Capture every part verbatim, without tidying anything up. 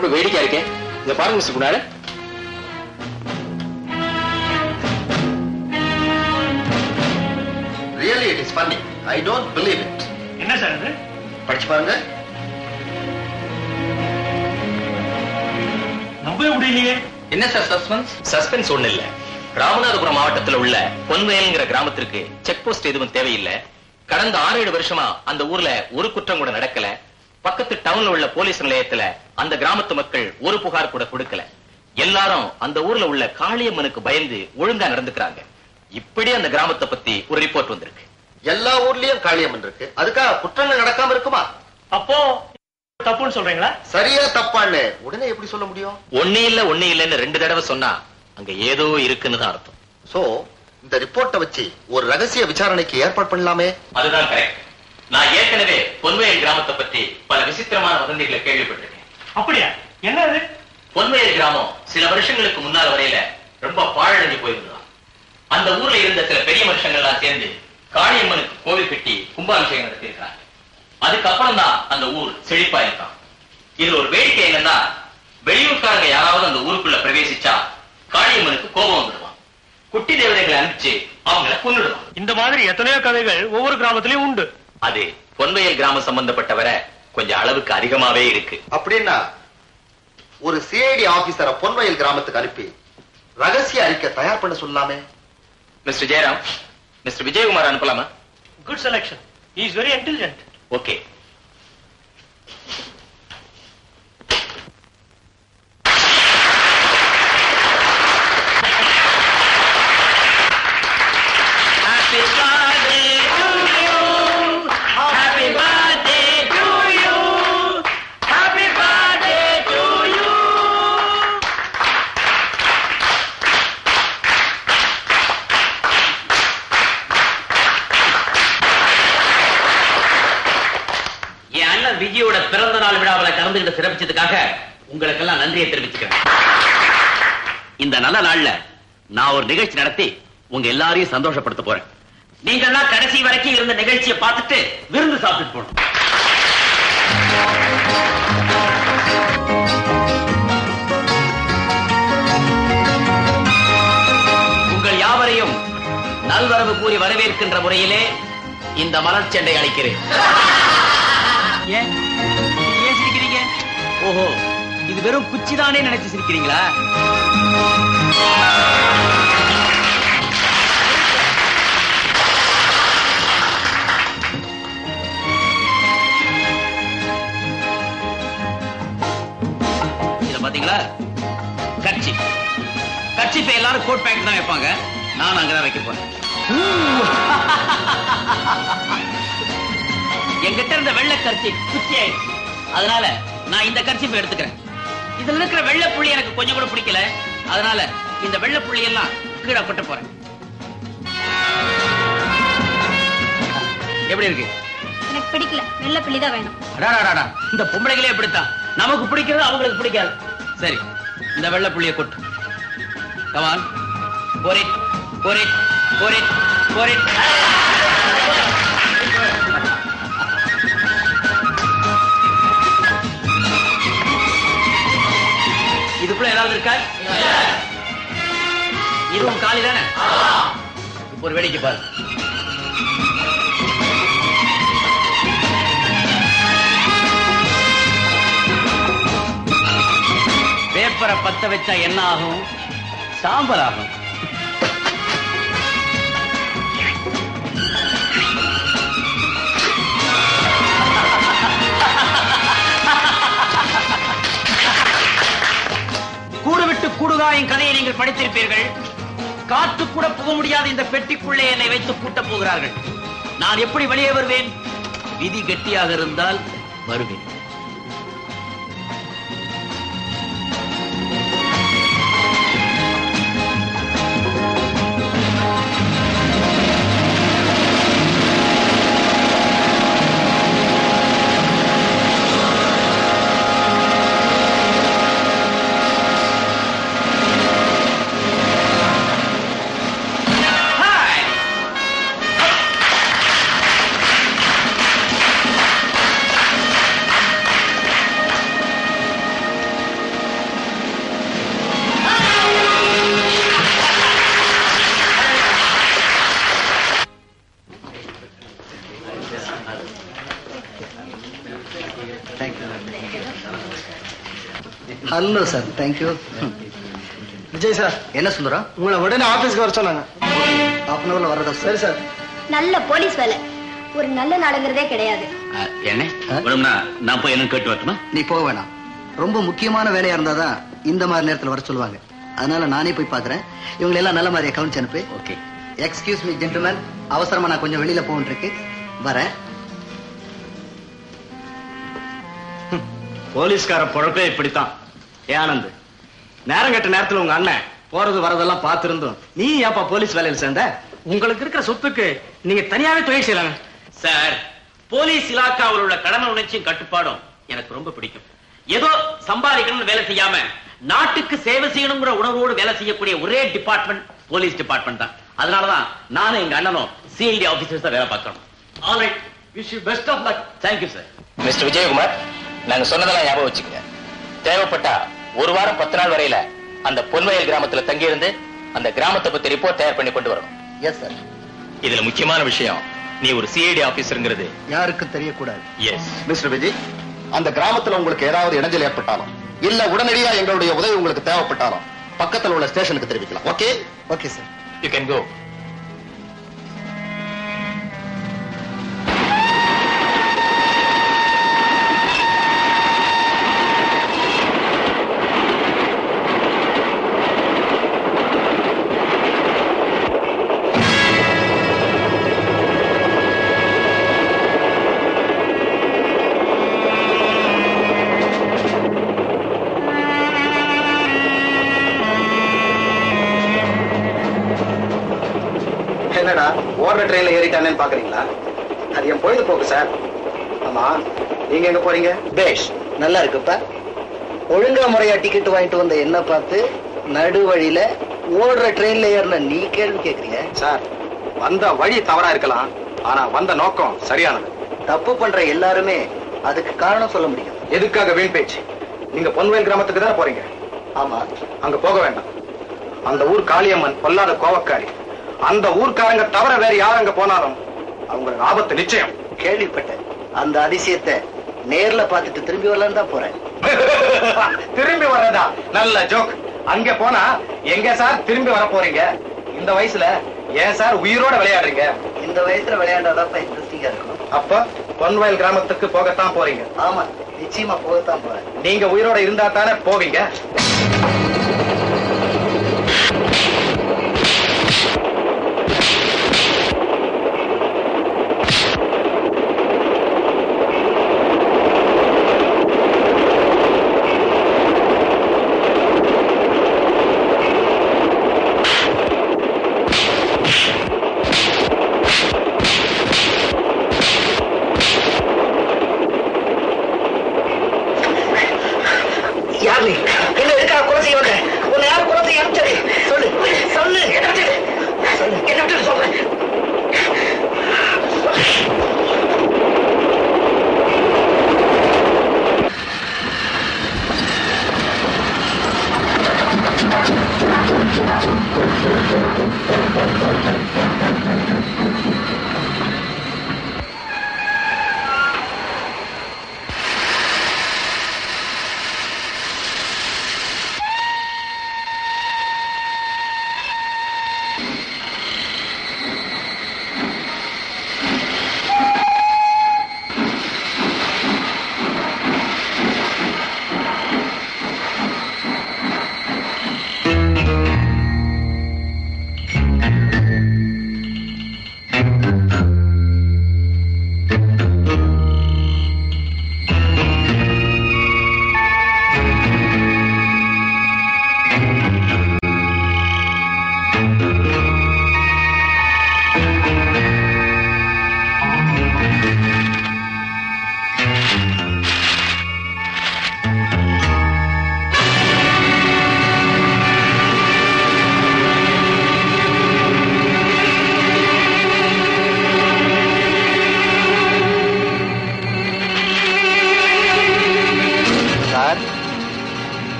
எனக்கு ரொம்ப வேடிக்கா இருக்கேன். இதை பாருங்க mister குணால. Really it is funny. I don't believe it. என்ன சார் இது? படிச்சு பாருங்க. நம்பவே முடியலையே. என்ன சார் சஸ்பென்ஸ்? சஸ்பென்ஸ் ஒண்ணு இல்ல. ராமநாதபுரம் மாவட்டத்தில் உள்ள பொன்வயல்ங்கிற கிராமத்திற்கு செக் போஸ்ட் எதுவும் தேவையில்லை. கடந்த ஆறு ஏழு வருஷமா அந்த ஊர்ல ஒரு குற்றம் கூட நடக்கல. பக்கத்து டவுன்ல உள்ள போலீஸ் நிலையத்துல அந்த கிராமத்து மக்கள் ஒரு புகார் கூட கொடுக்கல. எல்லாரும் அந்த ஊர்ல உள்ள காளியம்மனுக்கு பயந்து ஒழுங்கா நடந்துக்கிறாங்க. இப்படி அந்த கிராமத்தை பத்தி ஒரு ரிப்போர்ட் வந்திருக்கு. எல்லா ஊர்லயும் காளியம்மன் இருக்கு, அதுக்காக குற்றங்கள் நடக்காம இருக்குமா? அப்போ தப்புன்னு சொல்றீங்களா? சரியா தப்பான்னு உடனே எப்படி சொல்ல முடியும்? ஒன்னே இல்ல ஒன்னே இல்லன்னு ரெண்டு தடவை சொன்னா அங்க ஏதோ இருக்குன்னு தான் அர்த்தம். சோ இந்த ரிப்போர்ட்டை வச்சு ஒரு ரகசிய விசாரணைக்கு ஏற்பாடு பண்ணலாமே. அதுதான் கரெக்ட். நான் ஏற்கனவே பொன்வயல் கிராமத்தை பத்தி பல விசித்திரமான வதந்திகளை கேள்விப்பட்டிருக்கேன். அப்படியா? என்ன அது? பொன்வயல் கிராமம் சில வருஷங்களுக்கு முன்னால வரையில ரொம்ப பாழடைஞ்சு போயிருந்தான். அந்த ஊர்ல இருந்த சில பெரிய மனுஷங்கள்லாம் சேர்ந்து காளியம்மனுக்கு கோவில் கட்டி கும்பாபிஷேகம் நடத்தியிருக்காங்க. அதுக்கப்புறம் தான் அந்த ஊர் செழிப்பா இருக்கான். இதுல ஒரு வேடிக்கை என்னன்னா, வெளியூர்காரங்க யாராவது அந்த ஊருக்குள்ள பிரவேசிச்சா காளியம்மனுக்கு கோபம் வந்துடுவான். குட்டி தேவதைகளை அனுப்பிச்சு அவங்களை கொன்னுடுவான். இந்த மாதிரி எத்தனையோ கதைகள் ஒவ்வொரு கிராமத்திலயும் உண்டு. அது பொன்வயல் கிராமம் சம்பந்தப்பட்டவரை கொஞ்சம் அளவுக்கு அதிகமாவே இருக்கு. அப்படின்னா ஒரு சிஐடி ஆபீசரை பொன்வயல் கிராமத்துக்கு அனுப்பி ரகசிய அறிக்கை தயார் பண்ண சொல்லாமே. மிஸ்டர் ஜெயராம், மிஸ்டர் விஜயகுமார் அனுப்பலாமா? Good selection. He is very intelligent. Okay. பிறந்த நாள் விழாவில் கலந்துகிட்ட சிறப்பிச்சதுக்காக உங்களுக்கு எல்லாம் நன்றியை தெரிவிச்சுக்கிறேன். இந்த நல்ல நாள்ல நான் ஒரு நிகழ்ச்சி நடத்தி உங்க எல்லாரையும் சந்தோஷப்படுத்த போறேன். நீங்க எல்லாம் கடைசி வரைக்கும் இருந்த நிகழ்ச்சியை பார்த்துட்டு விருந்து சாப்பிட்டு போகணும். உங்கள் யாவரையும் நல்வரவு கூறி வரவேற்கின்ற முறையிலே இந்த மலர் செண்டை அளிக்கிறேன். ஏன் ஏன் சிரிக்கிறீங்க? ஓஹோ, இது வெறும் குச்சிதானே நினைச்சு சிரிக்கிறீங்களா? இத பாத்தீங்களா? கட்சி கட்சி இப்ப எல்லாரும் கோட் பேண்ட் தான் வைப்பாங்க. நான் அங்கதான் வைக்க போறேன். என்கிட்ட இருந்த வெள்ளை கர்ச்சி குச்சி ஆயிடுச்சு, அதனால நான் இந்த கர்ச்சி போய் எடுத்துக்கிறேன். இதுல இருக்கிற வெள்ளை புள்ளி எனக்கு கொஞ்சம் கூட பிடிக்கல, அதனால இந்த வெள்ளை புள்ளி எல்லாம் கீழே கொட்ட போறேன். எப்படி இருக்கு? எனக்கு பிடிக்கல, வெள்ளை புள்ளி தான் வேணும். அடாடாடா, இந்த பொம்பளைகளே இப்படித்தான், நமக்கு பிடிக்கிறது அவங்களுக்கு பிடிக்காது. சரி, இந்த வெள்ளை புள்ளியை கொட்டு. Come on. Pour it. Pour it. Pour it. Pour it. இதுக்குள்ள ஏதாவது இருக்கா? இதுவும் காலி தானே? இப்ப ஒரு வேடிக்கை பாரு. பேப்பரை பத்த வச்சா என்ன ஆகும்? சாம்பல் ஆகும். கூடுகாயின் கதையை நீங்கள் படித்திருப்பீர்கள். காற்று கூட போக முடியாத இந்த பெட்டிக்குள்ளே என்னை வைத்து பூட்ட போகிறார்கள். நான் எப்படி வெளியே வருவேன்? விதி கெட்டியாக இருந்தால் வருவேன். Hello sir, thank you. Vijay sir, என்ன சுந்தரம் உங்களை உடனே ஆபீஸ்க்கு வர சொன்னாங்க. ஹாஃப் அன் அவர்ல வரதா? சரி சார். நல்ல போலீஸ் வேலை ஒரு நல்ல நாடுங்கிறதே கிடையாது. நான் போய் என்ன கேட்டு வரட்டுமா? நீ போக வேணாம். ரொம்ப முக்கியமான வேலையா இருந்தாதான் இந்த மாதிரி நேரத்தில் வர சொல்லுவாங்க. அதனால நானே போய் பாக்குறேன். இவங்களை எல்லாம் நல்ல மாதிரி அக்கௌண்ட்ஸ் அனுப்பி. ஓகே. எக்ஸ்கியூஸ் மீ ஜென்டில்மேன், அவசரமா நான் கொஞ்சம் வெளியில போகணும் இருக்கு, வரேன். போலீஸ்கார பொழப்பே இப்படித்தான். ஏ ஆனந்த், நேரம் கட்ட நேரத்துல உங்க அண்ணன் போறது வரதெல்லாம் பாத்துருந்தோம். நீ ஏப்பா போலீஸ் வேலையில் சேர்ந்த? உங்களுக்கு இருக்கிற சொத்துக்கு நீங்க தனியாவே தொழில் செய்யலாம் சார். போலீஸ் இலாக்காவில் உள்ள கடமை உணர்ச்சியும் கட்டுப்பாடும் எனக்கு ரொம்ப பிடிக்கும். ஏதோ சம்பாதிக்கணும்னு வேலை செய்யாம நாட்டுக்கு சேவை செய்யணுங்கிற உணர்வோடு வேலை செய்யக்கூடிய ஒரே டிபார்ட்மெண்ட் போலீஸ் டிபார்ட்மெண்ட் தான். அதனாலதான் நானும் எங்க அண்ணனும் சிஐடி ஆபீசர்ஸ் தான் வேலை பார்க்கிறோம். Alright, wish you best of luck. Thank you sir. Mister Vijayakumar, நாங்க சொன்னதெல்லாம் ஞாபகம் வச்சுக்கோங்க. தேவைப்பட்டா ஒரு வாரம் பத்து நாள் வரையில அந்த பொன்வயல் கிராமத்துல தங்கி இருந்து அந்த கிராமத்தை பத்தி ரிப்போர்ட் தயார் பண்ணி கொண்டு வரணும். Yes sir. இதுல முக்கியமான விஷயம், நீ ஒரு சிஐடி ஆபீசர்ங்கிறது யாருக்கு தெரியக்கூடாது. எஸ் மிஸ்டர் விஜய், அந்த கிராமத்துல உங்களுக்கு ஏதாவது இடைஞ்சல் ஏற்பட்டாலும் இல்ல உடனடியா எங்களுடைய உதவி உங்களுக்கு தேவைப்பட்டாலும் பக்கத்துல உள்ள ஸ்டேஷனுக்கு தெரிவிக்கலாம். Okay? Okay sir. You can go. நல்லா இருக்குப்பா. ஒழுங்கா முறையா டிக்கெட் வாங்கிட்டு வந்த என்ன பார்த்து நடு வழியில ஓடுற ட்ரெயின்ல ஏறல நீ கேள்வி கேக்குறீங்க சார். வந்த வழி தவறா இருக்கலாம், ஆனா வந்த நோக்கம் சரியானது. தப்பு பண்ற எல்லாருமே அதுக்கு காரணம் சொல்ல முடியும். எதுக்காக வீண் பேச்சு? நீங்க பொன்வேல் கிராமத்துக்கு தான் போறீங்க. ஆமா, அங்க போக வேண்டாம். அந்த ஊர் காளியம்மன் பொல்லாத கோவக்காரி. அந்த ஊர்க்காரங்க தவிர வேற யார் அங்க போனாலும் அவங்களுக்கு ஆபத்து நிச்சயம். கேள்விப்பட்ட அந்த அதிசயத்தை நேர்ல பாத்துட்டு திரும்பி வரலாம் தான் போறேன். திரும்பி வர்றதா? நல்ல ஜோக். அங்க போனா எங்க சார் திரும்பி வர போறீங்க? இந்த வயசுல ஏன் சார் உயிரோட விளையாடுறீங்க? இந்த வயசுல விளையாண்டாதான் இன்ட்ரெஸ்டிங்கா இருக்கும். அப்ப பொன்வயல் கிராமத்துக்கு போகத்தான் போறீங்க? ஆமா, நிச்சயமா போகத்தான் போறேன். நீங்க உயிரோட இருந்தா தானே போவீங்க.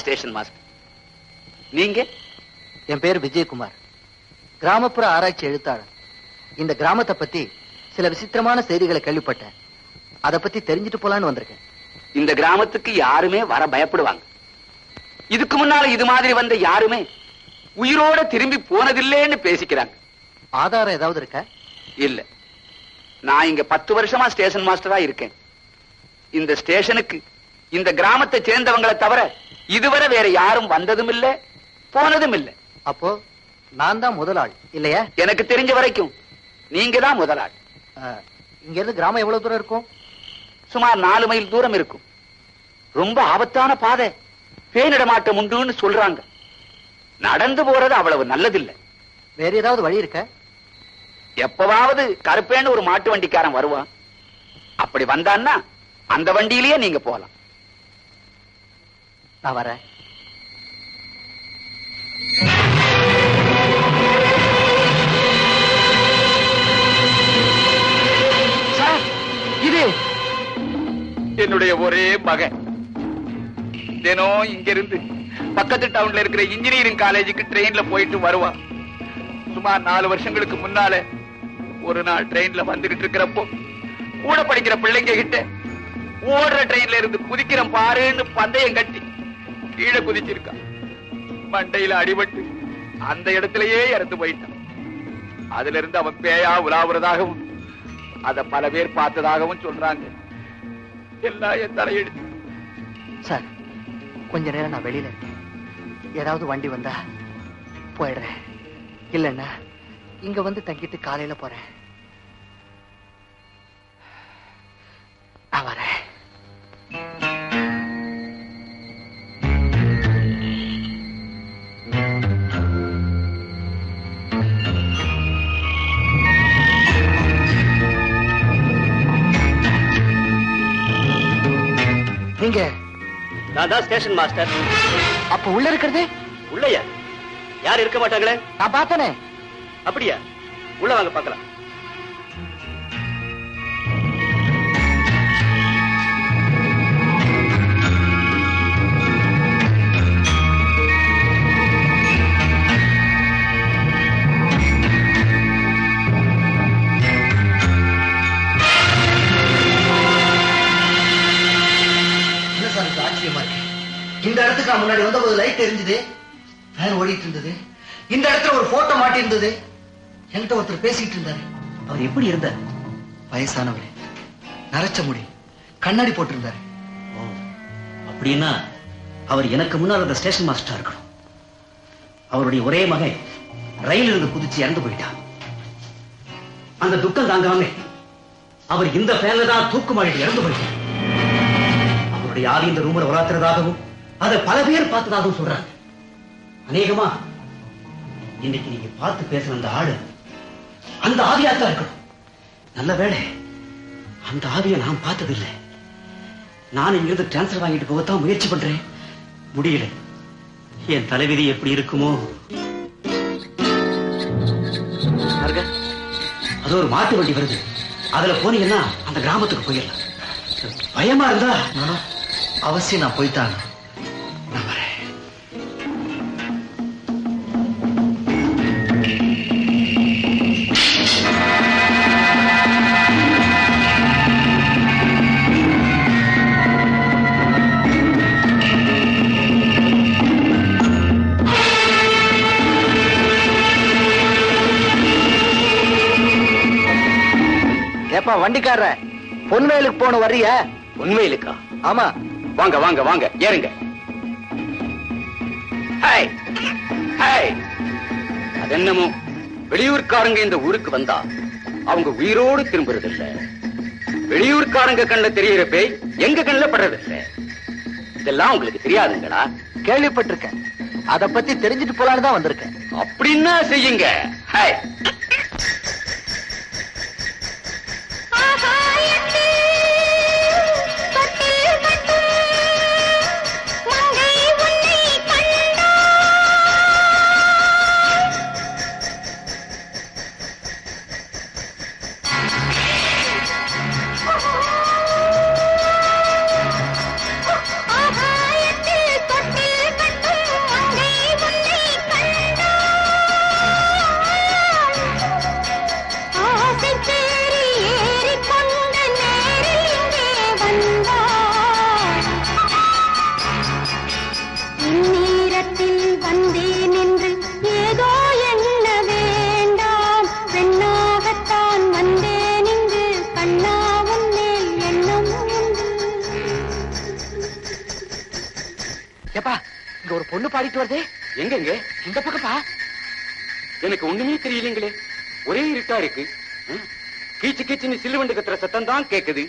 ஸ்டேஷன் மாஸ்டர் நீங்க? என் பேர் விஜயகுமார், கிராமப்புற ஆராய்ச்சி எழுத்தாளர். இந்த கிராமத்தை பத்தி சில விசித்திரமான செய்திகளை கேள்விப்பட்டேன். அதை பத்தி தெரிஞ்சுட்டு போலான்னு வந்திருக்கேன். இந்த கிராமத்துக்கு யாருமே வர பயப்படுவாங்க. இதுக்கு முன்னால இது மாதிரி வந்த யாருமே உயிரோட திரும்பி போனதில்லைன்னு பேசிக்கிறாங்க. ஆதாரம் ஏதாவது இருக்கா? இல்ல, நான் இங்க பத்து வருஷமா ஸ்டேஷன் மாஸ்டரா இருக்கேன். இந்த ஸ்டேஷனுக்கு இந்த கிராமத்தை சேர்ந்தவங்களை தவிர இதுவரை வேற யாரும் வந்ததும் இல்ல, போனதும் இல்ல. அப்போ நான் தான் முதலாளி இல்லையா? எனக்கு தெரிஞ்ச வரைக்கும் நீங்க தான் முதலாளி. இங்க இருந்து கிராமம் எவ்வளவு தூரம் இருக்கும்? சுமார் நாலு மைல் தூரம் இருக்கும். ரொம்ப ஆபத்தான பாதை, பேனிடமாட்டம் உண்டுன்னு சொல்றாங்க. நடந்து போறது அவ்வளவு நல்லதில்லை. வேற ஏதாவது வழி இருக்க? எப்பவாவது கருப்பேன்னு ஒரு மாட்டு வண்டிக்காரன் வருவான். அப்படி வந்தான்னா அந்த வண்டியிலேயே நீங்க போகலாம். நான் வரேன். சார், இது என்னுடைய ஒரே மகன். தினம் இங்கிருந்து பக்கத்து டவுன்ல இருக்கிற இன்ஜினியரிங் காலேஜுக்கு ட்ரெயின்ல போயிட்டு வருவான். சுமார் நாலு வருஷங்களுக்கு முன்னால ஒரு நாள் ட்ரெயின்ல வந்துகிட்டு இருக்கிறப்போ கூட படிக்கிற பிள்ளைங்க கிட்ட ஓடுற ட்ரெயின்ல இருந்து குதிக்கிற பாருன்னு பந்தயம் கட்டி கீழே குதிச்சிருக்கான். மண்டையில அடிபட்டு அந்த இடத்திலேயே இறந்து போயிட்டான். அதுல இருந்து அவன் பேயா உலாவுறதாகவும் அத பல பேர் பார்த்ததாகவும் சொல்றாங்க. எல்லாம் என் தலையெடுத்து. சார், கொஞ்ச நேரம் நான் வெளியில இருக்கேன். ஏதாவது வண்டி வந்தா போயிடுறேன், இல்லன்னா இங்க வந்து தங்கிட்டு காலையில போறேன். நீங்க? நான் தான் ஸ்டேஷன் மாஸ்டர். அப்ப உள்ள இருக்கிறது உள்ளயா? யார் இருக்க மாட்டாங்களே, நான் பார்த்தனே. அப்படியா? உள்ள வாங்க பார்க்கலாம். ஆச்சரியமா இருக்கு. இந்த இடத்துக்கு நான் முன்னாடி வந்த போது லைட் எரிஞ்சது, ஃபேன் ஓடிட்டு இருந்தது, இந்த இடத்துல ஒரு போட்டோ மாட்டி இருந்தது. என்கிட்ட ஒருத்தர் பேசிட்டு இருந்தாரு. அவர் எப்படி இருந்தார்? வயசானவர், நரைச்ச முடி, கண்ணாடி போட்டிருந்தாரு. அப்படின்னா அவர் எனக்கு முன்னால் இருந்த ஸ்டேஷன் மாஸ்டரா இருக்கணும். அவருடைய ஒரே மகன் ரயில் இருந்து குதிச்சு இறந்து போயிட்டான். அந்த துக்கம் தாங்காம அவர் இந்த ஃபேன்ல தான் தூக்குமாடிட்டு இறந்து போயிட்டார். அவருடைய ஆவி இந்த ரூமரை வளர்த்துறதாகவும் அதை பல பேர் பார்த்ததாகவும் சொல்றாங்க. அநேகமா இன்னைக்கு நீங்க பார்த்து பேசுற அந்த ஆடு அந்த ஆவியாத்தான் இருக்கணும். நல்ல வேளை அந்த ஆவியை நான் பார்த்ததில்லை. நான் இங்கிருந்து டிரான்ஸ்பர் வாங்கிட்டு போகத்தான் முயற்சி பண்றேன். முடியல. என் தலைவிதி எப்படி இருக்குமோ. அது ஒரு மாட்டு வண்டி வருது. அதுல போனீங்கன்னா அந்த கிராமத்துக்கு போயிடலாம். பயமா இருந்தா அவசியம் நான் போய்த்தாங்க. வண்டிக்கார, பொன்வேலுக்கு போன வரிய? பொன்வேலுக்கா? ஆமா, வாங்க வாங்க வாங்க, ஏறுங்க. அதென்னமோ வெளியூர்காரங்க இந்த ஊருக்கு வந்தா அவங்க உயிரோடு திரும்புறது இல்ல. வெளியூர்காரங்க கண்ணில் தெரிகிற பேய் எங்க கண்ணில் படுறது இல்ல. இதெல்லாம் உங்களுக்கு தெரியாதுங்களா? கேள்விப்பட்டிருக்கேன். அதை பத்தி தெரிஞ்சுட்டு போலான்னு தான் வந்திருக்கேன். அப்படின்னா செய்யுங்க. ஹாய் எப்பா இங்க ஒரு பொண்ணு பாடிட்டு வருது. எங்க எங்க? இந்த பக்கப்பா. எனக்கு ஒண்ணுமே தெரியலீங்களே, ஒரே இருட்டா இருக்கு. கீச்சு கீச்சுன்னு சில்லுவண்டு கத்துற சத்தம் தான் கேக்குது.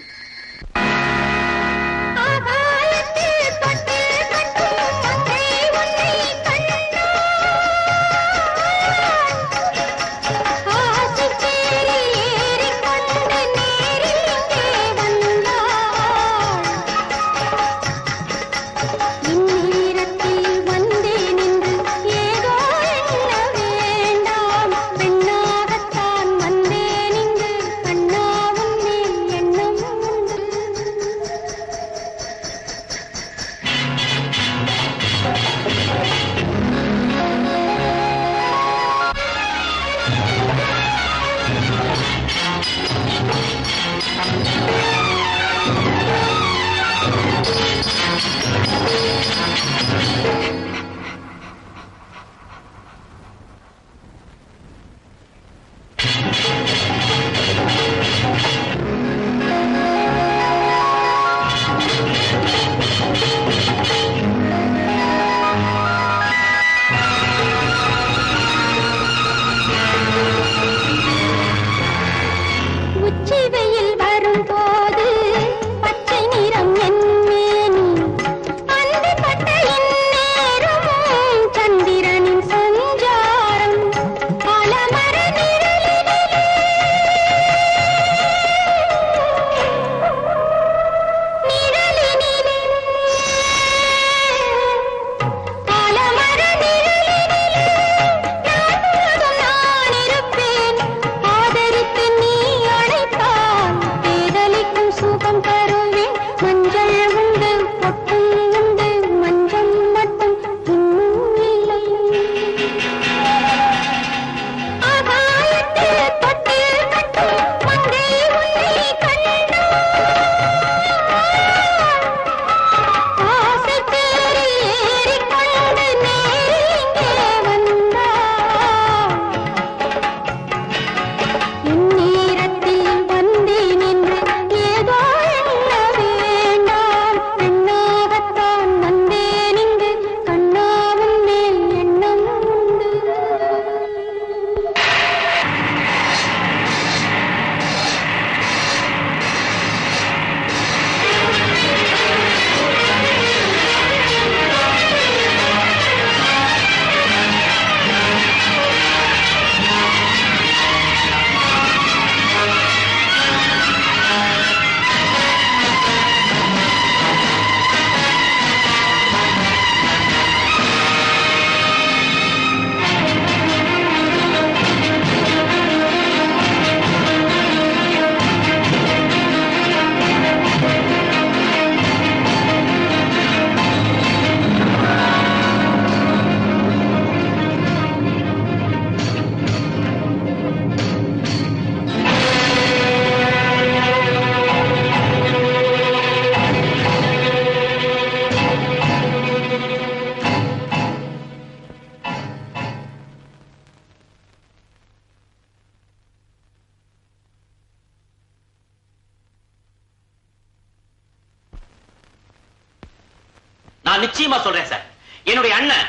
நிச்சயமா சொல்றேன் சார், என்னுடைய அண்ணன்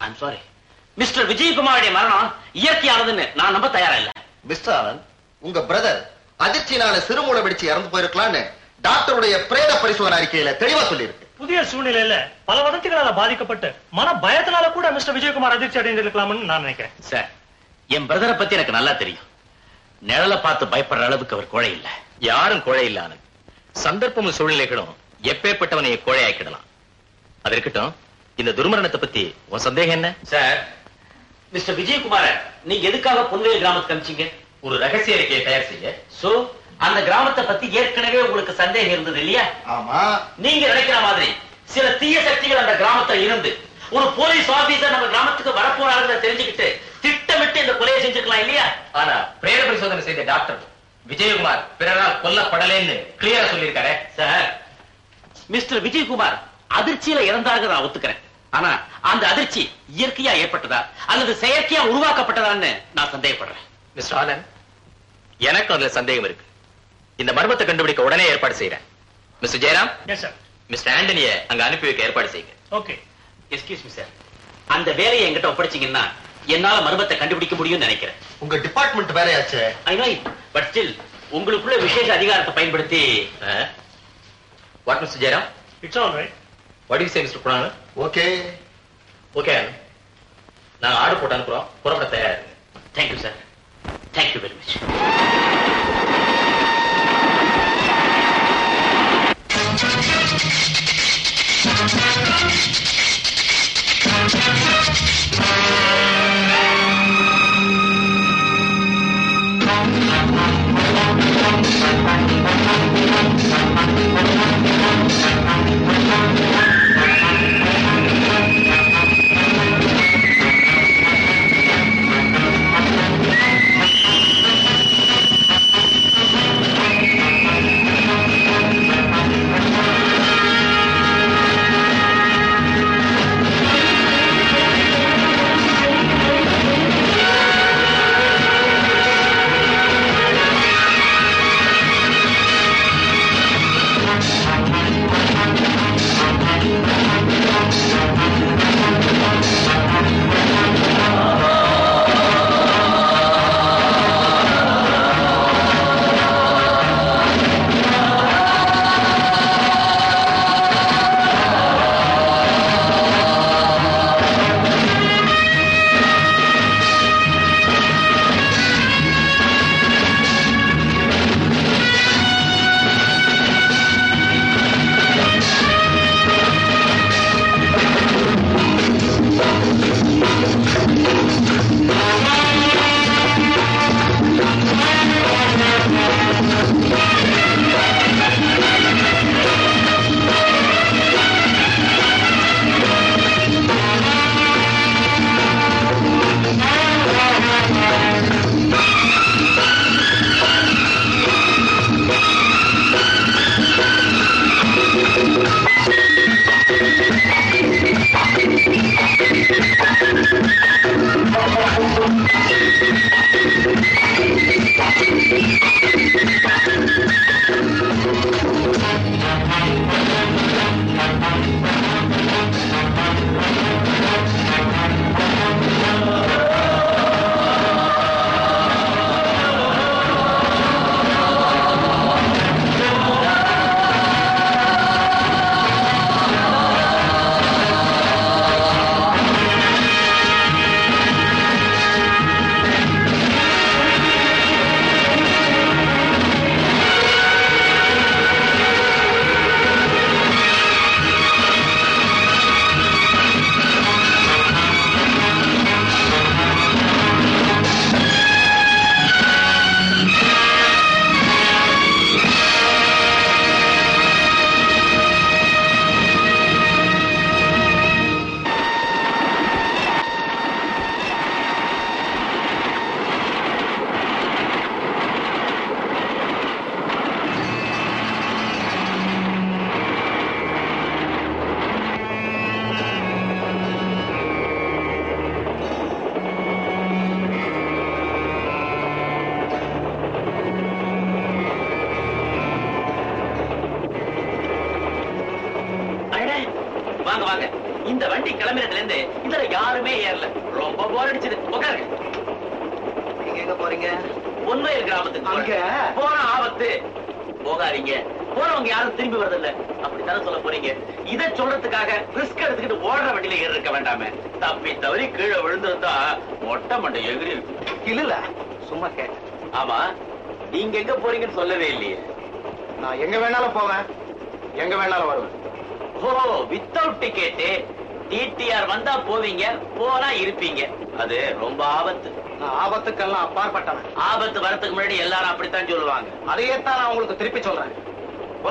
ஐ அம் சாரி மிஸ்டர் விஜயகுமாரோட மரணம் இயற்கையானதுன்னு நான் நம்ப தயாரா இல்ல. மிஸ்டர் ஆனந்த், உங்க பிரதர் அதிர்ச்சியினால சிறுமூளை வெடிச்சு இறந்து போயிருக்கலாம்னு டாக்டருடைய பிரேத பரிசோதனை அறிக்கையில தெளிவா சொல்லியிருக்கு. புதிய சூழ்நிலையில பல வதந்திகளால பாதிக்கப்பட்டு மன பயத்தினால கூட மிஸ்டர் விஜயகுமார் அதிர்ச்சி அடைந்திருக்கலாம்னு நான் நினைக்கிறேன். சார், என் பிரதரை பத்தி எனக்கு நல்லா தெரியும். நிழலை பார்த்து பயப்படுற அளவுக்கு அவர் கோழை இல்ல. யாரும் கோழை இல்ல ஆனந்த். சந்தர்ப்பமும் சூழ்நிலைகளும் எப்பேற்பட்டவனை கோழை ஆக்கிடலாம். அது இருக்கட்டும், இந்த துர்மரணத்தை பத்தி உன் சந்தேகம் என்ன? சார், மிஸ்டர் விஜயகுமார நீங்க எதுக்காக பொன்வேல் கிராமத்துக்கு அனுப்பிச்சீங்க? ஒரு ரகசிய அறிக்கையை தயார் செய்ய. சோ அந்த கிராமத்தை பத்தி ஏற்கனவே உங்களுக்கு சந்தேகம் இருந்தது இல்லையா? ஆமா. நீங்க நினைக்கிற மாதிரி சில தீய சக்திகள் அந்த கிராமத்துல இருந்து ஒரு போலீஸ் ஆபீசர் நம்ம கிராமத்துக்கு வரப்போறாருன்னு தெரிஞ்சுக்கிட்டு திட்டமிட்டு இந்த கொலையை செஞ்சுக்கலாம் இல்லையா? ஆனா பிரேத பரிசோதனை செய்த டாக்டர் விஜயகுமார் பிறரால் கொல்லப்படலைன்னு கிளியரா சொல்லியிருக்காரு. சார், மிஸ்டர் விஜயகுமார் அதிர்ச்சியில இறந்தாக நான் ஒத்துக்கிறேன். ஆனா அந்த அதிர்ச்சி இயற்கையா ஏற்பட்டதா அல்லது செயற்கையா உருவாக்கப்பட்டதான்னு நான் சந்தேகப்படுறேன். மிஸ்டர் ஆனந்த், எனக்கு அதுல சந்தேகம் இருக்கு. இந்த மர்மத்தை கண்டுபிடிக்க உடனே ஏற்பாடு செய்யறேன். மிஸ்டர் ஜெயராம், மிஸ்டர் ஆண்டனியை அங்க அனுப்பி வைக்க ஏற்பாடு செய்யுங்க. ஓகே. எஸ்கியூஸ் மீ சார், அந்த வேலையை என்கிட்ட ஒப்படைச்சீங்கன்னா என்னால மர்மத்தை கண்டுபிடிக்க முடியும்னு நினைக்கிறேன். உங்க டிபார்ட்மெண்ட் வேலையாச்சு. I know it, but still உங்களுக்குள்ள விசேஷ அதிகாரத்தை பயன்படுத்தி. What mister Jayaram? It's all right. What you say mister Kunal? Okay okay, நான் ஆர்டர் போட்டு அனுப்புறோம், புறப்பட தயாரா இருக்கு. Thank you sir, thank you very much.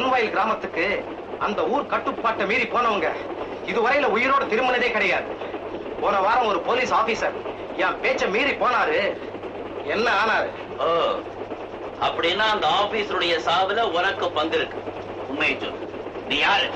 Ponvayal கிராமத்துக்கு அந்த ஊர் கட்டுப்பாட்டை மீறி போனவங்க இதுவரையில உயிரோட திரும்பினதே கிடையாது. போன வாரம் ஒரு போலீஸ் ஆபீசர் என் பேச்ச மீறி போனாரு, என்ன ஆனாரு? ஓ, அப்படின்னா அந்த ஆபீசருடைய சாவுல உனக்கு பங்கு இருக்கு. உண்மையை சொல்லு, நீ யாரு?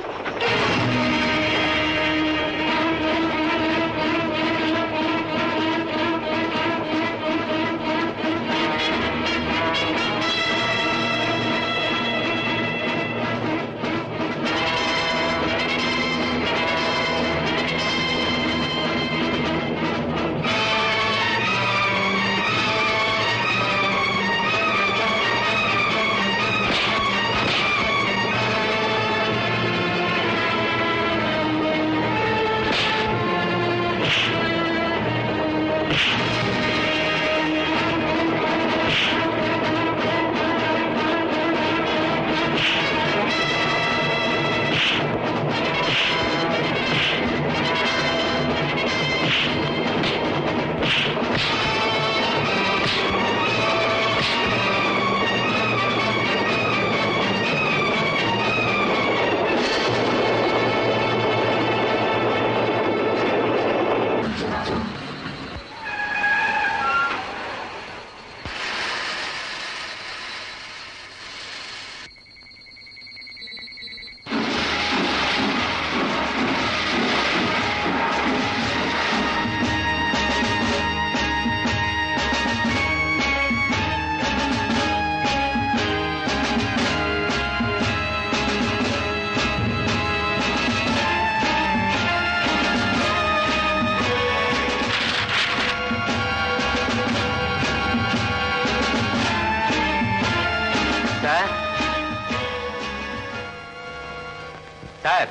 சார்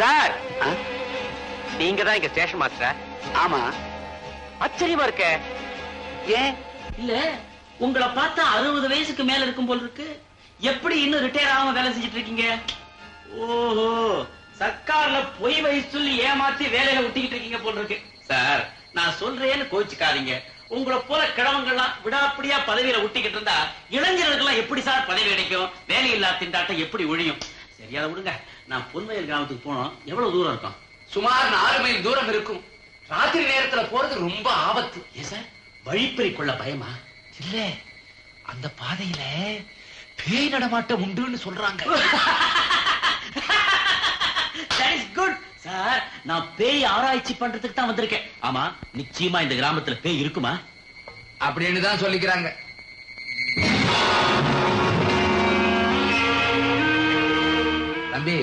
சார் நீங்க தான் இங்க ஸ்டேஷன் மாஸ்டர்? ஆமா. ஆச்சரியமா இருக்க. ஏன்? இல்ல உங்களை பார்த்தா அறுபது வயசுக்கு மேல இருக்கும் போல் இருக்கு. எப்படி இன்னும் ரிட்டையர் ஆகாம வேலை செஞ்சிட்டு இருக்கீங்க? ஓஹோ, சர்க்கார்ல பொய் வயசு சொல்லி ஏமாத்தி வேலையில ஒட்டிக்கிட்டு இருக்கீங்க போல் இருக்கு. சார் நான் சொல்றேன்னு கோச்சிக்காதீங்க. உங்களை போல கிழவங்கள்லாம் விடாப்படியா பதவியில ஒட்டிக்கிட்டு இருந்தா இளைஞர்களுக்கெல்லாம் எப்படி சார் பதவி கிடைக்கும்? வேலையில்லா திண்டாட்டம் எப்படி ஒழியும்? சரியாத விடுங்க. நான் பொன்வயல் கிராமத்துக்கு போனோம். எவ்வளவு தூரம் இருக்கும்? சுமார் ஆறு மைல் தூரம் இருக்கும். ராத்திரி நேரத்துல போறது ரொம்ப ஆபத்து. ஏன் சார் வழிப்பறி கொள்ள பயமா? இல்ல, அந்த பாதையில பேய் நடமாட்டம் உண்டுன்னு சொல்றாங்க. சார் நான் பேய் ஆராய்ச்சி பண்றதுக்கு தான் வந்திருக்கேன். ஆமா, நிச்சயமா இந்த கிராமத்துல பேய் இருக்குமா அப்படின்னு தான் சொல்லிக்கிறாங்க. தம்பி,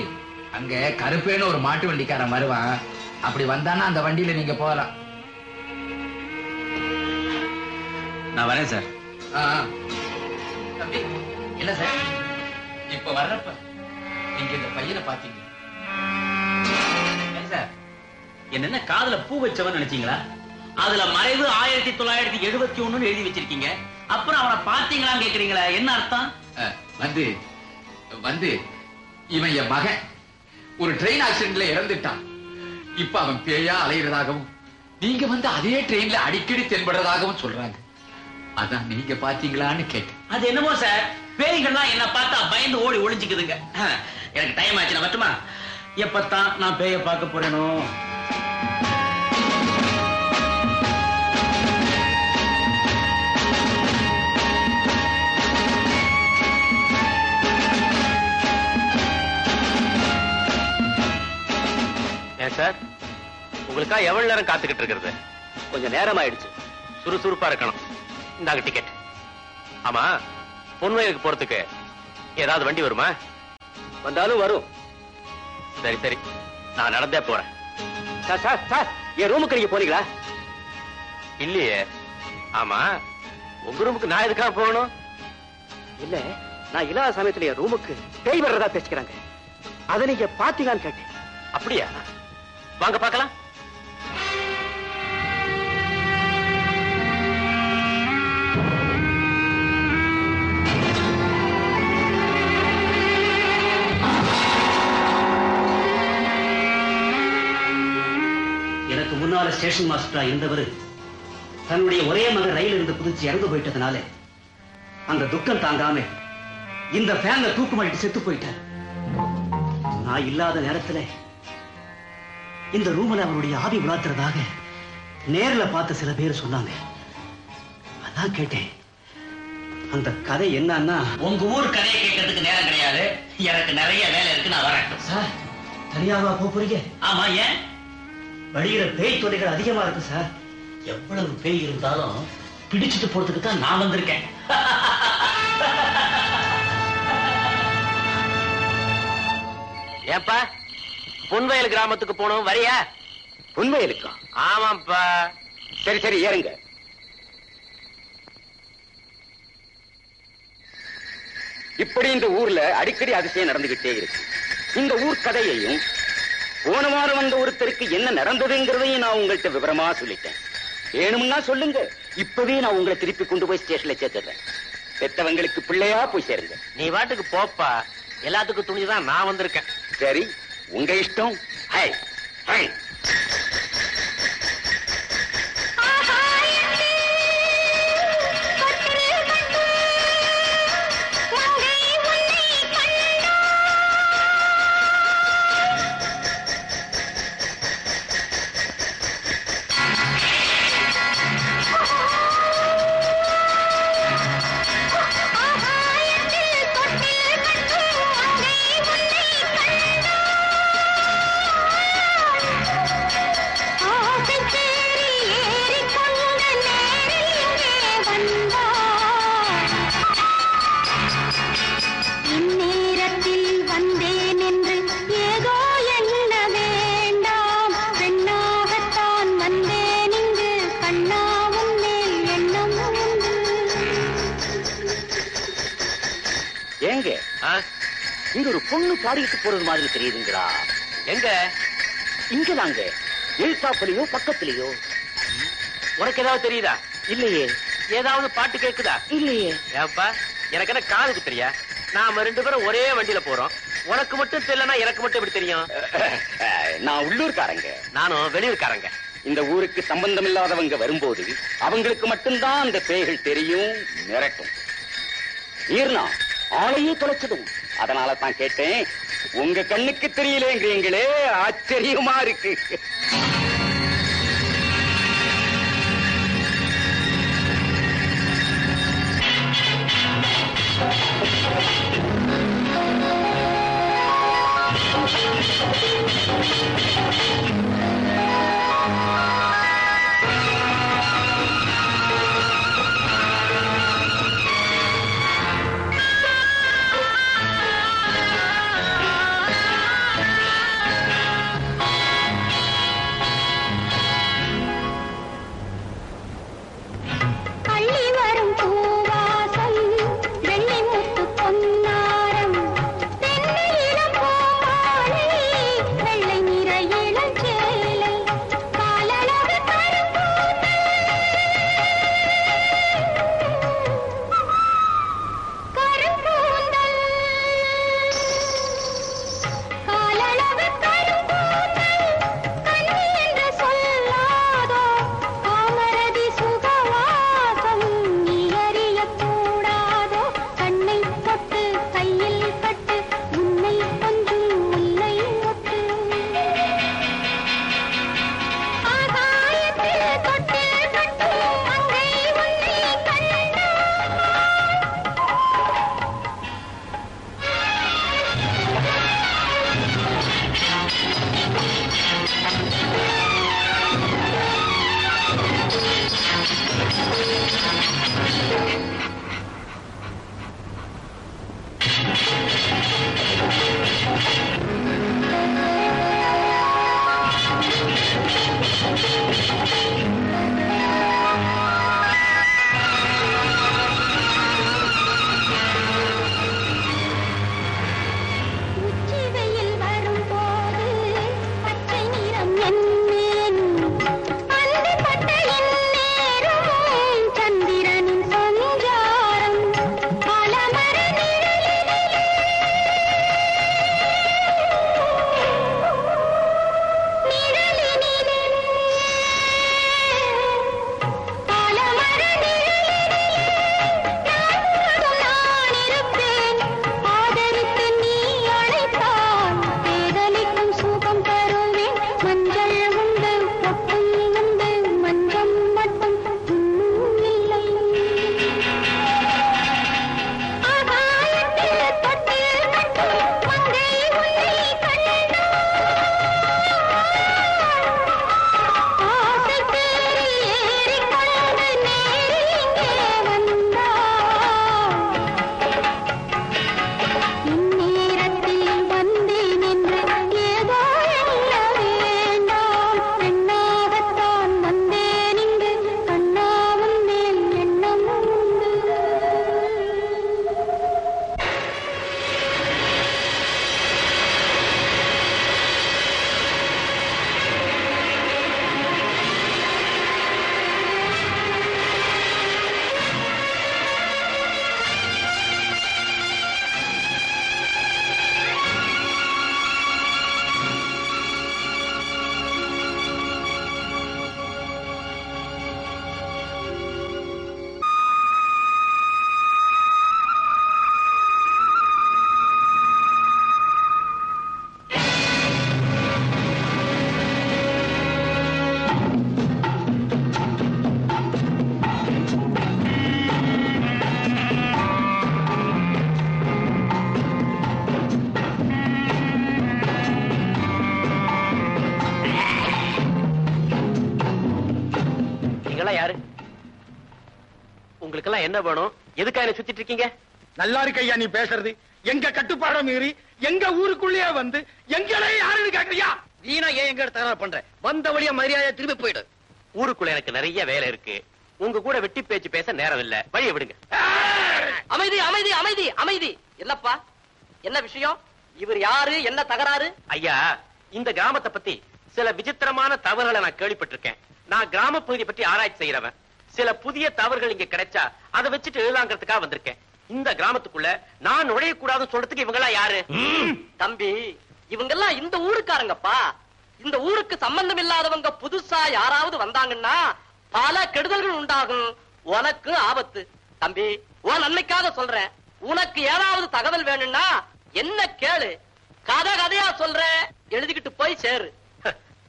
அங்க கருப்பேன்னு ஒரு மாட்டு வண்டிக்காரன் வருவான். அப்படி வந்தானா அந்த வண்டியில நீங்க போகலாம். நான் வரேன் சார். தம்பி, இல்ல சார், இப்ப வர்றப்ப நீங்க இந்த பையனை பாத்தீங்க சார், என்னென்ன காதுல பூ வச்சவன் நினைச்சீங்களா? அதுல மறைவு ஆயிரத்தி தொள்ளாயிரத்தி எழுபத்தி ஒண்ணுன்னு எழுதி வச்சிருக்கீங்க. அப்புறம் அவனை பாத்தீங்களான்னு கேக்குறீங்களா? என்ன அர்த்தம்? வந்து வந்து இவன் என் மகன் ஒரு ட்ரெயின் ஆக்சிடென்ட்ல இறந்துட்டான். இப்ப அவன் பேயா அலைகிறதாகவும் நீங்க வந்து அதே ட்ரெயின்ல அடிக்கடி தென்படுறதாகவும் சொல்றாங்க. அதான் நீங்க பாத்தீங்களான்னு கேட்டு. அது என்னமோ சார், பேய்கள்லாம் என்ன பார்த்தா பயந்து ஓடி ஒளிஞ்சுக்குதுங்க. எனக்கு டைம் ஆச்சு, நான் மட்டுமா? எப்பத்தான் நான் பேய பார்க்க போறேனோ? ஏன் சார் உங்களுக்கா எவ்வளவு நேரம் காத்துக்கிட்டு இருக்கிறது? கொஞ்சம் நேரம் ஆயிடுச்சு, சுறுசுறுப்பா இருக்கணும். இந்தாங்க டிக்கெட். ஆமா, பொன்வயலுக்கு போறதுக்கு ஏதாவது வண்டி வருமா? வந்தாலும் வரும். சரி சரி, நான் நடந்தே போறேன். சார் சார் சார் என் ரூமுக்கு நீங்க போறீங்களா? இல்லையே. ஆமா, உங்க ரூமுக்கு நான் எதுக்காக போகணும்? இல்ல, நான் இல்லாத சமயத்துல என் ரூமுக்கு பேய் வர்றதா பேசிக்கிறாங்க. அதை நீங்க பாத்தீங்கன்னு கேட்டேன். அப்படியா? வாங்க பாக்கலாம். முன்னால ஸ்டேஷன் மாஸ்டரா இருந்தவர் தன்னுடைய ஒரே மகன் ரயில் இருந்து புதிச்சு இறந்து போயிட்டதுனால அந்த துக்கம் தாங்காம இந்த ஃபேன்ல தூக்கு மாட்டி செத்து போயிட்டார். நான் இல்லாத நேரத்துல இந்த ரூம்ல அவருடைய ஆவி உலாத்துறதாக நேர்ல பார்த்த சில பேர் சொன்னாங்க. அதான் கேட்டேன். அந்த கதை என்னன்னா, உங்க ஊர் கதையை கேட்கறதுக்கு நேரம் கிடையாது, எனக்கு நிறைய வேலை இருக்கு, நான் வரேன். சார் தனியாவா போறீங்க? ஆமா. ஏன்? வழியில பேய் தொல்லைகள் அதிகமா இருக்கு சார். எவ்வளவு பேய் இருந்தாலும் பிடிச்சிட்டு போறதுக்கு தான் நான் வந்திருக்கேன். ஏப்பா, பொன்வயல் கிராமத்துக்கு போனோம், வரியா? பொன்வயலுக்கா? ஆமாப்பா. சரி சரி, ஏறுங்க. இப்படி இந்த ஊர்ல அடிக்கடி அதிசயம் நடந்துகிட்டே இருக்கு. இந்த ஊர் கதையையும் போன வாரம் வந்த ஒருத்தருக்கு என்ன நடந்ததுங்கிறதையும் நான் உங்கள்கிட்ட விவரமா சொல்லிட்டேன். வேணும்னா சொல்லுங்க, இப்பவே நான் உங்களை திருப்பி கொண்டு போய் ஸ்டேஷன்ல சேர்த்துறேன். பெத்தவங்களுக்கு பிள்ளையா போய் சேருங்க. நீ வாட்டுக்கு போப்பா, எல்லாத்துக்கும் துணிதான் நான் வந்திருக்கேன். சரி, உங்க இஷ்டம். ஹை ஹை இங்க ஒரு பொண்ணு பாடிட்டு போறது மாதிரி தெரியுதுங்களா? எங்க இங்க நாங்க எழுத்தாப்புலயோ பக்கத்துலயோ. உனக்கு ஏதாவது தெரியுதா? இல்லையே. ஏதாவது பாட்டு கேக்குதா? இல்லையே. ஏப்பா எனக்கு என்ன காதுக்கு தெரியா? நாம ரெண்டு பேரும் ஒரே வண்டியில போறோம். உனக்கு மட்டும் தெரியலனா எனக்கு மட்டும் எப்படி தெரியும்? நான் உள்ளூர்காரங்க, நானும் வெளியூர்காரங்க. இந்த ஊருக்கு சம்பந்தம் இல்லாதவங்க வரும்போது அவங்களுக்கு மட்டும்தான் அந்த பேய்கள் தெரியும், மிரட்டும். ஈர்னா ஆளையே தொலைச்சிடும். அதனால தான் கேட்டேன். உங்க கண்ணுக்கு தெரியலேங்கிறீங்களே, ஆச்சரியமா இருக்கு. என்ன வேணும்? எதுக்காக என்ன சுத்திட்டு இருக்கீங்க? நல்லா இருக்கு ஐயா நீ பேசுறது. எங்க கட்டுப்பாட மீறி எங்க ஊருக்குள்ளே வந்து எங்களை யாருன்னு கேக்குறியா? வீணா ஏன் எங்க தகராறு பண்ற? வந்த வழியா மரியாதையா திரும்பி போயிடு. ஊருக்குள்ள எனக்கு நிறைய வேலை இருக்கு. உங்க கூட வெட்டி பேச்சு பேச நேரம் இல்ல. வழிய விடுங்க. அமைதி அமைதி அமைதி அமைதி. இல்லப்பா என்ன விஷயம்? இவர் யாரு, என்ன தகராறு? ஐயா, இந்த கிராமத்தை பத்தி சில விசித்திரமான தவறுகளை நான் கேள்விப்பட்டிருக்கேன். நான் கிராம பகுதியை பற்றி ஆராய்ச்சி செய்யறவன். சில புதிய தவறுகள் இங்க கிடைச்சா அதை வச்சுட்டு எழுதாங்கிறதுக்காக வந்திருக்கேன். இந்த கிராமத்துக்குள்ள நான் நுழையக்கூடாதுன்னு சொல்றதுக்கு இவங்கெல்லாம் யாரு? தம்பி, இவங்கெல்லாம் இந்த ஊருக்காரங்கப்பா. இந்த ஊருக்கு சம்பந்தம் இல்லாதவங்க புதுசா யாராவது வந்தாங்கன்னா பல கெடுதல்கள் உண்டாகும். உனக்கு ஆபத்து. தம்பி, உன் நன்மைக்காக சொல்றேன். உனக்கு ஏதாவது தகவல் வேணும்னா என்ன கேளு. கதை கதையா சொல்ற, எழுதிக்கிட்டு போய் சேரு.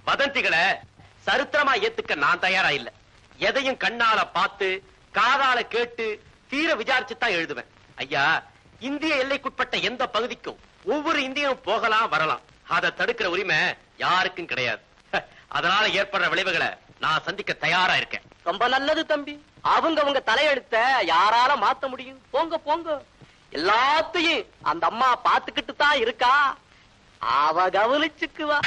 வதந்திகளை சரித்திரமா ஏத்துக்க நான் தயாரா இல்ல. எதையும் கண்ணால பார்த்து காதால கேட்டு தீர விசாரிச்சுதான் எழுதுவேன். ஐயா, இந்திய எல்லைக்குட்பட்ட எந்த பகுதிக்கும் ஒவ்வொரு இந்தியனும் போகலாம் வரலாம். அதை தடுக்கிற உரிமை யாருக்கும் கிடையாது. அதனால ஏற்படுற விளைவுகளை நான் சந்திக்க தயாரா இருக்கேன். ரொம்ப நல்லது தம்பி. அவங்க அவங்க தலையெழுத்த யாரால மாத்த முடியும்? போங்க போங்க. எல்லாத்தையும் அந்த அம்மா பாத்துக்கிட்டு தான் இருக்கா. அவ கவனிச்சுக்குவா.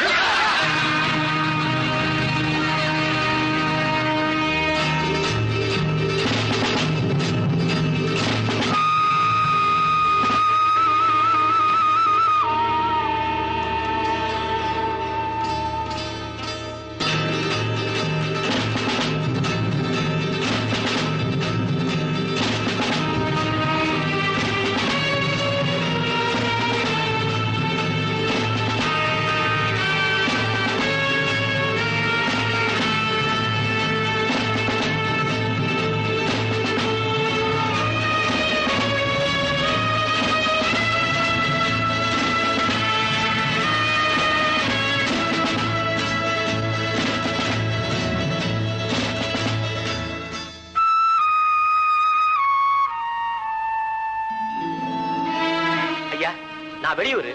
வெளியூர்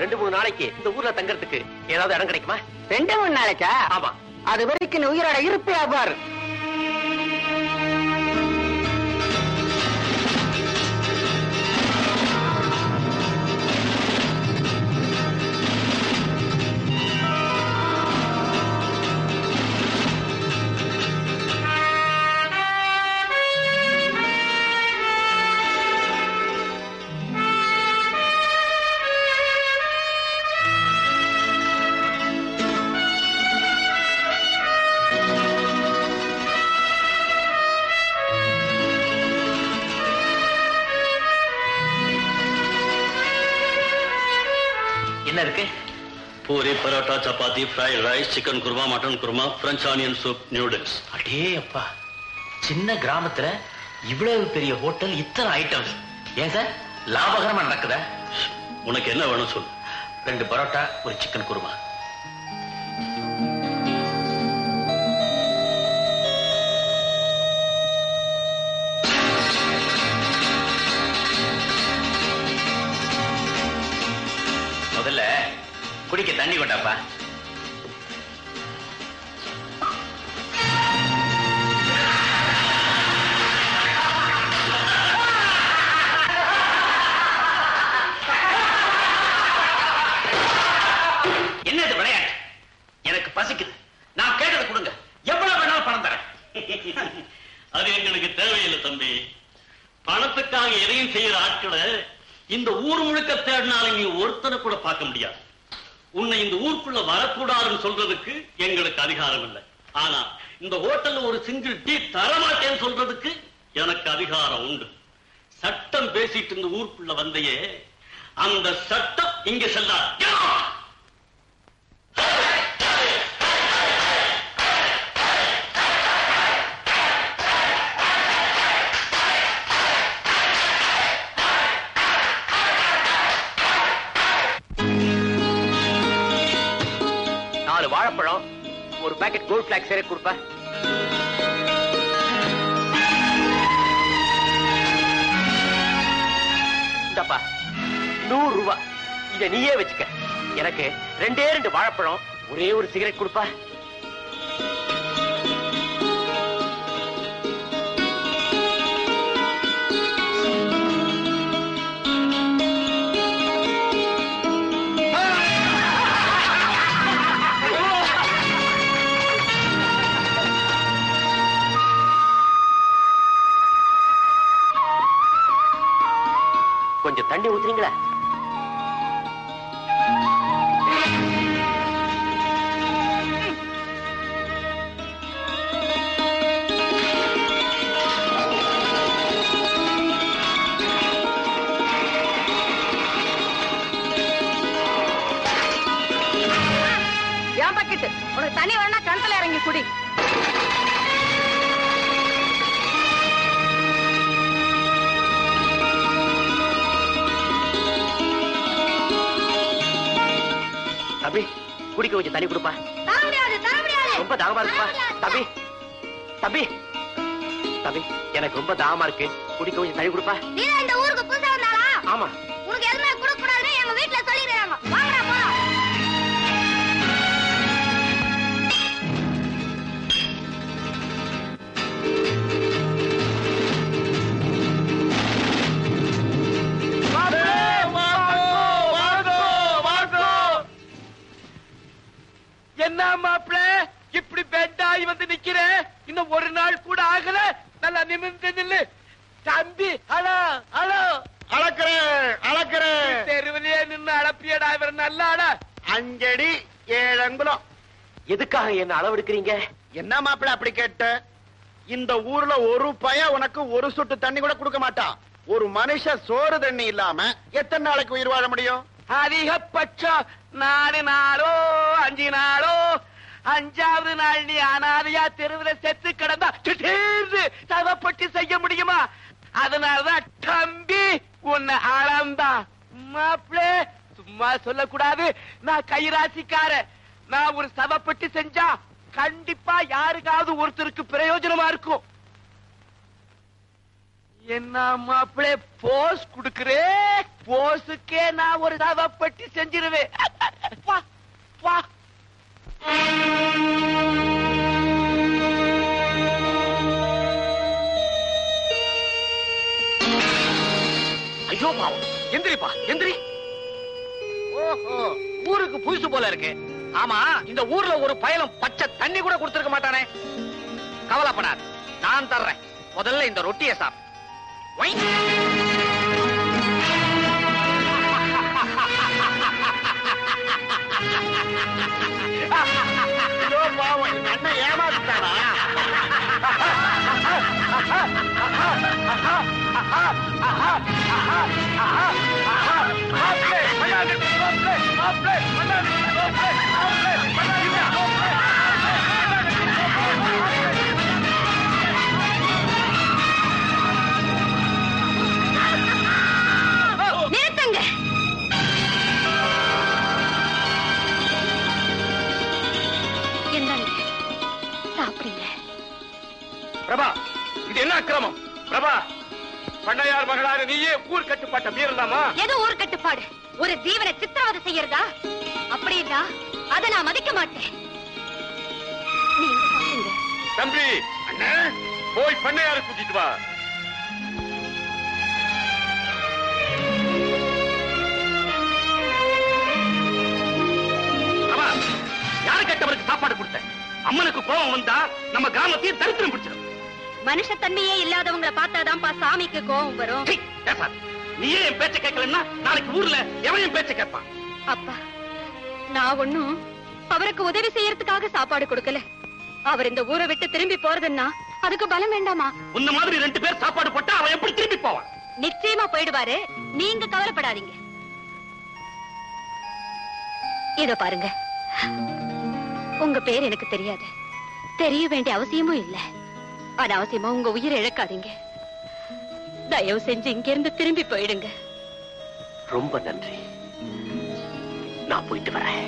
ரெண்டு மூணு நாளைக்கு இந்த ஊர்ல தங்கறதுக்கு ஏதாவது இடம் கிடைக்குமா? ரெண்டு மூணு நாளைக்கா? ஆமா, அது வரைக்கும் உயிரோட இருப்பே பாரு. Puri, parotta, chapati, fried rice, chicken kurma, mutton kurma, French onion soup, noodles. அடே அப்பா, சின்ன கிராமத்துல இவ்வளவு பெரிய ஹோட்டல், இத்தனை ஐட்டம்ஸ். ஏன் சார் லாபகரமா நடக்குதா? உனக்கு என்ன வேணும் சொல்லு. ரெண்டு பரோட்டா, ஒரு சிக்கன் குருமா. குடிக்க தண்ணி கொண்டாப்பா. என்ன இது விளையாட்டு? எனக்கு பசிக்குது. நான் கேட்டதை கொடுங்க. எவ்வளவு வேணாலும் பணம் தரேன். அது எங்களுக்கு தேவையில்லை தம்பி. பணத்துக்காக எதையும் செய்யற ஆட்களை இந்த ஊர் முழுக்க தேடினாலும் நீ ஒருத்தனை கூட பார்க்க முடியாது. உன்னை இந்த ஊருக்குள்ள வரக்கூடாதுன்னு சொல்றதுக்கு எங்களுக்கு அதிகாரம் இல்லை. ஆனா இந்த ஹோட்டல்ல ஒரு சிங்கிள் டீ தரமாட்டேன்னு சொல்றதுக்கு எனக்கு அதிகாரம் உண்டு. சட்டம் பேசிட்டு இந்த ஊருக்குள்ள வந்தையே, அந்த சட்டம் இங்க செல்லாது. வாழைப்பழம், ஒரு பாக்கெட் கோல்ட் பிளாக் சேர கொடுப்பா. இந்தப்பா நூறு ரூபாய், இத நீயே வச்சுக்க. எனக்கு ரெண்டே ரெண்டு வாழைப்பழம், ஒரே ஒரு சிகரெட் கொடுப்பா. தண்ணி ஊத்துறீங்களா? பாக்கெட்டு. உனக்கு தண்ணி வரனா கணத்துல இறங்கி குடி. தம்பி குடிக்க கொஞ்சம் தண்ணி கொடுப்பா. ரொம்ப தாகமா இருக்குப்பா. தம்பி தம்பி தம்பி எனக்கு ரொம்ப தாகமா இருக்கு, குடிக்க கொஞ்சம் தண்ணி கொடுப்பா. இந்த ஊருக்கு புதுசா வந்தாளா? ஆமா. உனக்கு எதுவுமே கொடுக்க கூடாது எங்க வீட்டுல சொல்லிடுறாங்க. வாங்கடா போலாம். என்ன மாப்பிள்ள இப்படி பெண்டாயி வந்து நிக்கிற? இன்னும் ஒரு நாள் கூட ஆகல, நல்லா நிமிர்ந்து நில்லு. தம்பி அழ அழ அளக்குற அளக்குற தெருவிலே நின்று அளப்பியடா. இவர் நல்ல அழ அஞ்சடி ஏழு அங்குலம். எதுக்காக என்ன அளவெடுக்கிறீங்க? என்ன மாப்பிள்ள அப்படி கேட்ட? இந்த ஊர்ல ஒரு பையன் உனக்கு ஒரு சொட்டு தண்ணி கூட கொடுக்க மாட்டான். ஒரு மனுஷன் சோறு தண்ணி இல்லாம எத்தனை நாளைக்கு உயிர் வாழ முடியும்? அதிகபட்சம் நாலு நாளோ அஞ்சு நாளோ. அஞ்சாவது நாள் நீ அனாதையா தெருவில செத்து கிடந்தா திடீர்னு தவப்பட்டு செய்ய முடியுமா? அதனாலதான் தம்பி உன்னை அளந்தா. மாப்பிளே சும்மா சொல்லக்கூடாது, நான் கைராசிக்கார. நான் ஒரு சவப்பட்டு செஞ்சா கண்டிப்பா யாருக்காவது ஒருத்தருக்கு பிரயோஜனமா இருக்கும். என்ன மாப்பிளே போஸ் குடுக்குறே? போஸுக்கே நான் ஒரு தவப்பட்டி செஞ்சிருவேன். ஐயோ பாவம். எந்திரிப்பா எந்திரி. ஓஹோ ஊருக்கு புதுசு போல இருக்கு. ஆமா இந்த ஊர்ல ஒரு பயலும் பச்சை தண்ணி கூட கொடுத்திருக்க மாட்டானே. கவலைப்படாது, நான் தர்றேன். முதல்ல இந்த ரொட்டியை சாப்பிடு. ஏமாத்தானா? பிரபா இது என்ன அக்கிரமம்? பிரபா பண்ணையார் மகளாக நீயே ஊர் கட்டுப்பாட்ட மீறலாமா? ஏதோ ஊர் கட்டுப்பாடு ஒரு ஜீவனை சித்திரவதை செய்யறதா? அப்படின்னா அதை நான் மதிக்க மாட்டேன். தம்பி அண்ணா போய் பண்ணையாரை கூட்டிட்டு வா. ஆமா யாரு கேட்டவருக்கு சாப்பாடு கொடுத்தேன்? அம்மனுக்கு கோபம் வந்தா நம்ம கிராமத்தையே தரித்திரம் பிடிச்சிடும். மனுஷ தன்மையே இல்லாதவங்களை பார்த்தாதான்ப்பா சாமிக்கு கோபம் வரும். நீயே என் பேச்ச கேட்கலன்னா நாளைக்கு ஊர்ல எவனையும் பேச்ச கேட்பான். அப்பா நான் ஒண்ணும் அவருக்கு உதவி செய்யறதுக்காக சாப்பாடு கொடுக்கல. அவர் இந்த ஊரை விட்டு திரும்பி போறதுன்னா அதுக்கு பலம் வேண்டாமா? உன்ன மாதிரி ரெண்டு பேர் சாப்பாடு போட்டா அவன் எப்படி திரும்பி போவான்? நிச்சயமா போயிடுவாரு, நீங்க கவலைப்படாதீங்க. இத பாருங்க, உங்க பேர் எனக்கு தெரியாது, தெரிய வேண்டிய அவசியமும் இல்ல. அனாவசியமா உங்க உயிரை இழக்காதீங்க. தயவு செஞ்சு இங்க இருந்து திரும்பி போயிடுங்க. ரொம்ப நன்றி, நான் போயிட்டு வரேன்.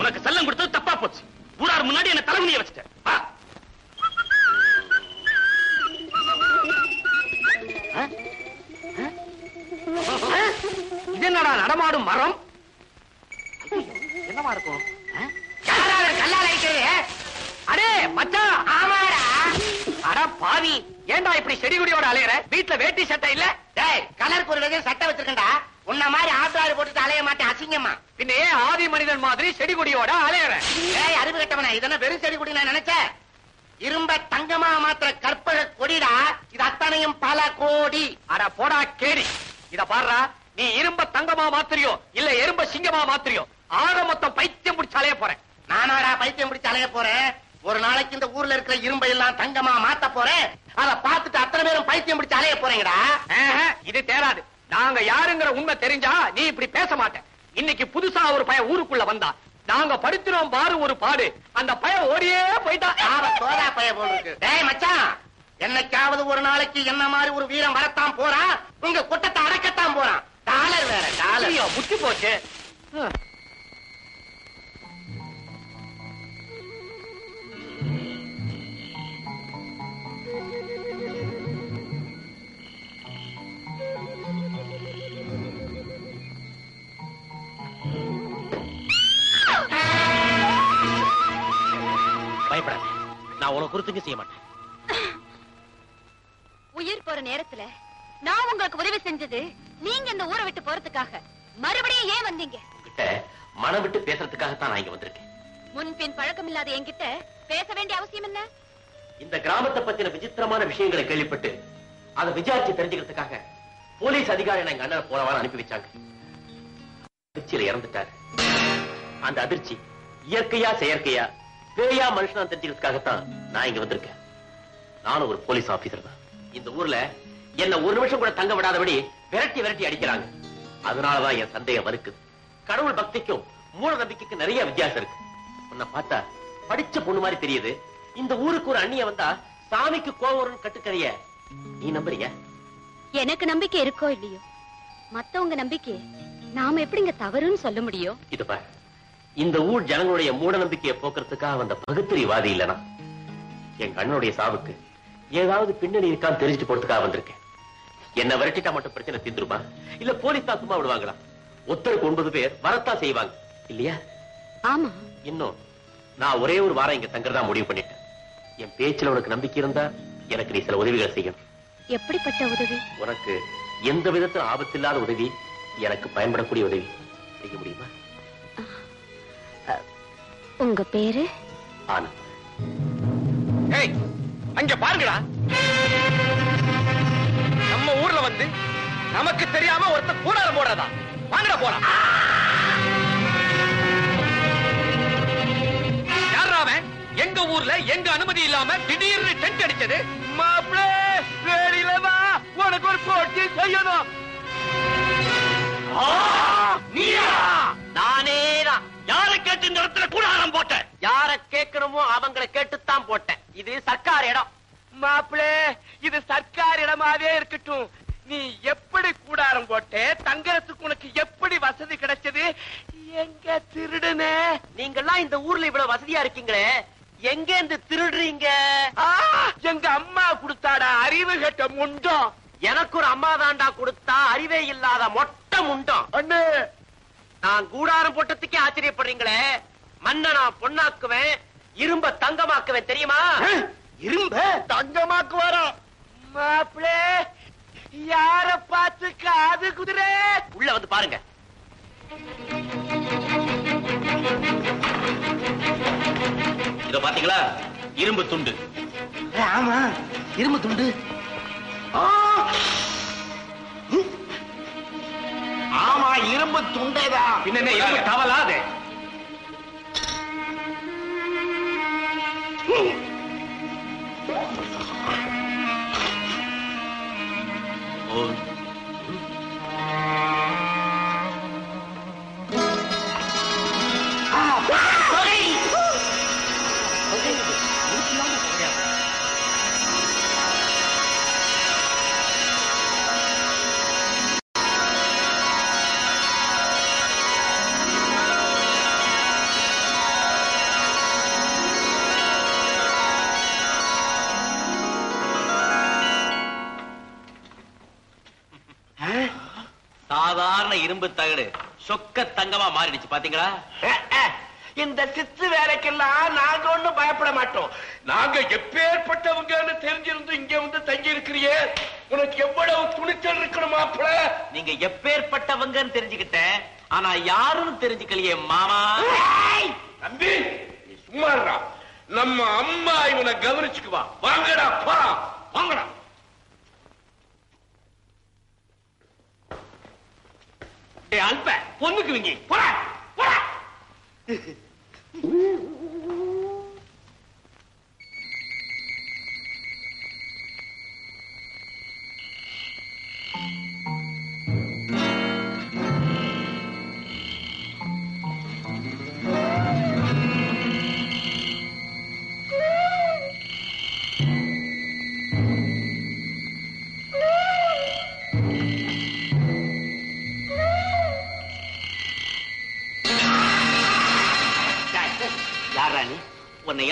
உனக்கு செல்லம் கொடுத்தது தப்பா போச்சு. ஊரார் முன்னாடி என்ன தலைமுனிய வச்சுட்டேன். என்னடா நடமாடும் மரம் என்னமா இருக்கும்? அலையற வீட்டுல வேட்டி சட்டை இல்ல கலருக்கு ஒரு வகையில் சட்டை வச்சிருக்கா. உன்ன மாதிரி ஆசாறு போட்டு அலைய மாட்டேன், அசிங்கமா. பின்னே ஆதி மனிதன் மாதிரி செடிகுடியோட அலையற. அறிவு கட்டவன இதென்ன வெறும் செடி குடி? நான் நினைச்சேன் இரும்ப தங்கமா மாத்திர கற்பக கொடிடா. இது அத்தனையும் பல கோடி. அட போடா கேடி. இத பாடுறா, நீ இரும்ப தங்கமா மாத்திரியோ இல்ல எறும்ப சிங்கமா மாத்திரியோ ஆக மொத்தம் பைத்தியம் பிடிச்சாலே போறேன். நானாடா பைத்தியம் பிடிச்சாலே போறேன்? ஒரு நாளைக்கு இந்த ஊர்ல இருக்கிற இரும்பை எல்லாம் தங்கமா மாத்த போறேன். அத பாத்துட்டு அத்தனை பேரும் பைத்தியம் பிடிச்சாலே போறீங்கடா. இது தேராது. நாங்க யாருங்கிற உண்மை தெரிஞ்சா நீ இப்படி பேச மாட்டேன். இன்னைக்கு புதுசா ஒரு பையன் ஊருக்குள்ள வந்தா, நாங்க படுத்துறோம் பாரு ஒரு பாடு, அந்த பையன் ஓடியே போயிட்டா. என்னைக்காவது ஒரு நாளைக்கு என்ன மாதிரி ஒரு வீரம் வரத்தான் போறான், உங்க குட்டத்தை அடக்கத்தான் போறான். டாலர் வேற டாலர் முத்தி போச்சு. நான் உனக்கு குறித்து செய்ய மாட்டேன். உயிர் போற நேரத்துல நான் உங்களுக்கு உதவி செஞ்சது நீங்க இந்த ஊரை விட்டு போறதுக்காக. மறுபடியும் ஏன் வந்தீங்க? மன விட்டு பேசுறதுக்காக தான் நான் இங்க வந்திருக்கேன். முன்பின் பழக்கம் இல்லாத என்கிட்ட பேச வேண்டிய அவசியம் என்ன? இந்த கிராமத்தை பத்தின விசித்திரமான விஷயங்களை கேள்விப்பட்டு அதை விசாரிச்சு தெரிஞ்சுக்கிறதுக்காக போலீஸ் அதிகாரி எங்க அண்ணனை போன வாரம் அனுப்பி வச்சாங்க. அதிர்ச்சியில இறந்துட்டாரு. அந்த அதிர்ச்சி இயற்கையா செயற்கையா பேயா மனுஷனா தெரிஞ்சுக்கிறதுக்காகத்தான் நான் இங்க வந்திருக்கேன். நானும் ஒரு போலீஸ் ஆபீசர் தான். இந்த ஊர்ல என்ன ஒரு நிமிஷம் கூட தங்க விடாதபடி விரட்டி விரட்டி அடிக்கிறாங்க. அதனாலதான் என் சந்தேகம் இருக்குது. கடவுள் பக்திக்கும் மூட நம்பிக்கைக்கும் நிறைய வித்தியாசம் இருக்கு. உன்னை பார்த்தா படிச்ச பொண்ணு மாதிரி தெரியுது. இந்த ஊருக்கு ஒரு அண்ணிய வந்தா சாமிக்கு கோவம் கட்டுக்கதைய நீ நம்புறியா? எனக்கு நம்பிக்கை இருக்கோ இல்லையோ, மத்தவங்க நம்பிக்கை நாம எப்படிங்க தவறுன்னு சொல்ல முடியும்? இது பாரு, இந்த ஊர் ஜனங்களுடைய மூட நம்பிக்கையை போக்குறதுக்காக வந்த பகுத்தறிவாதி இல்லனா என் கண்ணுடைய சாவுக்கு ஏதாவது பின்னணி இருக்கான்னு தெரிஞ்சுட்டு போறதுக்காக வந்திருக்கேன். என்ன விரட்டிட்டா மட்டும் பிரச்சனை தீர்ந்துருமா? இல்ல போலீஸ் தான் சும்மா விடுவாங்களா? ஒருத்தருக்கு ஒன்பது பேர் வரத்தான் செய்வாங்க இல்லையா? ஆமா. இன்னும் நான் ஒரே ஒரு வாரம் இங்க தங்குறதா முடிவு பண்ணிட்டேன். என் பேச்சுல உனக்கு நம்பிக்கை இருந்தா எனக்கு நீ சில உதவிகளை செய்யணும். எப்படிப்பட்ட உதவி? உனக்கு எந்த விதத்துல ஆபத்தில்லாத உதவி, எனக்கு பயன்படக்கூடிய உதவி செய்ய முடியுமா? உங்க பேரு? ஆனந்த். ஏய், அங்க பாருங்கடா, நம்ம ஊர்ல வந்து நமக்கு தெரியாம ஒருத்த கூடார போடுறதா. வாங்கடா போறான். யாரா அவன்? எங்க ஊர்ல எங்க அனுமதி இல்லாம திடீர்னு டென்ட் அடிச்சது. மாப்ளே வேடில வா, உனக்கு ஒரு போட்டி செய்யணும். நீயா? நானேடா. யாரை கேட்டு இந்த இடத்துல கூடாரம் போட்டேன்? யாரை கேட்கணுமோ அவங்களை கேட்டுத்தான் போட்டேன். இது சர்க்கார் இடம் மாப்பிளே, இது சர்க்கார் இடமாவே இருக்கட்டும். நீ எப்படி கூடாரம் போட்டே? தங்கறதுக்கு உனக்கு எப்படி வசதி கிடைச்சது? எங்க திருடுனே? நீங்கெல்லாம் இந்த ஊர்ல இவ்வளவு வசதியா இருக்கீங்களே, எங்க இருந்து திருடுறீங்க? எங்க அம்மா கொடுத்தாடா அறிவு கட்ட முண்டம். எனக்கு ஒரு அம்மா தாண்டா கொடுத்தா அறிவே இல்லாத மொட்டை முண்டம். அண்ணே, நான் கூடாரம் போட்டதுக்கே ஆச்சரியப்படுறீங்களே. மண்ண நான் பொண்ணாக்குவேன், இரும்ப தங்கமாக்குவேன். தெரியுமா? இரும்ப தங்கமாக்குவாரா? மாப்பிளே யார பார்த்து காது குதிரை? உள்ள வந்து பாருங்க. இத பாத்தீங்களா? இரும்பு துண்டு. ஆமா, இரும்பு துண்டு. ஆமா, இரும்பு துண்டேதா. பின்ன இரும்பு தவலாது. இரும்பு தகடு சொக்க தங்கமா மாறிடுச்சு. பாத்தீங்களா? இந்த சித்து வேலைக்கெல்லாம் நாங்க ஒண்ணு பயப்பட மாட்டோம். நாங்க எப்பேற்பட்டவங்கன்னு தெரிஞ்சிருந்து இங்க வந்து தங்கி இருக்கிறீங்க. உனக்கு எவ்வளவு துணிச்சல் இருக்கணுமா? நீங்க எப்பேற்பட்டவங்கன்னு தெரிஞ்சுக்கிட்டேன், ஆனா யாரும் தெரிஞ்சுக்கலையே மாமா. தம்பி சும்மாறா, நம்ம அம்மா இவனை கவனிச்சுக்குவா. வாங்கடா போலாம், வாங்கடா. அல்ப பொண்ணுக்கு விங்கி போடா போடா.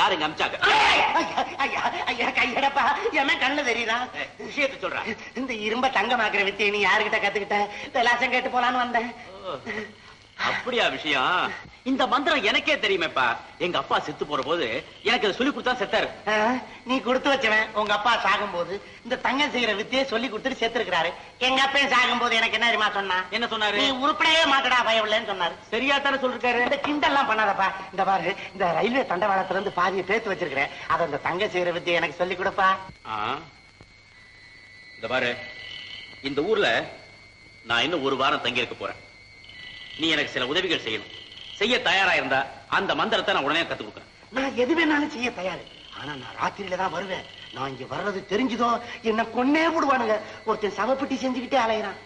யார் எங்க அமிச்சாங்க? கையடப்பா, என்ன கண்ணு தெரியுதா? விஷயத்தை சொல்றேன். இந்த இரும்ப தங்கமாக்குற வித்தியை நீ யாருகிட்ட கத்துக்கிட்ட? லாசம் கேட்டு போலான்னு வந்தேன். அப்படியா விஷயம்? இந்த மந்திரம் எனக்கே தெரியுமேப்பா. எங்க அப்பா செத்து போற போது எனக்கு இதை சொல்லி கொடுத்தா செத்தாரு. நீ கொடுத்து வச்சவன் உங்க அப்பா சாகும் போது இந்த தங்கம் செய்யற வித்தியை சொல்லி கொடுத்துட்டு செத்து இருக்கிறாரு. எங்க அப்பா சாகும் போது எனக்கு என்ன தெரியுமா சொன்னா? என்ன சொன்னாரு? நீ உருப்படையே மாட்டடா பயவில்லைன்னு சொன்னாரு. சரியா தானே சொல்லிருக்காரு. இந்த கிண்டெல்லாம் பண்ணாதப்பா. இந்த பாரு, இந்த ரயில்வே தண்டவாளத்துல இருந்து பாதியை பேத்து வச்சிருக்கிறேன். அதை இந்த தங்கம் செய்யற வித்தியை எனக்கு சொல்லி கொடுப்பா. இந்த பாரு, இந்த ஊர்ல நான் இன்னும் ஒரு வாரம் தங்கி இருக்க போறேன். நீ எனக்கு சில உதவிகள் செய்யணும். செய்ய தயாரா இருந்தா அந்த மந்திரத்தை நான் உடனே கத்து கொடுக்கிறேன். நான் எது வேணாலும் செய்ய தயாரு. ஆனா நான் ராத்திரியில தான் வருவேன். நான் இங்க வர்றது தெரிஞ்சதோ என்ன கொன்னே விடுவானுங்க. ஒருத்தன் சவப்பட்டி செஞ்சுக்கிட்டே அலையிறான்.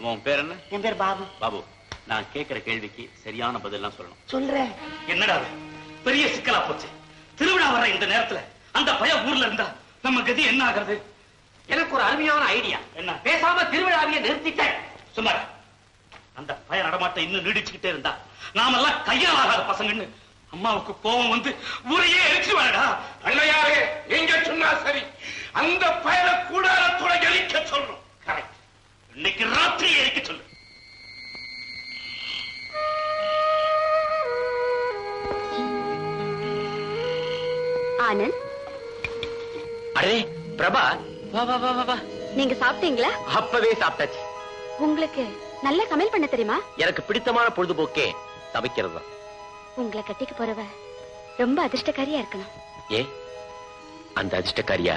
அவன் பேர் என்ன? என் பேர் பாபு. பாபு, நான் கேட்கிற கேள்விக்கு சரியான பதிலாம் சொல்லணும். சொல்றேன். என்னடா பெரிய சிக்கலா போச்சு. திருவிழா வர்ற இந்த நேரத்துல அந்த பய ஊர்ல இருந்தா நம்ம கதி என்ன ஆகுறது? எனக்கு ஒரு அருமையான ஐடியா. என்ன? பேசாம திருவிழாவிய நிறுத்திட்டேன். சுமார் அந்த பய நடமாட்டம் இன்னும் நீடிச்சுக்கிட்டே இருந்தா நாமெல்லாம் கையால் ஆகாத பசங்கன்னு அம்மாவுக்கு கோபம் வந்து ஊரையே எரிச்சு வாடா. அண்ணையாரே, நீங்க சொன்னா சரி, அந்த பயல கூடாரத்தோட எரிக்க சொல்றோம். கரெக்ட். இன்னைக்கு ராத்திரி எரிக்க சொல்லு. ஆனந்த். அரே பிரபா, வா வா வா வா. நீங்க சாப்பிட்டீங்களா? அப்பவே சாப்பிட்டாச்சு. உங்களுக்கு நல்லா சமையல் பண்ண தெரியுமா? எனக்கு பிடித்தமான பொழுதுபோக்கே சமைக்கிறது தான். உங்களை கட்டிக்கு போறவ ரொம்ப அதிர்ஷ்டக்காரியா இருக்கணும். ஏ, அந்த அதிர்ஷ்டக்காரியா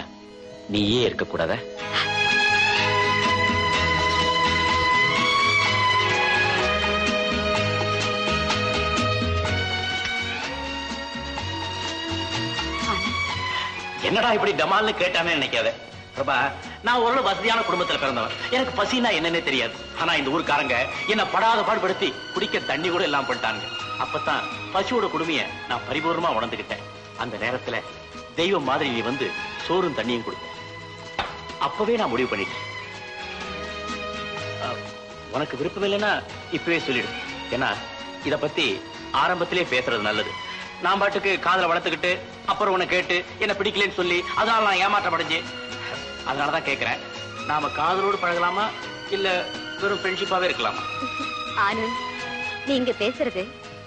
நீயே இருக்க கூடாதா? என்னடா இப்படி டமால்னு கேட்டானே நினைக்காத. பிரபா, நான் ஒரு வசதியான குடும்பத்தில் பிறந்தவன். எனக்கு பசினா என்னன்னே தெரியாது. ஆனா இந்த ஊருக்காரங்க என்ன படாத பாடுபடுத்தி குடிக்க தண்ணி கூட எல்லாம் பண்ணிட்டாங்க. அப்பதான் பசியோட கொடுமைய நான் பரிபூர்ணமா உணர்ந்துகிட்டேன். அந்த நேரத்துல தெய்வம் மாதிரி நீ வந்து சோறும் தண்ணியும் கொடுத்தேன். அப்பவே நான் முடிவு பண்ணிட்டேன், உனக்கு விருப்பம் இல்லைன்னா இப்பவே சொல்லிடு. ஏன்னா இத பத்தி ஆரம்பத்திலே பேசுறது நல்லது. நான் பாட்டுக்கு காதல வளர்த்துக்கிட்டு அப்புறம் உன கேட்டு என்ன பிடிக்கலன்னு சொல்லி அதனால நான் ஏமாற்றம் அடைஞ்சு, அதனாலதான் கேட்கிறேன், நாம காதலோடு பழகலாமா இல்ல வெறும் ஃப்ரெண்ட்ஷிப்பாவே இருக்கலாமா? ஆனந்த், நீங்க பேசுறது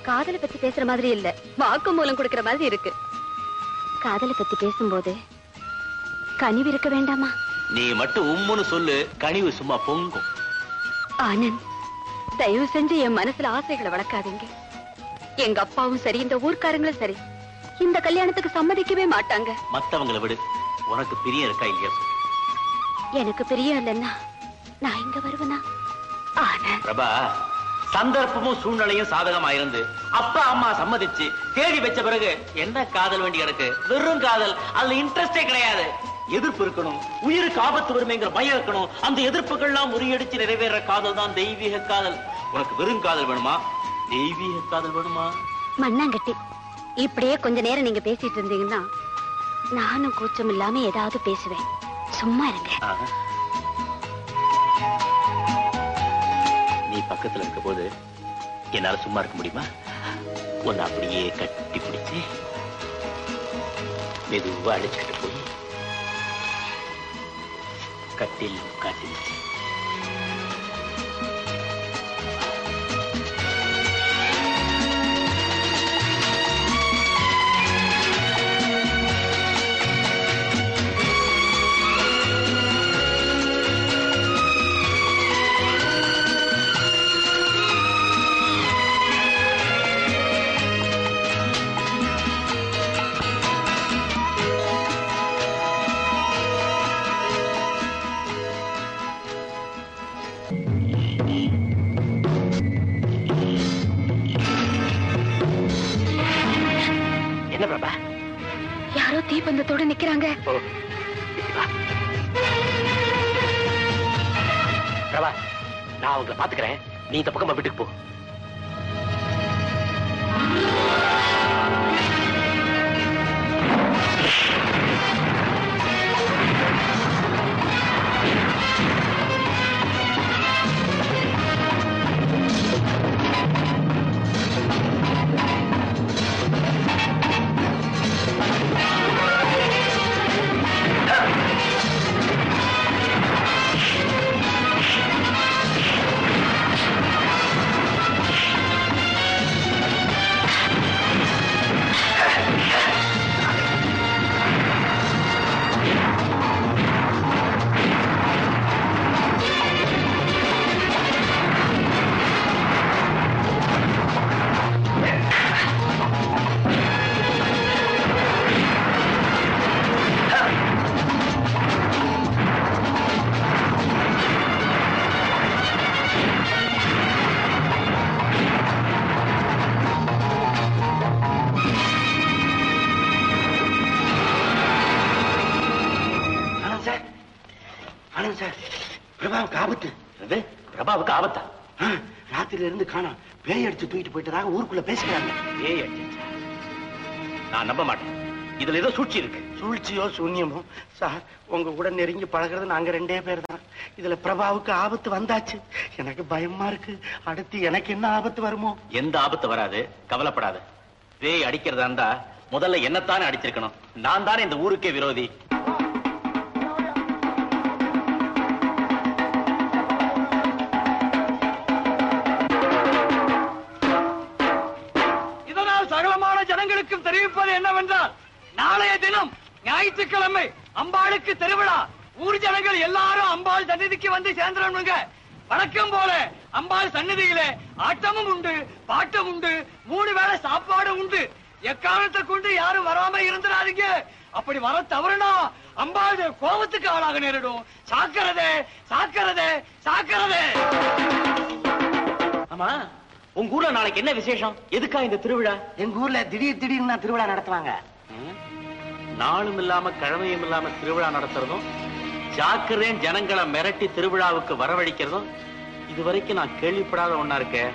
காதலை பத்தி பேசுற மாதிரி இல்ல, வாக்கு மூலம் கொடுக்கிற மாதிரி இருக்கு. காதலை பத்தி பேசும்போது கனிவு இருக்க வேண்டாமா? நீ மட்டும் உம்முன்னு சொல்லு, கனிவு சும்மா பொங்கும். ஆனந்த், தயவு செஞ்சு என் மனசுல ஆசைகளை வளர்க்காதீங்க. எங்க அப்பாவும் சரி, இந்த ஊர்க்காரங்களும் சரி, இந்த கல்யாணத்துக்கு சம்மதிக்கவே மாட்டாங்க. மத்தவங்களை விடு, உனக்கு பிரியம் இருக்கா இல்லையா? எனக்கு பிரியம் இல்லைன்னா நான் இங்க வருவனா? பிரபா, சந்தர்ப்பமும் சூழ்நிலையும் சாதகமாயிருந்து அப்பா அம்மா சம்மதிச்சு தேடி வச்ச பிறகு என்ன காதல் வேண்டி எனக்கு? வெறும் காதல், அதுல இன்ட்ரெஸ்டே கிடையாது. எதிர்ப்பு இருக்கணும், உயிருக்கு ஆபத்து வருமேங்கிற பயம் இருக்கணும். அந்த எதிர்ப்புகள்லாம் முறியடிச்சு நிறைவேற காதல் தான் தெய்வீக காதல். உனக்கு வெறும் காதல் வேணுமா, தெய்வீக காதல் வேணுமா? மண்ணாங்கட்டி, இப்படியே கொஞ்ச நேரம் நீங்க பேசிட்டு இருந்தீங்கன்னா நானும் கூச்சம் இல்லாம ஏதாவது பேசுவேன். சும்மா இருங்க. நீ பக்கத்துல இருக்க போது என்னால சும்மா இருக்க முடியுமா? உன்னை அப்படியே கட்டி பிடிச்சு மெதுவா அழைச்சிட்டு போய் கட்டில் காட்டி தீபந்தத்தோட நிக்கிறாங்க. பிரபா, நான் அவங்களை பாத்துக்கிறேன், நீ இந்த பக்கமா வீட்டுக்கு போ. ஆனந்த் சார், பிரபாவுக்கு ஆபத்து. அது பிரபாவுக்கு ஆபத்தா? ராத்திரில இருந்து காணாம். பேய் அடிச்சு தூக்கிட்டு போயிட்டதாக ஊருக்குள்ள பேசுகிறாங்க. பேய் அடிச்சு நான் நம்ப மாட்டேன். இதுல ஏதோ சூழ்ச்சி இருக்கு. சூழ்ச்சியோ சூன்யமோ சார், உங்க கூட நெருங்கி பழகிறது நாங்க ரெண்டே பேர் தான். இதுல பிரபாவுக்கு ஆபத்து வந்தாச்சு. எனக்கு பயமா இருக்கு. அடுத்து எனக்கு என்ன ஆபத்து வருமோ? எந்த ஆபத்து வராது, கவலைப்படாது. பேய் அடிக்கிறதா இருந்தா முதல்ல என்னத்தானே அடிச்சிருக்கணும். நான் தானே இந்த ஊருக்கே விரோதி. இதனால் சகலமான ஜனங்களுக்கும் தெரிவிப்பது என்னவென்றால், நாளைய தினம் ஞாயிற்றுக்கிழமை அம்பாளுக்கு திருவிழா. ஊர் ஜனங்கள் எல்லாரும் அம்பாள் சன்னிதிக்கு வந்து சேர்ந்துடணுங்க. வழக்கம் போல அம்பாள் சன்னிதியில ஆட்டமும் உண்டு, பாட்டம் உண்டு, மூணு வேளை சாப்பாடு உண்டு. எக்காரணத்தை கொண்டு யாரும் வராம இருந்துடாதீங்க. அப்படி வர தவறுனா அம்பாள் கோபத்துக்கு ஆளாக நேரிடும். சாக்கிறதே சாக்கிறதே சாக்கிறதே. ஆமா, உங்க ஊர்ல நாளைக்கு என்ன விசேஷம்? எதுக்கா இந்த திருவிழா? எங்க ஊர்ல திடீர் திடீர்னு திருவிழா நடத்துவாங்க. நாளும் இல்லாம கிழமையும் இல்லாம திருவிழா நடத்துறதும், ஜாக்கிரதையும் ஜனங்களை மிரட்டி திருவிழாவுக்கு வரவழைக்கிறதும் இதுவரைக்கும் நான் கேள்விப்படாத ஒண்ணா இருக்க.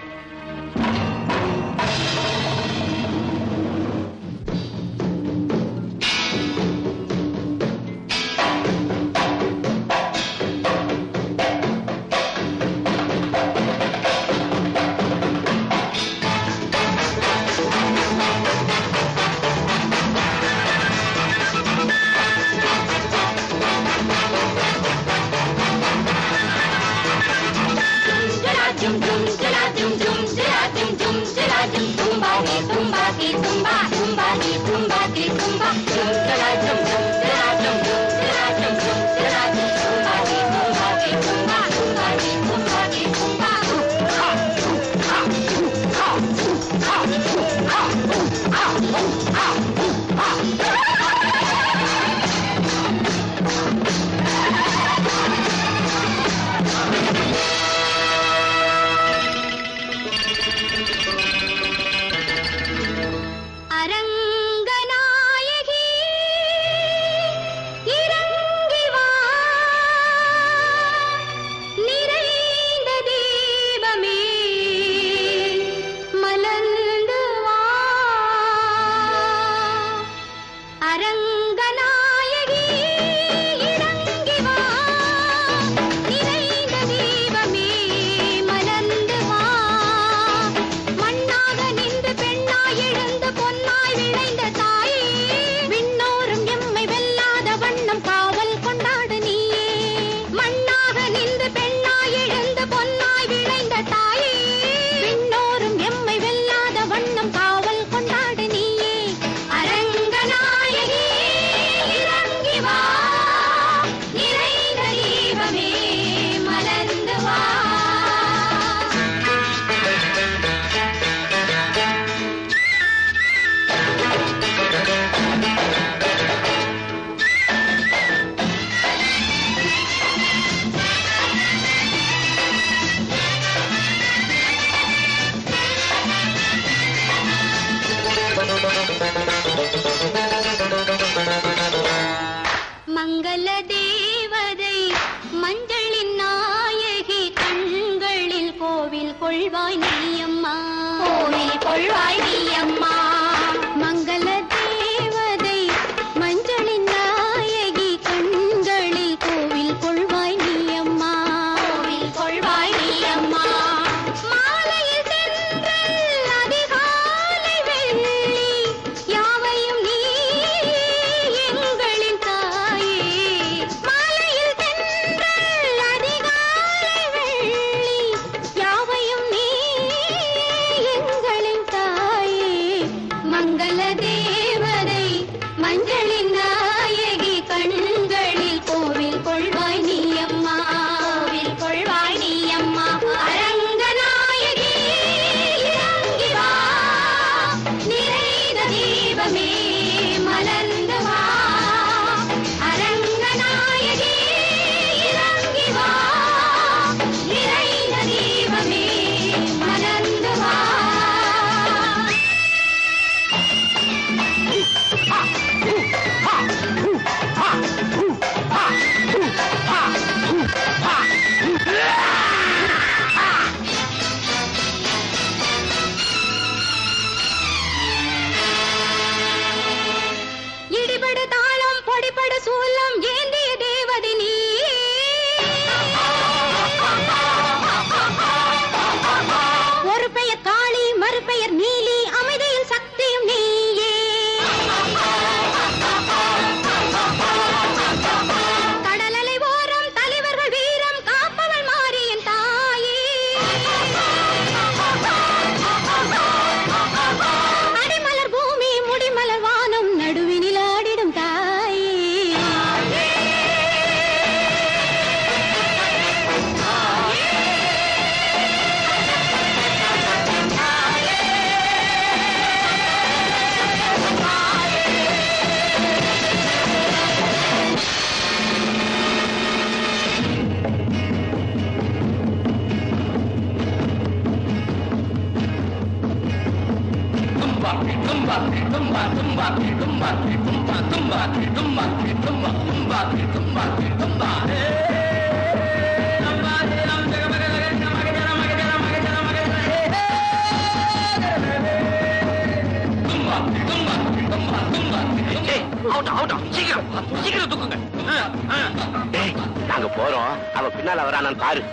நாங்க போறோம், அவ பின்னால வரானான்னு பாரு.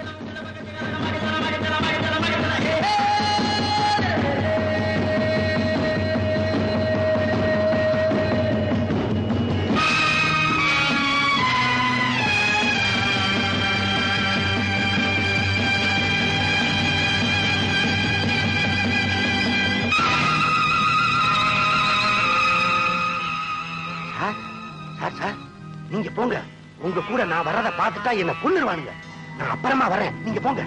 நீங்க போங்க, உங்க கூட நான் வர்றதை பார்த்துட்டா என்ன கொன்னுடுவானுங்க. நான் அப்புறமா வரேன், நீங்க போங்க.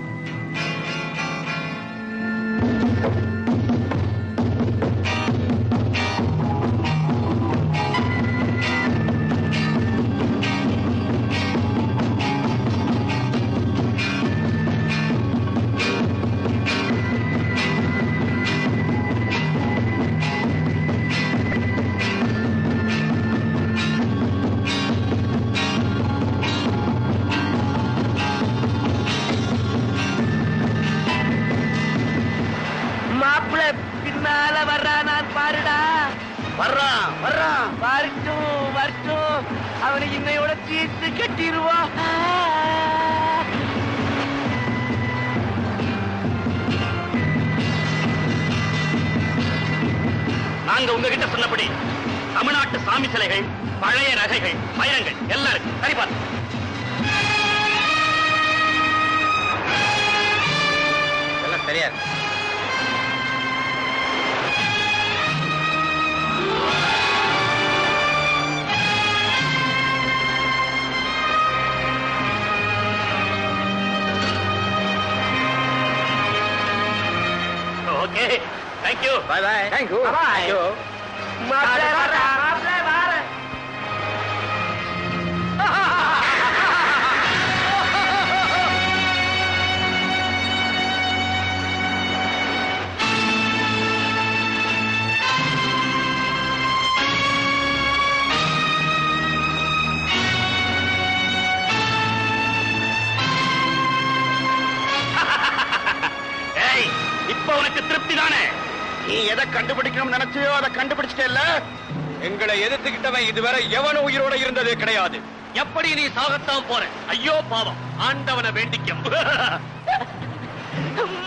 இதுவரை எவன உயிரோட இருந்ததே கிடையாது. எப்படி நீ சாகத்தான் போற? ஐயோ பாவம், ஆண்டவனை வேண்டிக்க.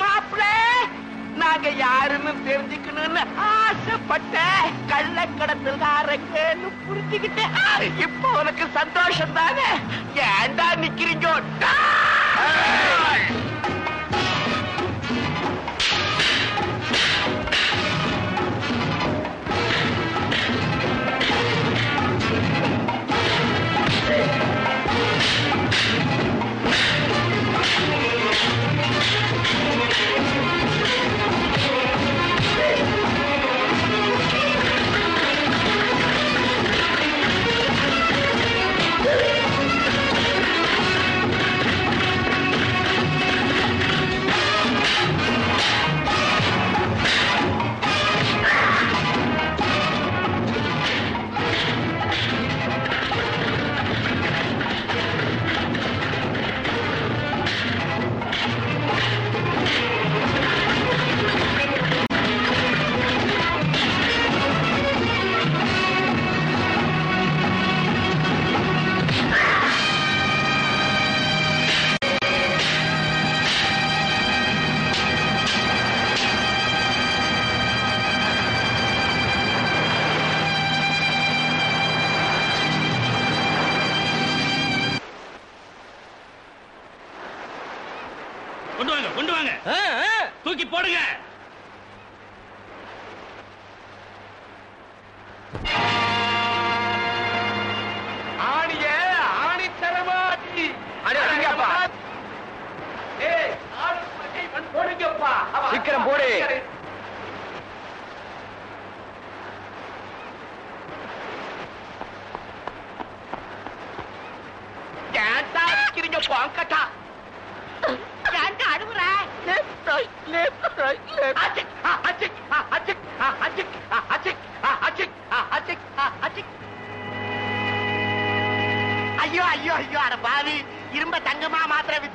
மாப்ளே, நாங்க யாருன்னு தெரிஞ்சுக்கணும்னு ஆசைப்பட்ட கள்ளக்கடத்தல்காரங்கன்னு புரிஞ்சுக்கிட்டேன். இப்ப உனக்கு சந்தோஷம் தானே? ஏண்டா நிக்கிறீங்க?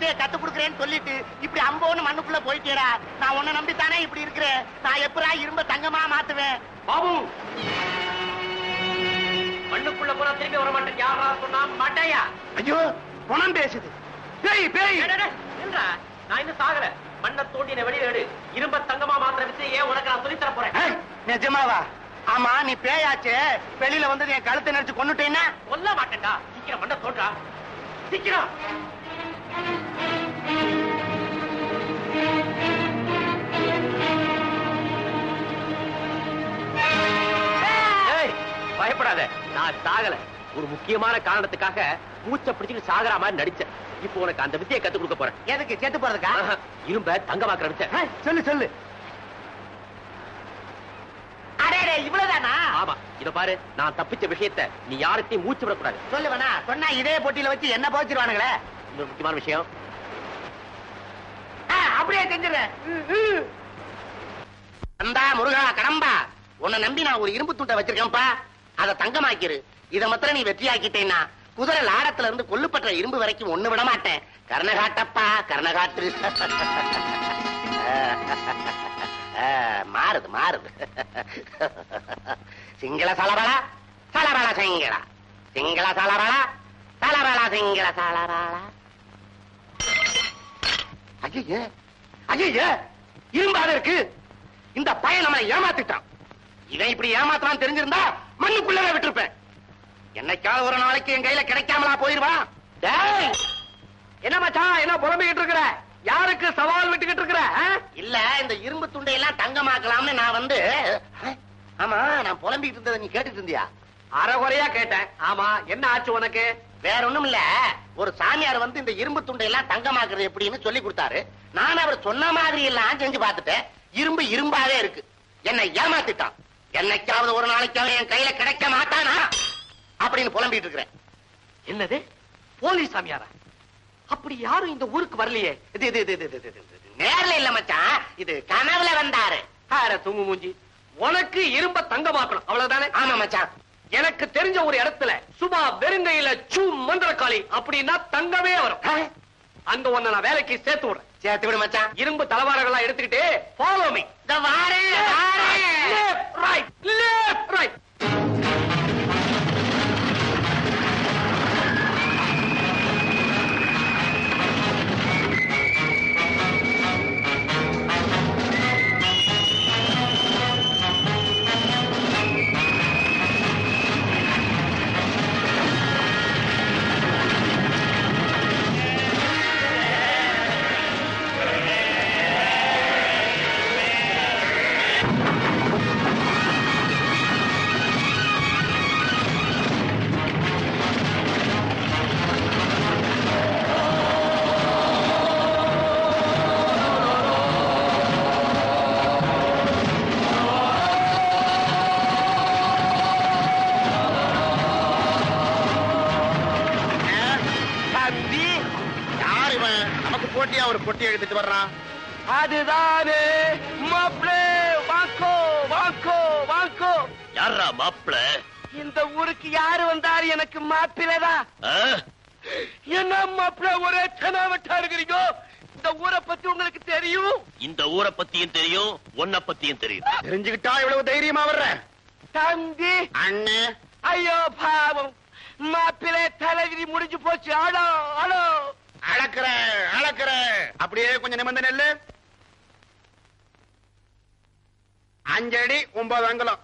வித்தையை கத்து கொடுக்குறேன்னு சொல்லிட்டு இப்படி அம்போன்னு மண்ணுக்குள்ள போயிட்டேடா. நான் உன்னை நம்பித்தானே இப்படி இருக்கிறேன். நான் எப்படா இரும்ப தங்கமா மாத்துவேன் பாபு? மண்ணுக்குள்ள போனா திரும்பி வர மாட்டேன். யாரா சொன்னா மாட்டையா? ஐயோ பொணம் பேசுது. பேய் பேய் என்றா? நான் இன்னும் சாகல. மண்ணை தோண்டின வெளியே எடு. இரும்ப தங்கமா மாத்திர விஷயம் ஏன் உனக்கு நான் சொல்லி தர போறேன். நிஜமாவா? ஆமா நீ பேயாச்சே, வெளியில வந்து என் கழுத்தை நடிச்சு கொண்டுட்டேன்னா சொல்ல மாட்டேன்டா. சீக்கிரம் மண்ணை தோன்றா, சீக்கிரம். பயப்படாத, நான் சாகல. ஒரு முக்கியமான காரணத்துக்காக மூச்சை பிடிச்சிட்டு சாகரா மாதிரி நடிச்சேன். இப்போ உனக்கு அந்த வித்தியை கத்து கொடுக்க போறேன். எதுக்கு? சேர்த்து போறதுக்கா? இரும்ப தங்கமாக்குற வித்தியை. சொல்லு சொல்லு. அடேடே இவ்வளவுதானா? ஆமா, இத பாரு. நான் தப்பிச்ச விஷயத்தை நீ யாருக்கையும் மூச்சு விடக்கூடாது. சொல்லுவனா? சொன்னா இதே போட்டியில வச்சு என்ன போச்சிருவானுங்களே. இன்னொரு முக்கியமான விஷயம். அப்படியே செஞ்சிருவேன். அந்தா முருகா கடம்பா, உன்னை நம்பி நான் ஒரு இரும்பு துண்டை வச்சிருக்கேன்ப்பா. அதை தங்கமாக்கிரு. இதை மாத்திரம் நீ வெற்றியாக்கிட்டேன்னா குதிரை லாரத்துல இருந்து கொல்லுப்பற்ற இரும்பு வரைக்கும் ஒண்ணு விட மாட்டேன். கர்ணகாட்டப்பா கர்ணகாட்டு. மாறுது மாறுது. சிங்கள சலபலா சலபலா சிங்களா சிங்கள சலபலா சலபலா சிங்கள சலபலா. ஐய ஐய இரும்பாத இருக்கு. இந்த பையன் நம்மளை ஏமாத்திட்டான். இவன் இப்படி ஏமாத்தான் தெரிஞ்சிருந்தா மண்ணுக்குள்ளே விட்டுருப்பேன். என்னைக்காவது ஒரு நாளைக்கு என் கையில கிடைக்காமலா போயிருவா. என்ன மச்சான் என்ன புலம்பிக்கிட்டு இருக்கிற? யாருக்கு சவால் விட்டுக்கிட்டு இருக்கிற? இல்ல இந்த இரும்பு துண்டையெல்லாம் தங்கமாக்கலாம்னு நான் வந்து. ஆமா நான் புலம்பிக்கிட்டு இருந்ததை நீ கேட்டுட்டு இருந்தியா? அரைகுறையா கேட்டேன். ஆமா என்ன ஆச்சு உனக்கு? வேற ஒண்ணும் இல்ல, ஒரு சாமியார் வந்து இந்த இரும்பு துண்டையெல்லாம் தங்கமாக்குறது எப்படின்னு சொல்லி கொடுத்தாரு. நான் அவர் சொன்ன மாதிரி எல்லாம் செஞ்சு பார்த்துட்டேன். இரும்பு இரும்பாவே இருக்கு. என்னை ஏமாத்திட்டான். என்னைக்காவது ஒரு நாளைக்காவது என் கையில கிடைக்க மாட்டானா அப்படின்னு புலம்பிட்டு இருக்கிறேன். என்னது போலி சாமியாரா? அப்படி யாரும் இந்த ஊருக்கு வரலையே. நேர்ல இல்ல மச்சான், இது கனவுல வந்தாரு. தூங்கு மூஞ்சி. உனக்கு இரும்ப தங்கமாக்கணும் அவ்வளவுதானே? ஆமா மச்சான். எனக்கு தெரிஞ்ச ஒரு இடத்துல சும்மா வெறுங்கையில சூ மந்திரக்காளி அப்படின்னா தங்கமே வரும். அங்க ஒன்ன நான் வேலைக்கு சேர்த்து விடுறேன். சேர்த்து விடு மச்சான். இரும்பு தலவாரங்களா எடுத்துக்கிட்டு follow me. Right left right. அதுதானே மாப்ளே. வாங்கோ வாங்கோ வாங்கோ. யாரா மாப்ளே? இந்த ஊருக்கு யாரு வந்தாரு? எனக்கு மாப்பிளதா. என்ன மாப்ளே ஒரே சனாவட்டா இருக்கிறீங்க? இந்த ஊரை பத்தி உங்களுக்கு தெரியும்? இந்த ஊரை பத்தியும் தெரியும், உன்னை பத்தியும் தெரியும். தெரிஞ்சுக்கிட்டா இவ்வளவு தைரியமா வர்ற? தம்பி அண்ணே. ஐயோ பாவம் மாப்பிளே, தலைவிரி முடிஞ்சு போச்சு. ஆடோ ஆடோ அளக்குற அளக்குற. அப்படியே கொஞ்சம் நிமிர்ந்த நெல்லு. அஞ்சடி ஒன்பது அங்குலம்.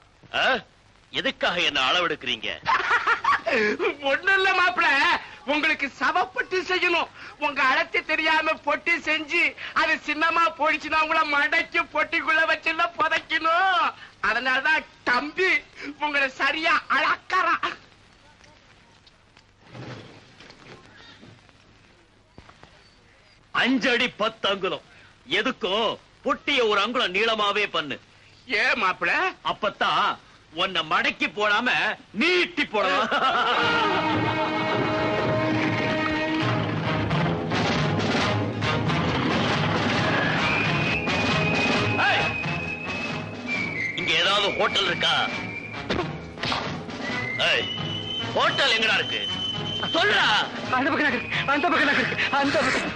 எதுக்காக என்ன அளவெடுக்கிறீங்க? ஒண்ணு இல்ல மாப்பிள, உங்களுக்கு சவப்பொட்டி செய்யணும். உங்க அளத்து தெரியாம பொட்டி செஞ்சு அது சின்னமா போயிடுச்சுன்னா உங்களை மடக்கி பொட்டிக்குள்ள வச்சுன்னா புதைக்கணும். அதனாலதான் தம்பி உங்களை சரியா அளக்கற. அஞ்சடி பத்து அங்குலம். எதுக்கோ பொட்டிய ஒரு அங்குலம் நீளமாவே பண்ணு. ஏ மாப்பிள, அப்பத்தான் உன்னை மடக்கி போடாம நீட்டி போடலாம். இங்க ஏதாவது ஹோட்டல் இருக்கா? ஹோட்டல் எங்கடா இருக்கு சொல்றா. அந்த பக்கம் அந்த பக்கம் அந்த பக்கம்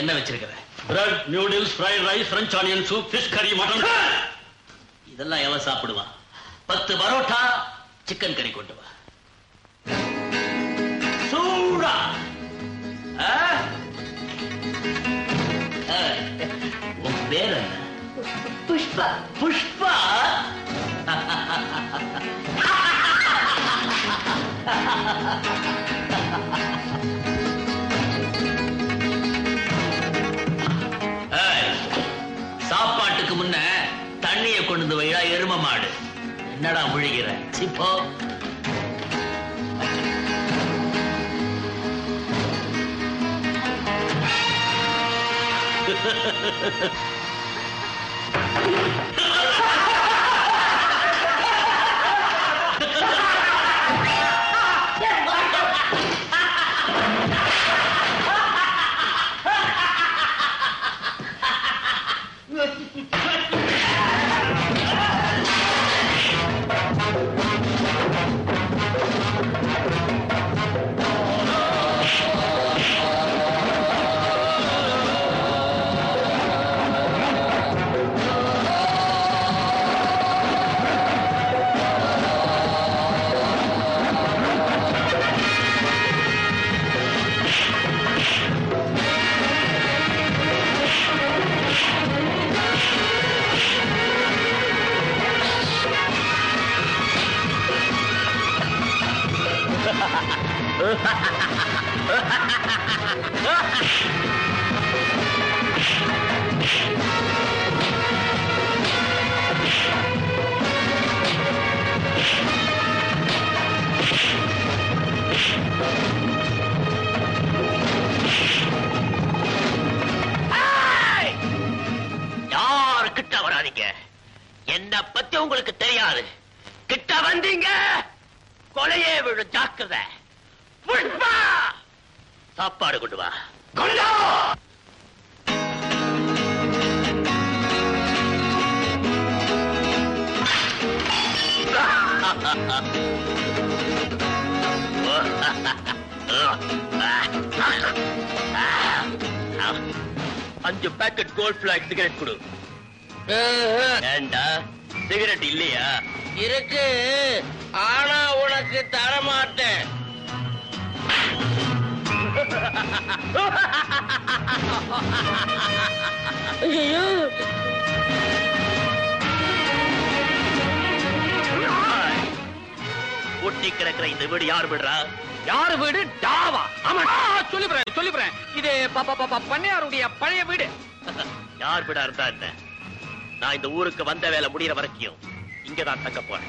என்ன வச்சிருக்கிற? Bread, noodles, fried rice, French onion soup, fish கறி, மட்டன். இதெல்லாம் எல்லாம் சாப்பிடுவா. பத்து பரோட்டா, சிக்கன் கறி கொண்டு வா. சூடா. உன் பேர் என்ன? புஷ்பா. புஷ்பா. கொண்டு வைடா எரும மாடு. என்னடா முழிக்கிற? இப்போ வந்த வேலை முடியற வரைக்கும் இங்கதான் தங்க போறேன்.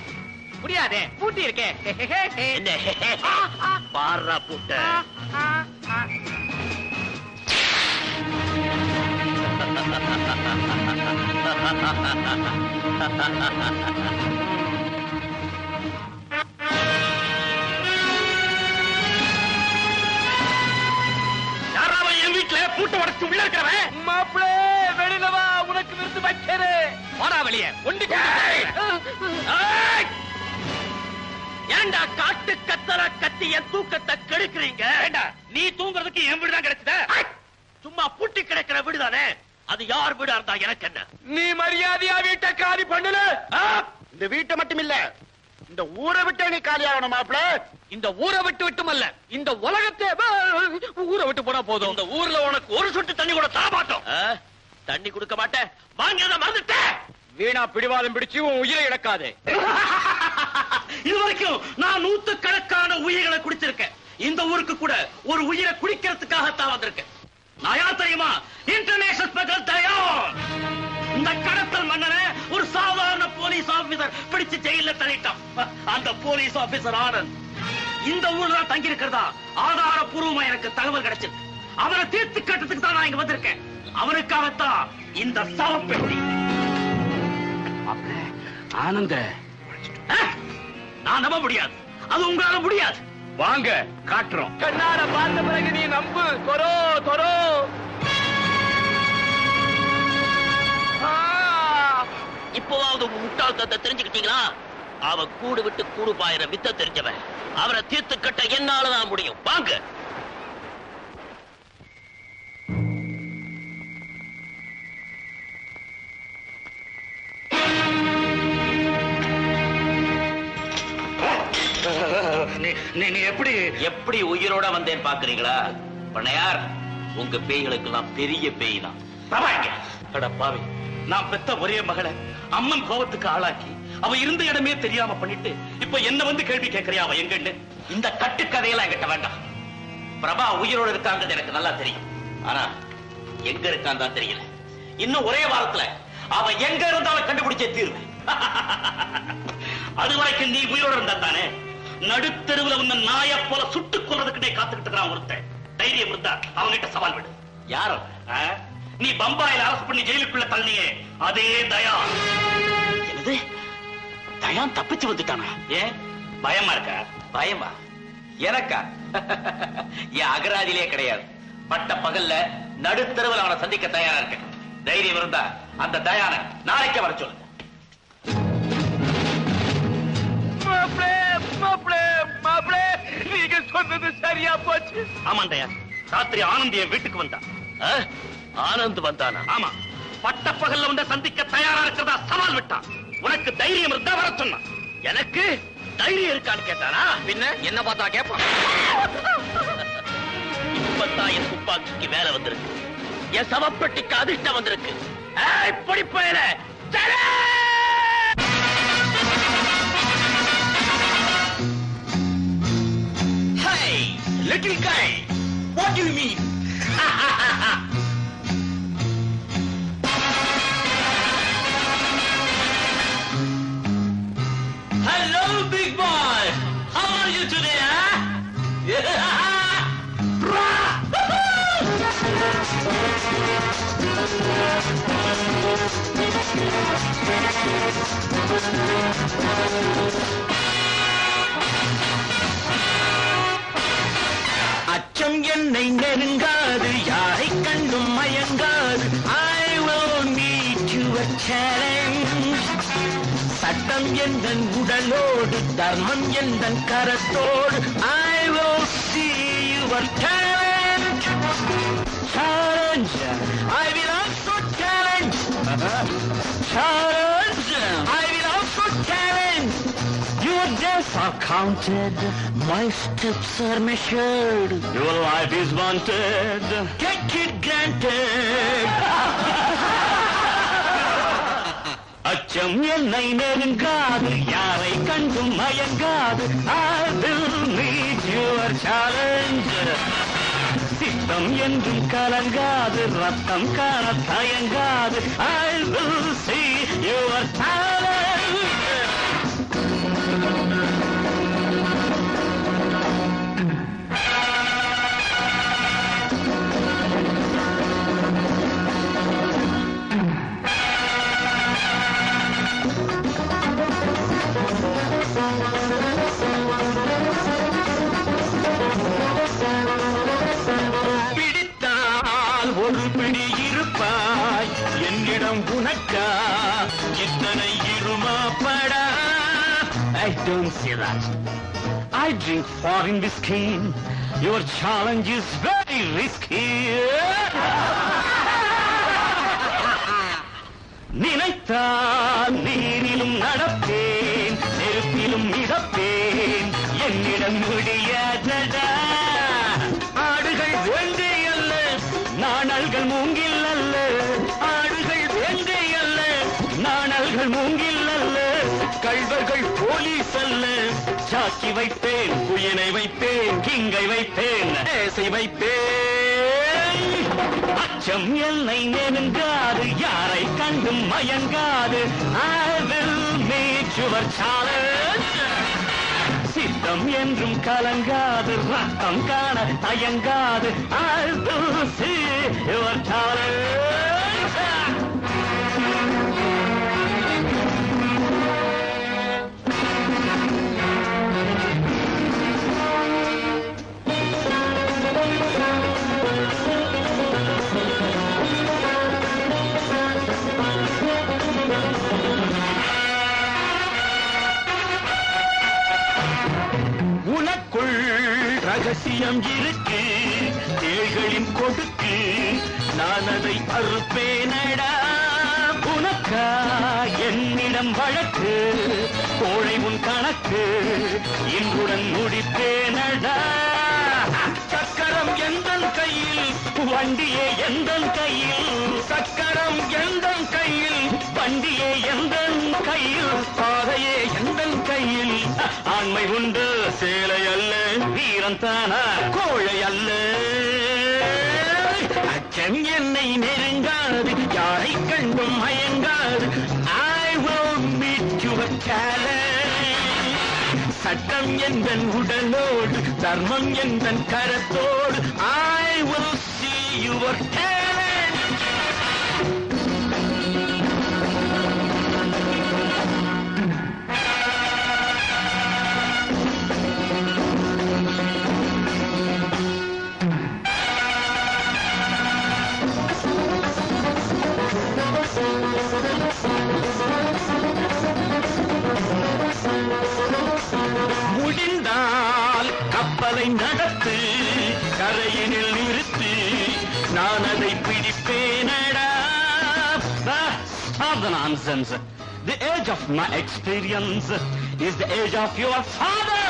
முடியாதே, பூட்டி இருக்கேன். பாரா பூட்ட என் வீட்டுல பூட்ட உடச்சு உள்ள இருக்கிறவன் மாப்பிள்ளை வெளியிலவா உனக்கு விருந்து வைக்கிறே. ஏண்டா காட்டு கத்தரா கத்தி என் தூக்கத்தை கெடுக்கிறீங்க? நீ தூங்குறதுக்கு என் வீடுதான் கிடைச்சதா? சும்மா பூட்டி கிடைக்கிற வீடுதானே, அது யார் வீடா இருந்தா எனக்கு என்ன? நீ மரியாதையா வீட்டை காலி பண்ணல. இந்த வீட்டை மட்டும் இல்ல, இந்த ஊரை விட்டு நீ காலி ஆகணும் மாப்பிள. இந்த ஊரை விட்டு விட்டும் அல்ல, இந்த உலகத்தை ஊரை விட்டு போனா போதும். இந்த ஊர்ல உனக்கு ஒரு சொட்டு தண்ணி கூட தாபாட்டும். தண்ணி கொடுக்க மாட்டேன், வாங்கியத மறந்துட்டேன். வீணா பிடிவாதம் பிடிச்சு உன் உயிரை இழக்காதே. இது வரைக்கும் நான் நூத்து கணக்கான உயிர்களை குடிச்சிருக்கேன். இந்த ஊருக்கு கூட ஒரு உயிரை குடிக்கிறதுக்காகத்தான் வந்திருக்கேன். நான் யார் தெரியுமா? International special Dayan. இந்த கடத்தல் மன்னனை ஒரு சாதாரண ஆபீசர் பிடிச்சு ஜெயில தள்ளிட்டான். அந்த போலீஸ் ஆபீசர் ஆனந்த் இந்த ஊர்ல தான் தங்கி இருக்கிறதா ஆதாரபூர்வமா எனக்கு தகவல் கிடைச்சிருக்கு. அவரை தீர்த்து கட்டத்துக்கு தான் நான் இங்க வந்திருக்கேன். அவருக்காகத்தான் இந்த சவப்பெட்டி. ஆனந்த நான் நம்ப முடியாது, அது உங்களால முடியாது. வாங்க காட்டுறோம். கண்ணார பார்த்த பிறகு நீ நம்பு. கொரோ கொரோ இப்போவாவது முட்டாள்தத்தை தெரிஞ்சுக்கிட்டீங்களா? அவ கூடு விட்டு கூடு பாயிர வித்த தெரிஞ்சவன். அவரை தீர்த்து கட்ட என்னாலதான் முடியும். வாங்க. நீ எப்படி எப்படி உயிரோட வந்தேன் பாக்குறீங்களா? பண்ணையார், உங்க பேய்களுக்கு எல்லாம் பெரிய பேய் தான். கடப்பாவே, நான் பெத்த ஒரே மகளை அம்மன் கோபத்துக்கு ஆளாக்கி அவ இருந்த இடமே தெரியாம பண்ணிட்டு இப்ப என்ன வந்து கேள்வி கேட்கறியா அவ எங்கன்னு? இந்த கட்டு கதையெல்லாம் கிட்ட வேண்டாம். பிரபா உயிரோடு இருக்காங்கிறது எனக்கு நல்லா தெரியும். ஆனா எங்க இருக்கான் தான் தெரியல. இன்னும் ஒரே வாரத்துல அவ எங்க இருந்தாலும் கண்டுபிடிச்சே தீர்வேன். அது வரைக்கும் நீ உயிரோடு இருந்தா தானே நடுத்தெருவுல உன்ன நாய போல சுட்டுக் கொள்றதுக்குன்னே காத்துக்கிட்டு இருக்கிறான் ஒருத்தன். தைரியம் இருந்தா அவங்கிட்ட சவால் விடு. யாரோ நீ பம்பாயில அரசு பண்ணி ஜெயிலுக்குள்ள தள்ளியே அதே தயான். என்னது? தயான் தப்பிச்சு வந்துட்டானா? ஏன் பயமா இருக்கா? பயமா எனக்கா? என் அகராதிலே கிடையாது. பட்ட பகல்ல நடுத்தெருவில் அவனை சந்திக்க தயாரா இருக்க. தைரியம் இருந்தா அந்த தயானை நாளைக்கே வர சொல்லுங்க. நீங்க சொன்னது சரியா போச்சு. ஆமாம் தயான், ராத்திரி ஆனந்த் என் வீட்டுக்கு வந்தான். ஆனந்த் வந்தானா? ஆமா, பட்ட பகல்ல உண்ட சந்திக்க தயாரா இருக்கிறதா சவால் விட்டான். உனக்கு தைரியம் இருந்தா வர சொன்னா. எனக்கு தைரியம் இருக்கான்னு கேட்டானா? பின்ன என்ன பார்த்தா கேட்பான். இப்பத்தான் என் துப்பாக்கிக்கு வேலை வந்திருக்கு, என் சவப்பட்டிக்கு அதிர்ஷ்டம் வந்திருக்கு. இப்படி போயில little guy, what do you mean? Hello big boy, how are you today? Huh? அச்சம் என்னை நெருங்காது, யாரை கண்டும் மயங்காது. I will meet you a challenge. சட்டம் எந்தன் உடலோடு, தர்மம் எந்தன் கரத்தோடு. I will see you a challenge. Challenge, I will also challenge. Challenge, I will also challenge. Your deaths are counted, my steps are measured. Your life is wanted, take it granted. Acham ennai nerungaadu, yaarai kandum mayangaadu. I will meet your challenge. Sittam endum kalangaadu, rattam kaana thayangaadu. I will see your challenge. பிடித்தால் ஒரு பிடி இருப்பாய், என்னிடம் உனக்கா எத்தனை இருமாப்படா? I don't say that. I drink foreign whiskey. Your challenge is very risky. நினைத்தான் நீரிலும் நடப்பேன், நெருப்பிலும் மிதப்பேன். என்னிடம் முடியாதடா. ஆடுகள் வேண்டே அல்ல, நாணல்கள் மூங்கில் அல்ல. ஆடுகள் வேண்டே அல்ல, நாணல்கள் மூங்கில் அல்ல. கள்வர்கள் போலீஸ் அல்ல. சாக்கி வைப்பேன், புயனை வைப்பேன், கிங்கை வைப்பேன், ஏசை வைப்பேன். அச்சம் என்னை நெருங்காது, யாரை கண்டும் மயங்காது. I will சுவர் சித்தம் என்றும் கலங்காது ரத்தம் காண தயங்காது ரகசியம் இருக்கு தேள்களின் கொடுக்கு நான் அதை அறுப்பேனடா உனக்கா என்னிடம் வழக்கு கோழை உன் கணக்கு இங்குடன் முடிப்பேனடா சக்கரம் எந்தன் கையில் வண்டியே எந்தன் கையில் சக்கரம் எந்தன் கையில் வண்டியே எந்தன் கையில் பாதையே எந்தன் கையில் ஆண்மை உண்டு சேலை அல்ல வீரந்தான கோழை அல்ல அச்சம் என்னை நெருங்காது யாரை கண்டும் மயங்காது I will meet your challenge சட்டம் எந்தன் உடலோடு தர்மம் எந்தன் கரத்தோடு I will see your challenge முடிந்தால் கப்பலை நடத்து கரையினில் நிறுத்தி நான் அதை பிடிப்பேனடா Stop the nonsense. The age of my experience is the age of your father.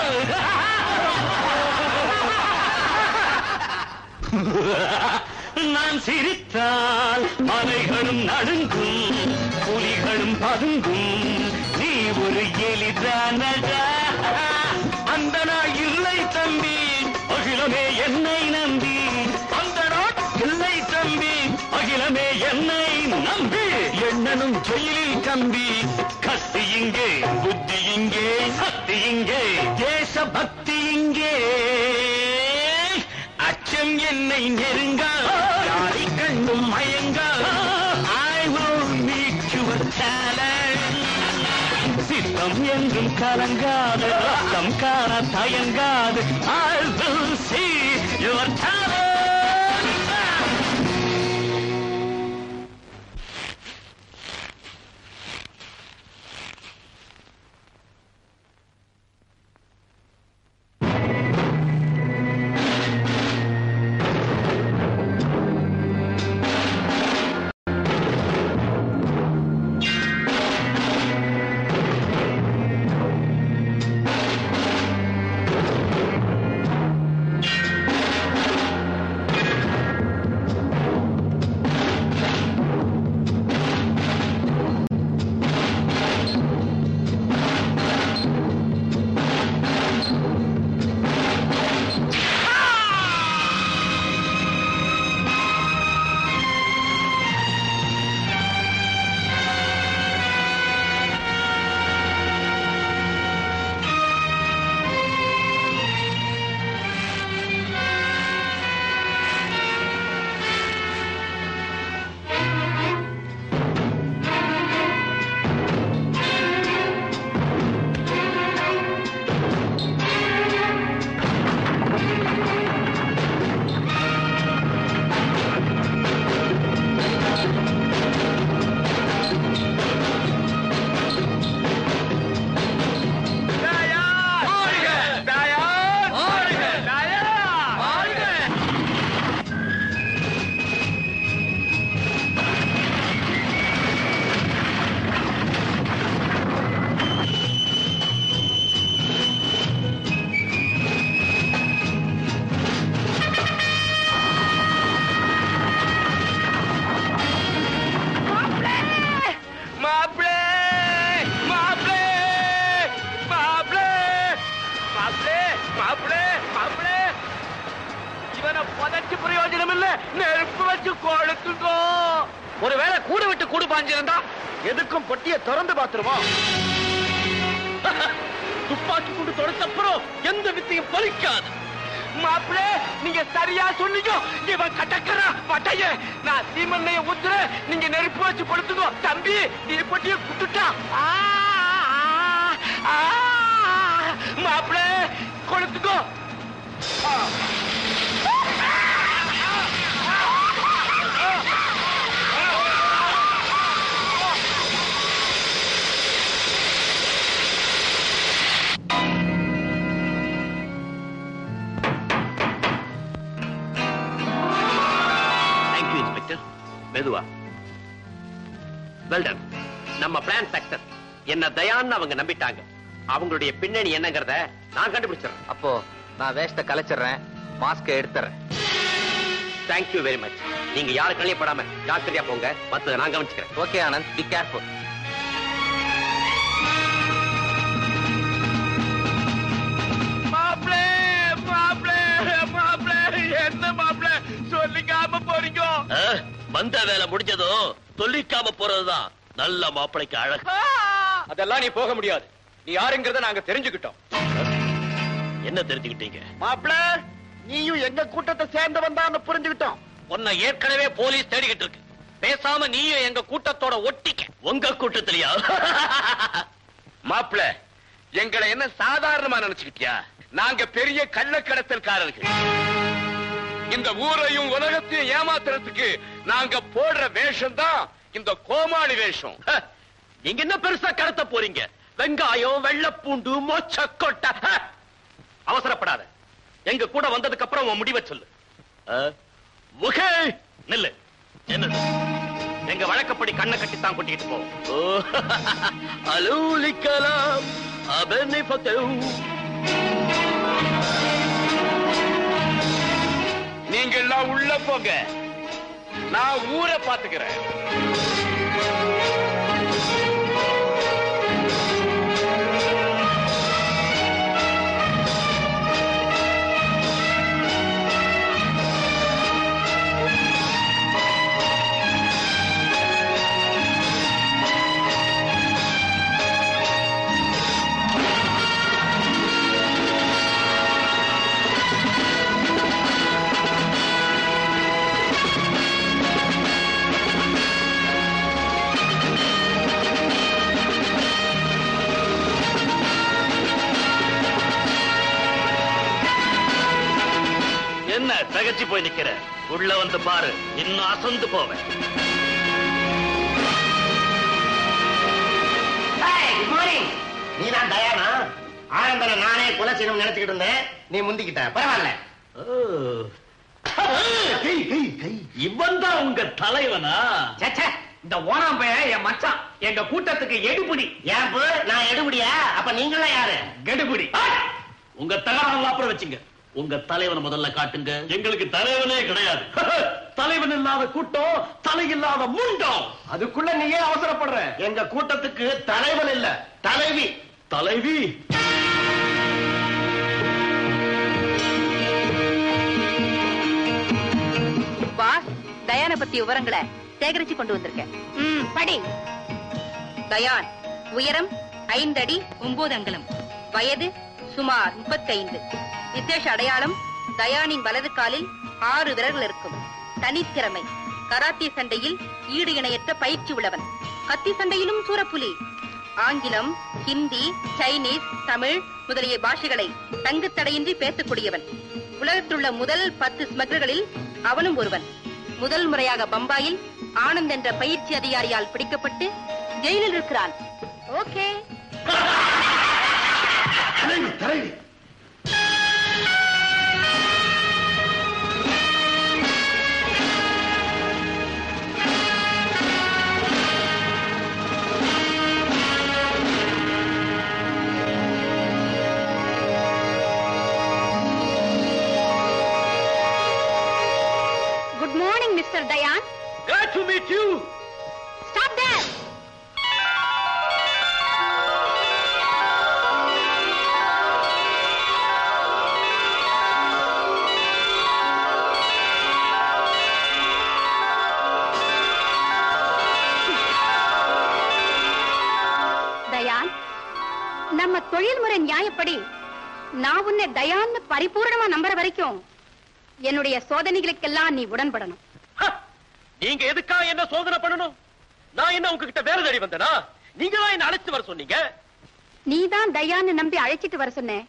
நான் சிரித்தால் மலைகளும் நடுங்கும் புலிகளும் பதுங்கும் நீ ஒரு எளிதானடா அந்த நாள் இல்லை தம்பி அகிலமே என்னை நம்பி அந்த நாள் இல்லை தம்பி அகிலமே என்னை நம்பி எண்ணனும் ஜெயிலில் கம்பி கத்தி இங்கே புத்தி இங்கே சக்தி இங்கே தேச பக்தி இங்கே அச்சம் என்னை நெருங்கா யாரை கண்டும் மயங்கா I will meet your challenge சித்தம் என்றும் கலங்காது ரத்தம் காண தயங்காது I will see your challenge ஒருவேளை கூட விட்டு கூடு பாஞ்சிருந்தா எதுக்கும் பொட்டியை திறந்து பாத்துருவோம். துப்பாக்கி கொண்டு தொடச்சப்புறம் எந்த வித்தையும் பலிக்காது. மாப்பிள்ளை நீங்க சரியா சொன்னீங்க. இவன் கடக்கற படைய நான் சீமண்ணைய ஊத்துற, நீங்க நெருப்பு வச்சு கொடுத்துக்கோ தம்பி. நீ பொட்டிய குட்டுட்டான் மாப்பிள்ளை, கொடுத்துக்கோ. மெதுவா. Well done. நம்ம பிளான் சக்சஸ். என்ன தயான்னு அவங்க நம்பிட்டாங்க. அவங்களுடைய பின்னணி என்னங்கறத நான் கண்டுபிடிச்சறேன். அப்போ நான் வேஷ்ட கலைச்சறேன், மாஸ்க் எடுத்துறேன். Thank you very much. நீங்க யாரு கலையப்படாம ஜாக்கிரதையா போங்க. மத்தத நான் கவனிச்சுக்கிறேன். Okay Anand, be careful. மாப்ளே மாப்ளே மாப்ளே என்ன மாப்ளே சொல்லிக்காம போறீங்க? வந்த வேலை முடிஞ்சதும் சொல்லிக்காம போறதுதான் நல்ல மாப்பிளைக்கு அழகு. அதெல்லாம் நீ போக முடியாது. நீ யாருங்கிறத நாங்க தெரிஞ்சுக்கிட்டோம். என்ன தெரிஞ்சுக்கிட்டீங்க? மாப்பிள நீயும் எங்க கூட்டத்தை சேர்ந்தவன் தான் புரிஞ்சுக்கிட்டோம். உன்னை ஏற்கனவே போலீஸ் தேடிக்கிட்டு இருக்கு. பேசாம நீயும் எங்க கூட்டத்தோட ஒட்டிக்க. உங்க கூட்டத்திலயா மாப்பிள? எங்களை என்ன சாதாரணமா நினைச்சுக்கிட்டியா? நாங்க பெரிய கள்ளக்கடத்தல்காரர்கள். இந்த ஊரையும் உலகத்தையும் ஏமாத்துறதுக்கு நாங்க போடுற வேஷம் தான் இந்த கோமாளி வேஷம். நீங்க என்ன பெருசா கடத்த போறீங்க? வெங்காயம், வெள்ளப்பூண்டு, மொச்சக்கொட்டை. அவசரப்படாத. எங்க கூட வந்ததுக்கு அப்புறம் உன் முடிவை சொல்லு. நில்லு. என்னது? எங்க வழக்கப்படி கண்ணை கட்டித்தான் கொட்டிட்டு போவோம். அலூலிக்கலாம் நீங்க எல்லாம் உள்ள போங்க. நான் ஊரை பாத்துக்கிறேன். தகச்சி போய் நிக்கிற. உள்ள வந்து பாரு, இன்னும் அசந்து போவேன். நீ தான் தயானா? ஆனந்தனை நானே கொலை செய்யணும்னு நினைச்சுக்கிட்டு இருந்தேன். நீ முந்திக்கிட்ட பரவாயில்ல. இவன் தான் உங்க தலைவனா? இந்த ஓனாம் பையன் என் மச்சான். எங்க கூட்டத்துக்கு எடுபடி. ஏன் நான் எடுபடியா? அப்ப நீங்களா யாரு? கெடுபடி. உங்க தகவல் அப்புறம் வச்சுங்க. உங்க தலைவன் முதல்ல காட்டுங்க. எங்களுக்கு தலைவனே கிடையாது. தலைவன் இல்லாத கூட்டம், தலை இல்லாத முண்டம். அதுக்குள்ள நீ ஏன் அவசரப்படுற? எங்க கூட்டத்துக்கு தலைவன் இல்ல, தலைவி. தலைவி? பாஸ், தயானை பத்தி விவரங்களை சேகரிச்சு கொண்டு வந்திருக்கேன். படி. தயான் உயரம் ஐந்து அடி ஒன்பது அங்குலம், வயது சுமார் முப்பத்தைந்து. விசேஷ அடையாளம், தயானின் வலது காலில் ஆறு விரல்கள் இருக்கும். தனித்திறமை, கராத்தே சண்டையில் ஈடு இணையற்ற பயிற்சி உள்ளவன். கத்தி சண்டையிலும் சூரப்புலி. ஆங்கிலம், ஹிந்தி, சைனீஸ், தமிழ் முதலிய பாஷைகளை தங்கு தடையின்றி பேசக்கூடியவன். உலகத்துள்ள முதல் பத்து ஸ்மக்லர்களில் அவனும் ஒருவன். முதல் முறையாக பம்பாயில் ஆனந்த் என்ற பயிற்சி அதிகாரியால் பிடிக்கப்பட்டு ஜெயிலில் இருக்கிறான். Okay. Mister Dayan, glad to meet you. Stop there. Dayan, நம்ம தொழில்முறை நியாயப்படி நான் உன்னை தயான்னு பரிபூர்ணமா நம்புற வரைக்கும் என்னுடைய சோதனைகளுக்கெல்லாம் நீ உடன்படணும். நீங்க எதுக்காக என்ன சோதனை பண்ணணும்? நான் என்ன உங்ககிட்ட வேற தேடி வந்தேனா? நீங்க தான் என்ன அழைச்சிட்டு வர சொன்னீங்க. நீதான் தயான்னு நம்பி அழைச்சிட்டு வர சொன்னேன்.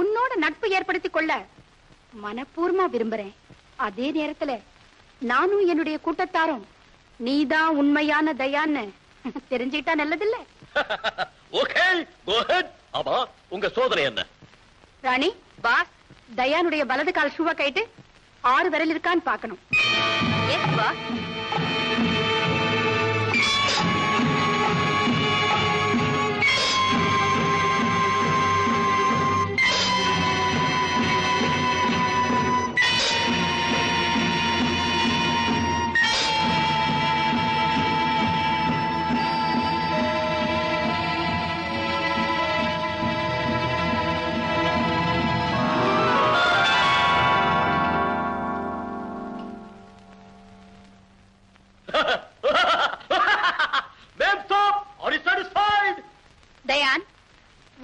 உன்னோட நட்பு ஏற்படுத்திக் கொள்ள மனப்பூர்வமா விரும்புறேன். அதே நேரத்துல நானும் என்னுடைய கூட்டத்தாரும் நீதான் உண்மையான தயான்னு தெரிஞ்சுக்கிட்டா நல்லதில்லை. Okay, go ahead. அப்பா உங்க சோதனை என்ன? ராணி பாஸ், தயானுடைய வலது கால் ஷூவை கைட்டு ஆறு விரல் இருக்கான்னு பார்க்கணும். S pass.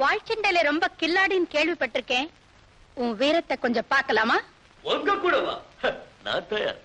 வாழ்ச்சண்டையில ரொம்ப கில்லாடின்னு கேள்விப்பட்டிருக்கேன். உன் வீரத்தை கொஞ்சம் பார்க்கலாமா? உங்க கூடவா? நான் தயார்.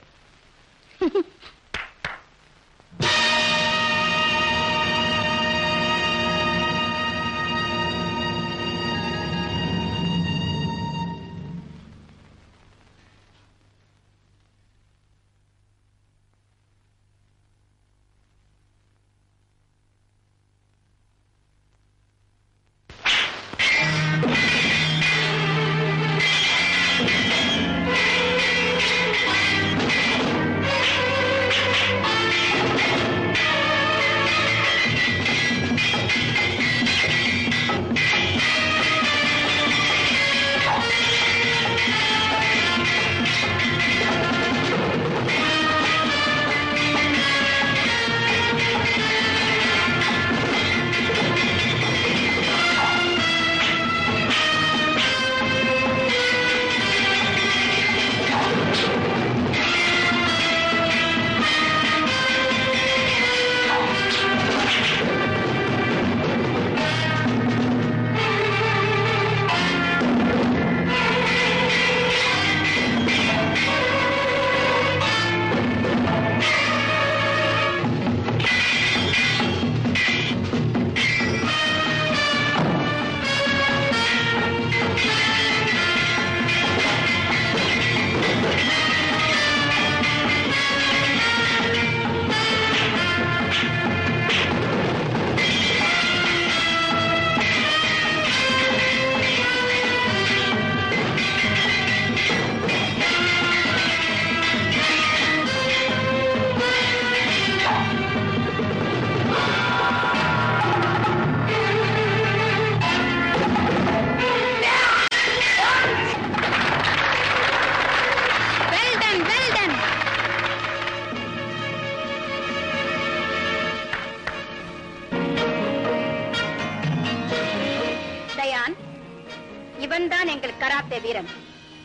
இவன்தான் எங்கள் கராத்தே வீரன்.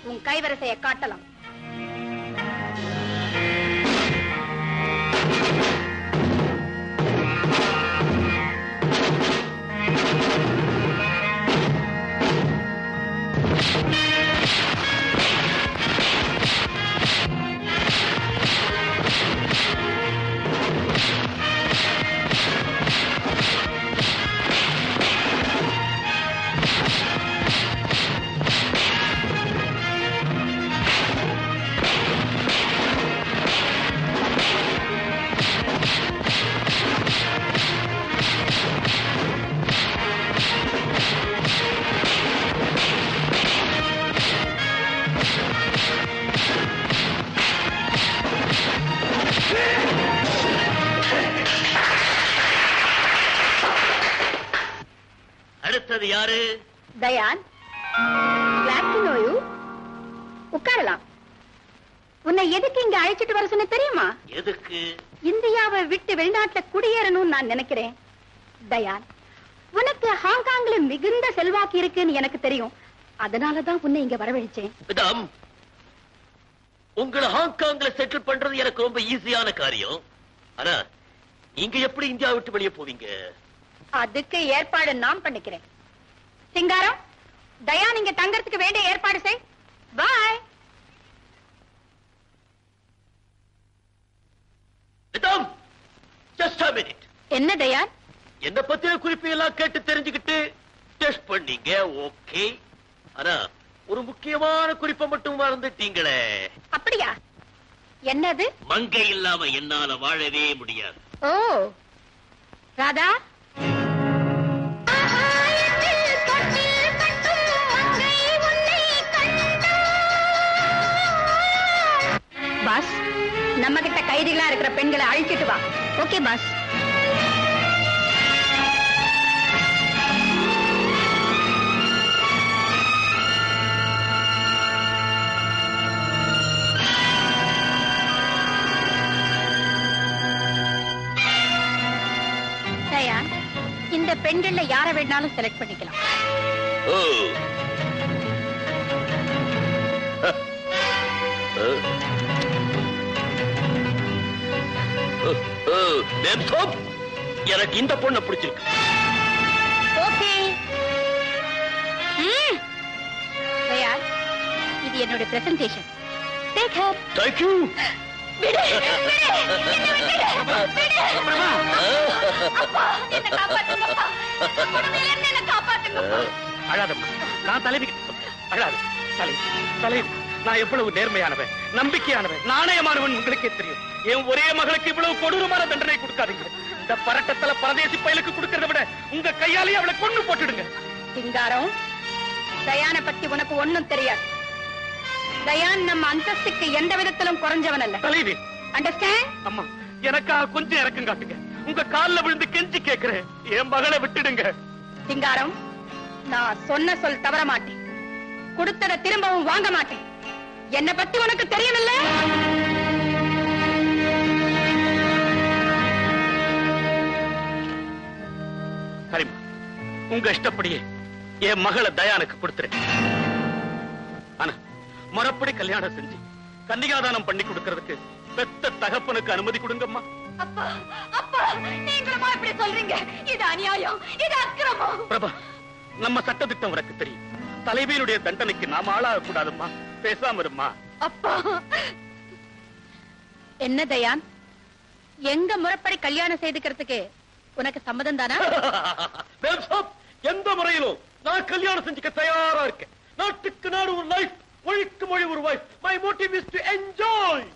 உன் கைவரிசையை காட்டலாம். யாரு? தயான். உட்காரலாம். உன்னை எதுக்கு இங்க அழைச்சிட்டு வர சொன்ன தெரியுமா? எதுக்கு? இந்தியாவை விட்டு வெளிநாட்டுல குடியேறணும்னு நான் நினைக்கிறேன். தயான், உனக்கு ஹாங்காங்ல மிகுந்த செல்வாக்கு இருக்குன்னு எனக்கு தெரியும். அதனாலதான் உன்னை இங்க வரவழைச்சேன். உங்களை ஹாங்காங்ல செட்டில் பண்றது எனக்கு ரொம்ப ஈஸியான காரியம். ஆனா இங்க எப்படி இந்தியா விட்டு வெளியே போவீங்க? அதுக்கு ஏற்பாடு நான் பண்ணிக்கிறேன். சிங்காரம், தயான் இங்க தங்கறதுக்கு வேண்டிய ஏற்பாடு செய். Bye. Madam, just a minute. என்ன தயான்? என்ன பத்தின குறிப்பெல்லாம் கேட்டு தெரிஞ்சுக்கிட்டு டெஸ்ட் பண்ணீங்க, ஓகே. ஆனா ஒரு முக்கியமான குறிப்பை மட்டும் மறந்துட்டீங்களே. அப்படியா? என்னது? மங்கை இல்லாம என்னால வாழவே முடியாது. ஓ ராதா, பாஸ், நம்ம கிட்ட கைதிகளா இருக்கிற பெண்களை அழிச்சிட்டு வா. Okay boss. இந்த பெண்கள்ல யார வேணாலும் செலக்ட் பண்ணிக்கலாம். எனக்கு இந்த பொண்ணை பிடிச்சிருக்கு. இது என்னோட பிரசன்டேஷன். Thank you. நேர்மையானவன், நம்பிக்கையானவன், நாணயமானவன் உங்களுக்கே தெரியும். என் ஒரே மகளுக்கு இவ்வளவு கொடூரமான தண்டனை கொடுக்காதீங்க. இந்த பரட்டத்துல பரதேசி பயலுக்கு கொடுக்கறத விட உங்க கையாலேயே அவளை கொண்டு போட்டுடுங்க. சிங்காரம், தயானை பத்தி உனக்கு ஒண்ணும் தெரியாது. தயான் நம்ம அந்தஸ்துக்கு எந்த விதத்திலும் குறைஞ்சவன் அல்ல. தலைவி, அண்டர்ஸ்டாண்ட்? அம்மா, எனக்கா கொஞ்சம் இறக்கம் காட்டுங்க. உங்க கால்ல விழுந்து கெஞ்சி கேக்குறேன், என் மகளை விட்டுடுங்க. சிங்காரம், நான் சொன்ன சொல் தவற மாட்டேன். கொடுத்தத திரும்பவும் வாங்க மாட்டேன். என்ன பத்தி உனக்கு தெரியவில்ல? சரிம்மா, உங்க இஷ்டப்படியே என் மகளை தயானுக்கு கொடுத்துறேன். ஆனா மறுபடி கல்யாணம் செஞ்சு கன்னிகாதானம் பண்ணி கொடுக்கிறதுக்கு பெத்த தகப்பனுக்கு அனுமதி கொடுங்கம்மா. அப்பா, அப்பா, நீங்களுமா இப்படி சொல்றீங்க? இது அநியாயம், இது அக்கிரமம். பிரபா, நம்ம சட்டத்திட்டம் உனக்கு தெரியும். தலைவியினுடைய தண்டனைக்கு நாம ஆளாக கூடாதும்மா. பேசாம இருமா. அப்பா, என்ன தயான், எங்க முறைப்படி கல்யாணம் செய்துக்கிறதுக்கு உனக்கு சம்மதம் தானா? எந்த முறையிலும் நான் கல்யாணம் செஞ்சுக்க தயாரா இருக்கேன். நாட்டுக்கு நாடு ஒரு லைஃப், ஒழிக்கு மொழி ஒரு wife. My motive is to enjoy.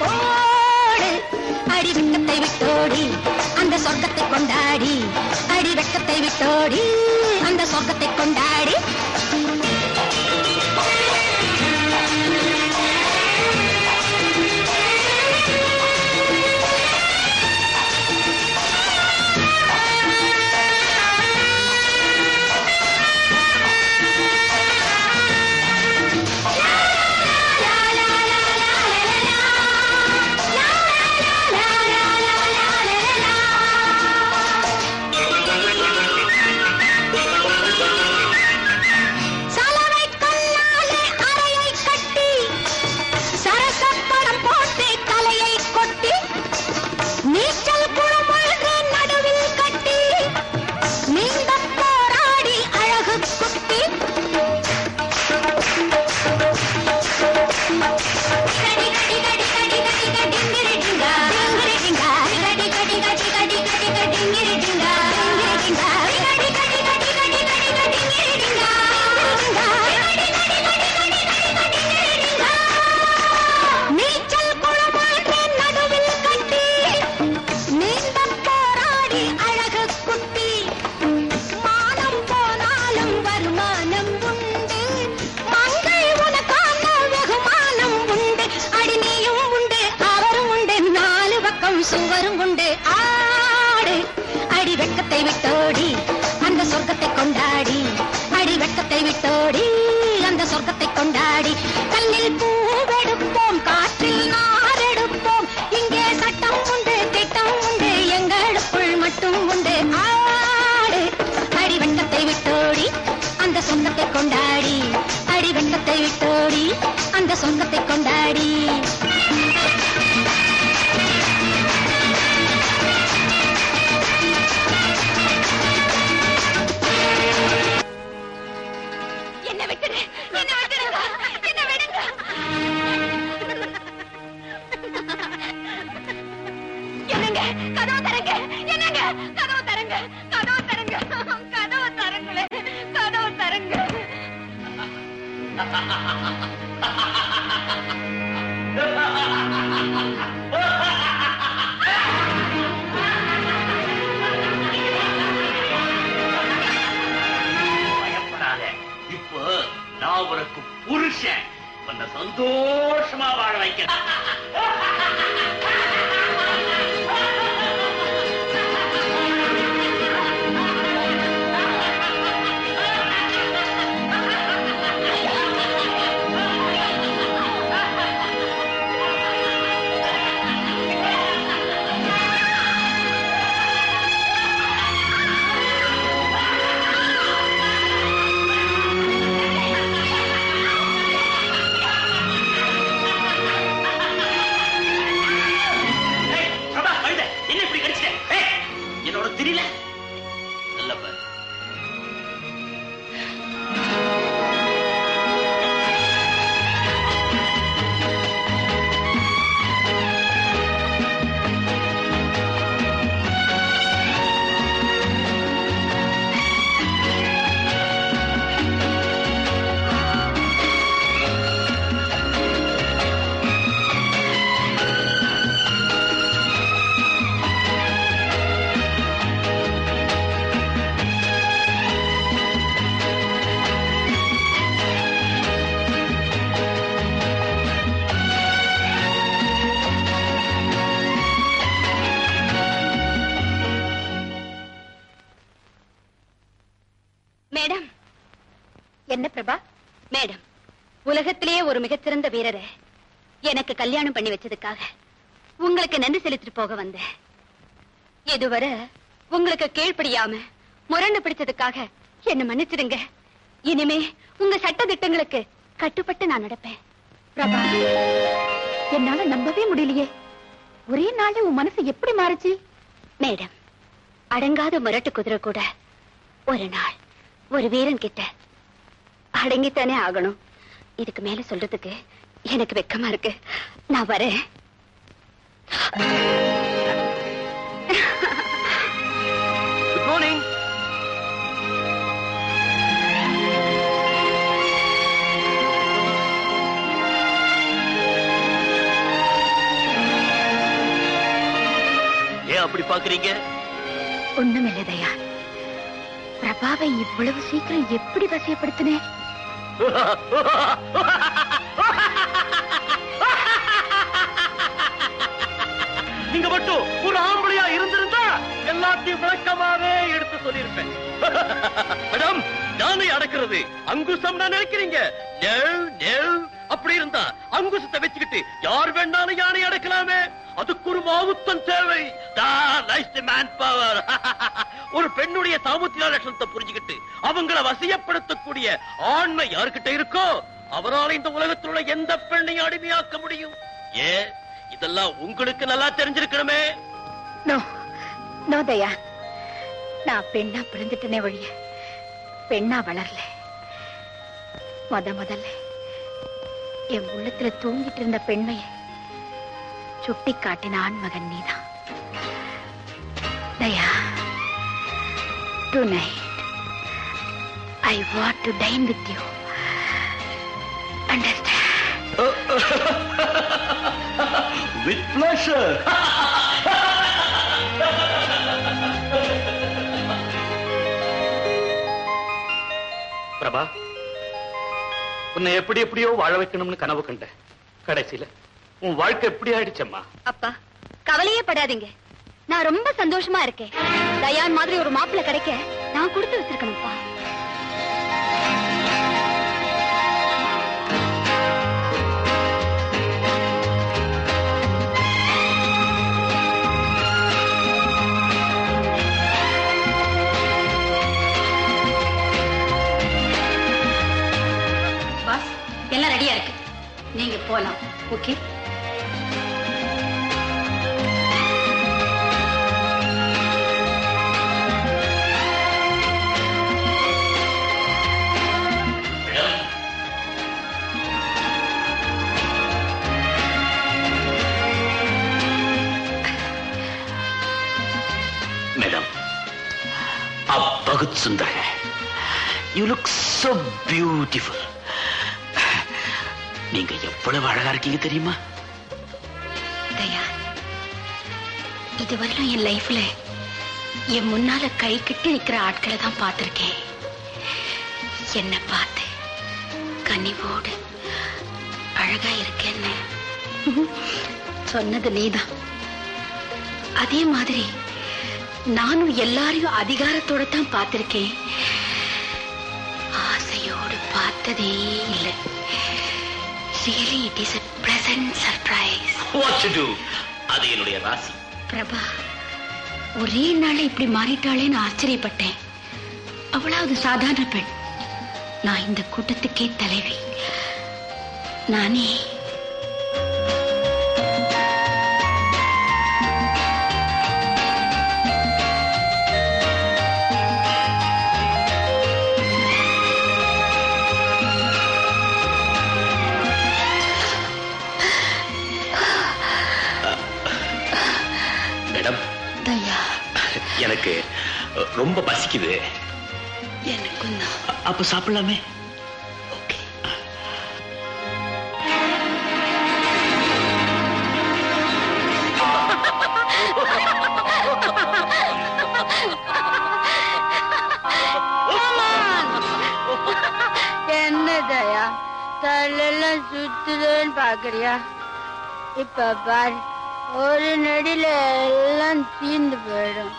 போடு, அடி வெக்கத்தை விட்டோடி அந்த சொர்க்கத்தை கொண்டாடி, அடி வெக்கத்தை விட்டோடி அந்த சொர்க்கத்தை கொண்டாடி. ஒரு மிகச்சிறந்த வீரரை எனக்கு கல்யாணம் பண்ணி வச்சதுக்காக உங்களுக்கு நன்றி செலுத்திட்டு போக வந்தேன். இதுவரை உங்களுக்கு கீழ்படியாம முரணு பிடிச்சதுக்காக என்ன மன்னிச்சிடுங்க. இனிமே உங்க சட்ட திட்டங்களுக்கு கட்டுப்பட்டு நான் நடப்பேன். பிரபா, என்னால நம்பவே முடியலையே, ஒரே நாள்ல உன் மனசு எப்படி மாறுச்சு? மேடம், அடங்காத முரட்டு குதிரை கூட ஒரு நாள் ஒரு வீரன் கிட்ட அடங்கித்தானே ஆகணும். இதுக்கு மேல சொல்றதுக்கு எனக்கு வெக்கமா இருக்கு. நான் வரேன். Good morning. இப்படி பாக்குறீங்க? ஒண்ணுமில்லை தயா, பிரபாவை இவ்வளவு சீக்கிரம் எப்படி வசியப்படுத்தினே? நீங்க மட்டும் ஒரு ஆம்பளையா இருந்திருந்தா எல்லாத்தையும் விளக்கமாவே எடுத்து சொல்லியிருப்பேன். மேடம், நானே அடக்கிறது அங்குசம் நான் நினைக்கிறீங்க. அப்படி இருந்தா அங்குசத்தை வச்சுக்கிட்டு யார் வேணாலும் யானை அடக்கலாமே. அதுக்கு ஒரு மாவுத்தம் தேவை. ஒரு பெண்ணுடைய சாமர்த்திய லட்சணத்தை புரிஞ்சுக்கிட்டு அவங்களை வசியப்படுத்தக்கூடிய ஆண்மை யாருக்கிட்ட இருக்கோ அவரால் இந்த உலகத்தில் உள்ள எந்த பெண்ணையும் அடிமையாக்க முடியும். ஏ, இதெல்லாம் உங்களுக்கு நல்லா தெரிஞ்சிருக்கணுமே. நான் பெண்ணா பிறந்துட்டேனே வழிய, பெண்ணா வளரல. முத முதல்ல என் உள்ளத்துல தூங்கிட்டு இருந்த பெண்மைய சுட்டி காட்டின ஆண்மகன் நீதான் தயா. Tonight I want to dine with you. Understand? With pleasure. Prabha, உன்னை எப்படி எப்படியோ வாழ வைக்கணும்னு கனவு கண்ட கடைசியில உன் வாழ்க்கை எப்படி ஆயிடுச்சம்மா? அப்பா, கவலையே படாதீங்க, நான் ரொம்ப சந்தோஷமா இருக்கேன். தயான் மாதிரி ஒரு மாப்பிள்ளை கிடைக்க நான் கொடுத்து வச்சிருக்கேன்ப்பா. எல்லாம் ரெடியா இருக்கு, நீங்க போலாம். Okay, madam. அப்பகுத் Sundar, you look so beautiful. நீங்க எவ்வளவு அழகா இருக்கீங்க தெரியுமா? இதுவரையிலும் என் லைஃப்ல என் முன்னால கை கிட்டு நிக்கிற ஆட்களை தான் பார்த்திருக்கேன். என்னை பார்த்து கனிவோடு அழகா இருக்கேன்னு சொன்னது நீதான். அதே மாதிரி நானும் எல்லாரையும் அதிகாரத்தோட தான் பார்த்திருக்கேன். ஆசையோடு பார்த்ததே இல்லை. Really, it is a pleasant surprise. What to do? அது என்னுடைய ராசி. பிரபா ஒரே நாள் இப்படி மாறிட்டாளேன்னு ஆச்சரியப்பட்டேன். அவளாவது சாதாரண பெண், நான் இந்த கூட்டத்துக்கே தலைவி நானே. எனக்கு ரொம்ப பசிக்குது. எனக்கு அப்ப சாப்பிடலாமே? என்னதயா தலையெல்லாம் சுத்துதுன்னு பாக்குறியா? இப்ப பாரு, ஒரு நடில எல்லாம் தீர்ந்து போயிடும்.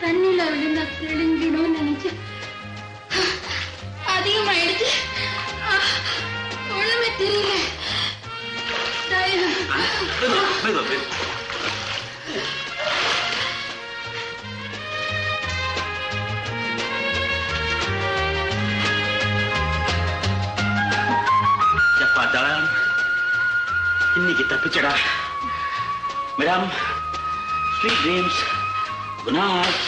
தண்ணில விழுந்த தெளிஞ்சிடும் நினைச்சு அதிகமாயிடுச்சு. ஒண்ணுமே தெரியல. இன்னைக்கு தப்பிச்சடா madam. Sweet dreams. Good night.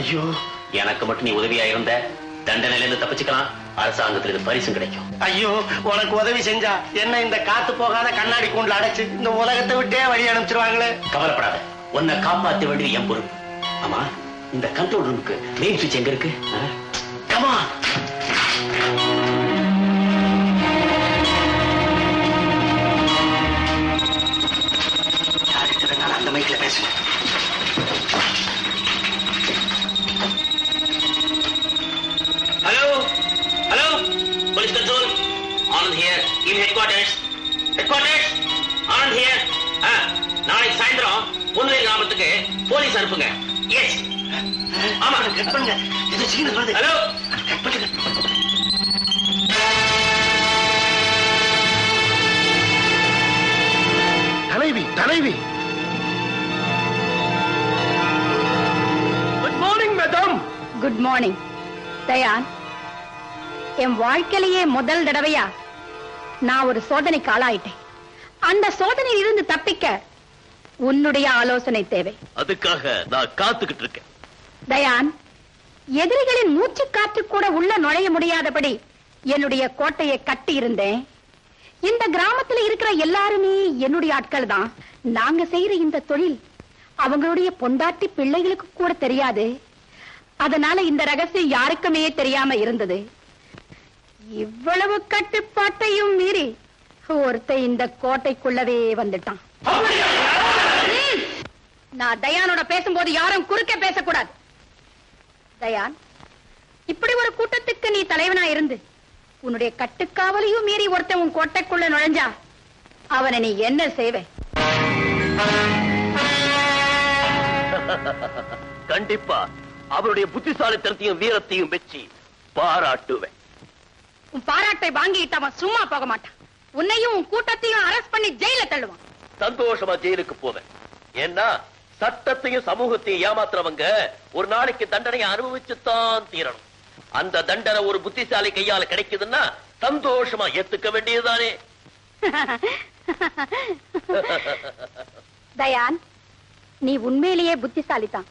ஐயோ, எனக்கு மட்டும் நீ உதவியா இருந்த தண்டனையில இருந்து தப்பிச்சுக்கலாம், அரசாங்கத்திலிருந்து பரிசு கிடைக்கும். ஐயோ, உனக்கு உதவி செஞ்சா என்ன இந்த காத்து போகாத கண்ணாடி கூண்டுல அடைச்சு இந்த உலகத்தை விட்டே வழி அனுப்பிச்சிருவாங்களே. கவலைப்படாத, உன்னை காப்பாற்ற வேண்டியது என் பொறுப்பு. ஆமா, இந்த கண்ட்ரோல் ரூமுக்கு மெயின் சுவிட்ச் எங்க இருக்கு? கமா அந்த மைக்ல பேசுங்க. போலீஸ் அனுப்புங்க. தலைவி, தலைவி, good morning madam. Good morning Dayan. என் வாழ்க்கையிலேயே முதல் தடவையா நான் ஒரு சோதனைக்கு ஆளாயிட்டேன். அந்த சோதனையில் இருந்து தப்பிக்க உன்னுடைய ஆலோசனை தேவை. அதுக்காக நான் காத்துக்கிட்டு இருக்கேன். தயான், எதிரிகளின் மூச்சு காற்று கூட உள்ள நுழைய முடியாதபடி என்னுடைய கோட்டையை கட்டி இருந்தேன். இந்த கிராமத்துல இருக்கிற எல்லாருமே என்னுடைய ஆட்கள் தான். நாங்க செய்யற இந்த தொழில் அவங்களுடைய பொண்டாட்டி பிள்ளைகளுக்கு கூட தெரியாது. அதனால இந்த ரகசியம் யாருக்குமே தெரியாம இருந்தது. இவ்வளவு கட்டுப்பாட்டையும் மீறி ஒருத்த இந்த கோட்டைக்குள்ளவே வந்துட்டான். நான் தயானோட பேசும்போது யாரும் குறுக்க பேசக்கூடாது. தயான், இப்படி ஒரு கூட்டத்துக்கு நீ தலைவனா இருந்து உன்னுடைய கட்டுக்காவலையும் மீறி ஒருத்தன் உன் கோட்டைக்குள்ள நுழைஞ்சா அவனை நீ என்ன செய்வே? கண்டிப்பா அவருடைய புத்திசாலித்தனத்தையும் வீரத்தையும் வச்சு பாராட்டுவேன். உன் பாராட்டை வாங்கிட்டு அவன் சும்மா போக மாட்டான். உன்னையும் உன் கூட்டத்தையும் அரெஸ்ட் பண்ணி ஜெயில தள்ளுவான். சந்தோஷமா ஜெயிலுக்கு போவேன். ஏன்னா சட்டத்தையும் சமூகத்தையும் ஏமாத்துறவங்க ஒரு நாளைக்கு தண்டனையை அனுபவிச்சுத்தான் தீரணும். அந்த தண்டனை ஒரு புத்திசாலி கையால கிடைக்குதுன்னா சந்தோஷமா ஏத்துக்க வேண்டியதுதானே. தயான், நீ உண்மையிலேயே புத்திசாலி தான்.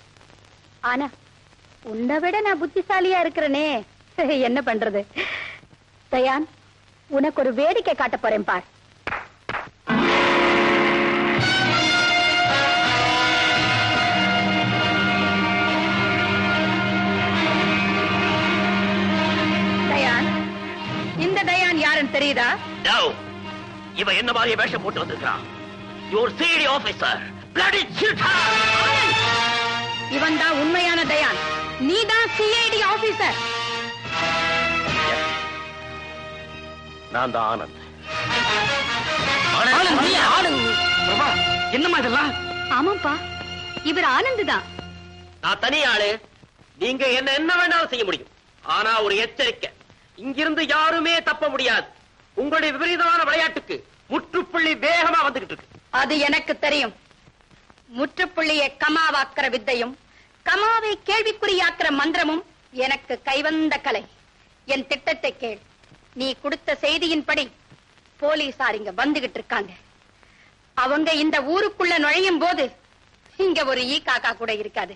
ஆனா உன்னை விட நான் புத்திசாலியா இருக்கிறனே, என்ன பண்றது? தயான், உனக்கு ஒரு வேடிக்கை காட்ட போறேன் பார். தயான், இந்த தயான் யாருன்னு தெரியுதா? இவ என்ன மாதிரி வேஷம் போட்டு வந்திருக்கான்? Your CD officer bloody cheater. இவன் தான் உண்மையான தயான். நீ தான் சிஐடி ஆபீசர். நான் தான் ஆனந்த். ஆனந்த், நீ ஆனந்த்? பிரபா, என்னமா இதெல்லாம்? ஆமாப்பா, இவர் ஆனந்த் தான். நான் தனி ஆளு. நீங்க என்ன என்ன வேணாலும் செய்ய முடியும். ஆனா ஒரு எச்சரிக்கை, இங்கிருந்து யாருமே தப்ப முடியாது. உங்களுடைய விபரீதமான விளையாட்டுக்கு முற்றுப்புள்ளி வேகமா வந்துகிட்டு இருக்கு. அது எனக்கு தெரியும். முற்றுப்புள்ளியை கமாவாக்குற வித்தையும் கமாவை கேள்விக்குறியாக்குற மந்திரமும் எனக்கு கைவந்த கலை. என் திட்டத்தை கேள். நீ கொடுத்த செய்தியின்படி போலீசார் இங்க வந்துகிட்டு இருக்காங்க. அவங்க இந்த ஊருக்குள்ள நுழையும் போது இங்க ஒரு ஈ காக்கா கூட இருக்காது.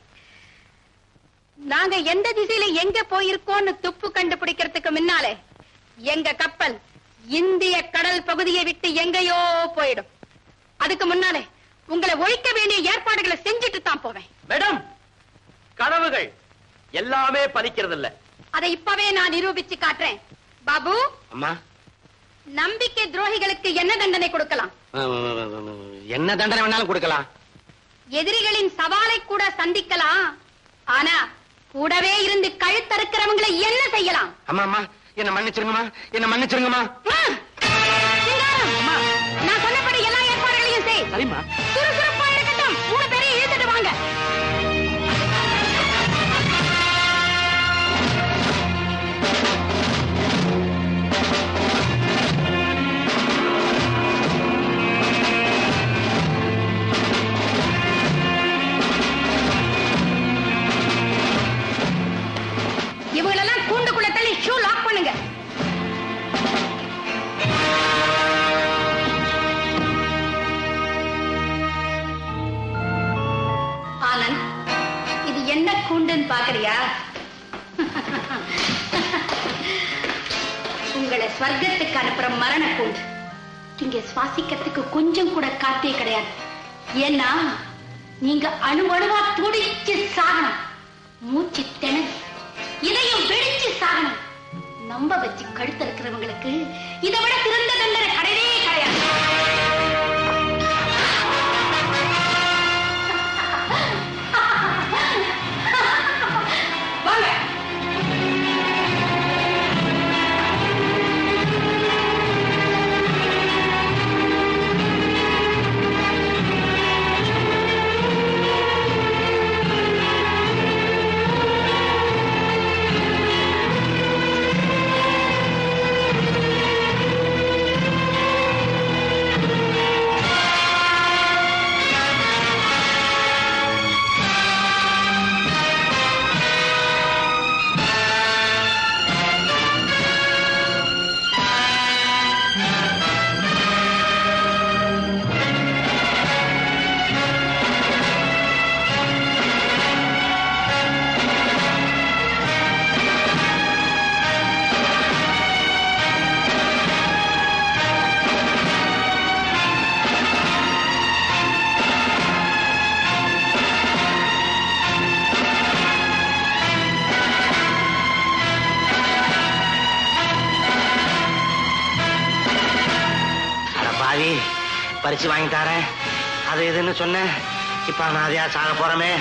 நாங்க எந்த திசையில எங்க போயிருக்கோம்னு துப்பு கண்டுபிடிக்கிறதுக்கு முன்னாலே எங்க கப்பல் இந்திய கடல் பகுதியை விட்டு எங்கேயோ போயிடும். அதுக்கு முன்னாலே உங்களை ஒழிக்க வேண்டிய ஏற்பாடுகளை செஞ்சுட்டு தான் போவேன். மேடம், கனவுகள் எல்லாமே பலிக்கிறது இல்ல. அதை இப்பவே நான் நிரூபிச்சு காட்டுறேன். பாபு, அம்மா, நம்பிக்கை துரோகிகளுக்கு என்ன தண்டனை கொடுக்கலாம்? என்ன தண்டனை வேணாலும் கொடுக்கலாம். எதிரிகளின் சவாலை கூட சந்திக்கலாம். ஆனா கூடவே இருந்து கழுத்தறுக்கிறவங்களை என்ன செய்யலாம்? அம்மா, அம்மா, என்ன மன்னிச்சிருங்கம்மா, என்ன மன்னிச்சிருங்கம்மா. நான் சொன்னபடி எல்லா ஏற்பாடுகளையும் செய். சரிம்மா, சுறுசுறுப்பா இருக்கட்டும். மூணு பேரையும் இழுத்துட்டு வாங்க. இவங்களெல்லாம் கூண்டுக்குள்ள தள்ளி ஷூ லாக் பண்ணுங்க. ஆனந்த், இது என்ன கூண்டுன்னு பாக்குறியா? உங்களை ஸ்வர்க்கத்துக்கு அனுப்புற மரண கூண்டு. இங்க சுவாசிக்கிறதுக்கு கொஞ்சம் கூட காத்தே கிடையாது. ஏன்னா நீங்க அணுவணுவா துடிச்சு சாகணும். மூச்சு திணறி இதையும் வெடிச்சு சாகணும். நம்ப வச்சு கழுத்து இருக்கிறவங்களுக்கு இதை விட சிறந்த தண்டனை கிடையவே கிடையாது. பறிச்சு வாங்கி தரேன் அது இதுன்னு சொன்ன. இப்ப அனாதையா சாக போறமே.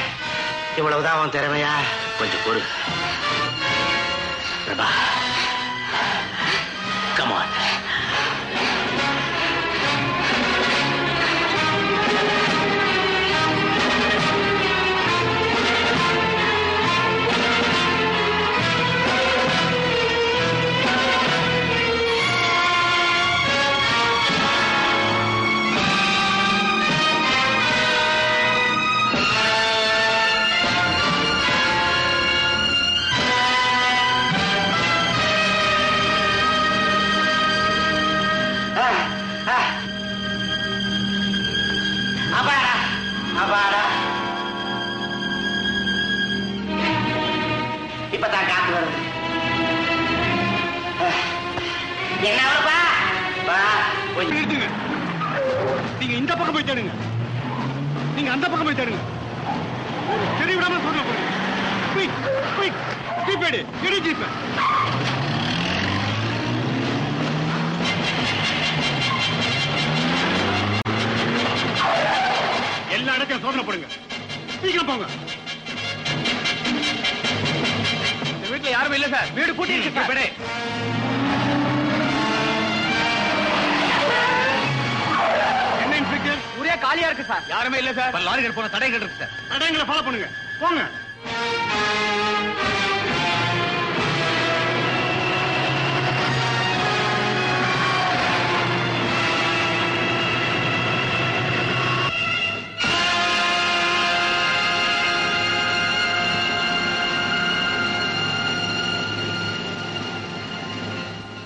இவ்வளவுதான் அவன் திறமையா? கொஞ்சம் பொறு பிரபா. Come on.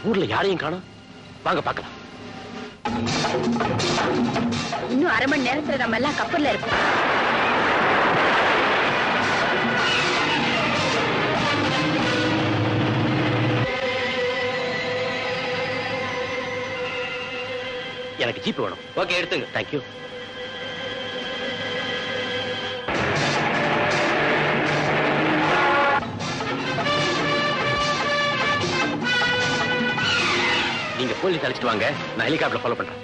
ஊர்ல யாரையும் காணோம், வாங்க பார்க்கலாம். இன்னும் அரை மணி நேரத்துல நம்ம எல்லாம் கப்பல்ல இருப்போம். எனக்கு ஜீப் வேணும். ஓகே, எடுத்துங்க. தேங்க்யூ. போலீஸ் அழைச்சிட்டு வாங்க, நான் ஹெலிகாப்டர் ஃபாலோ பண்றேன்.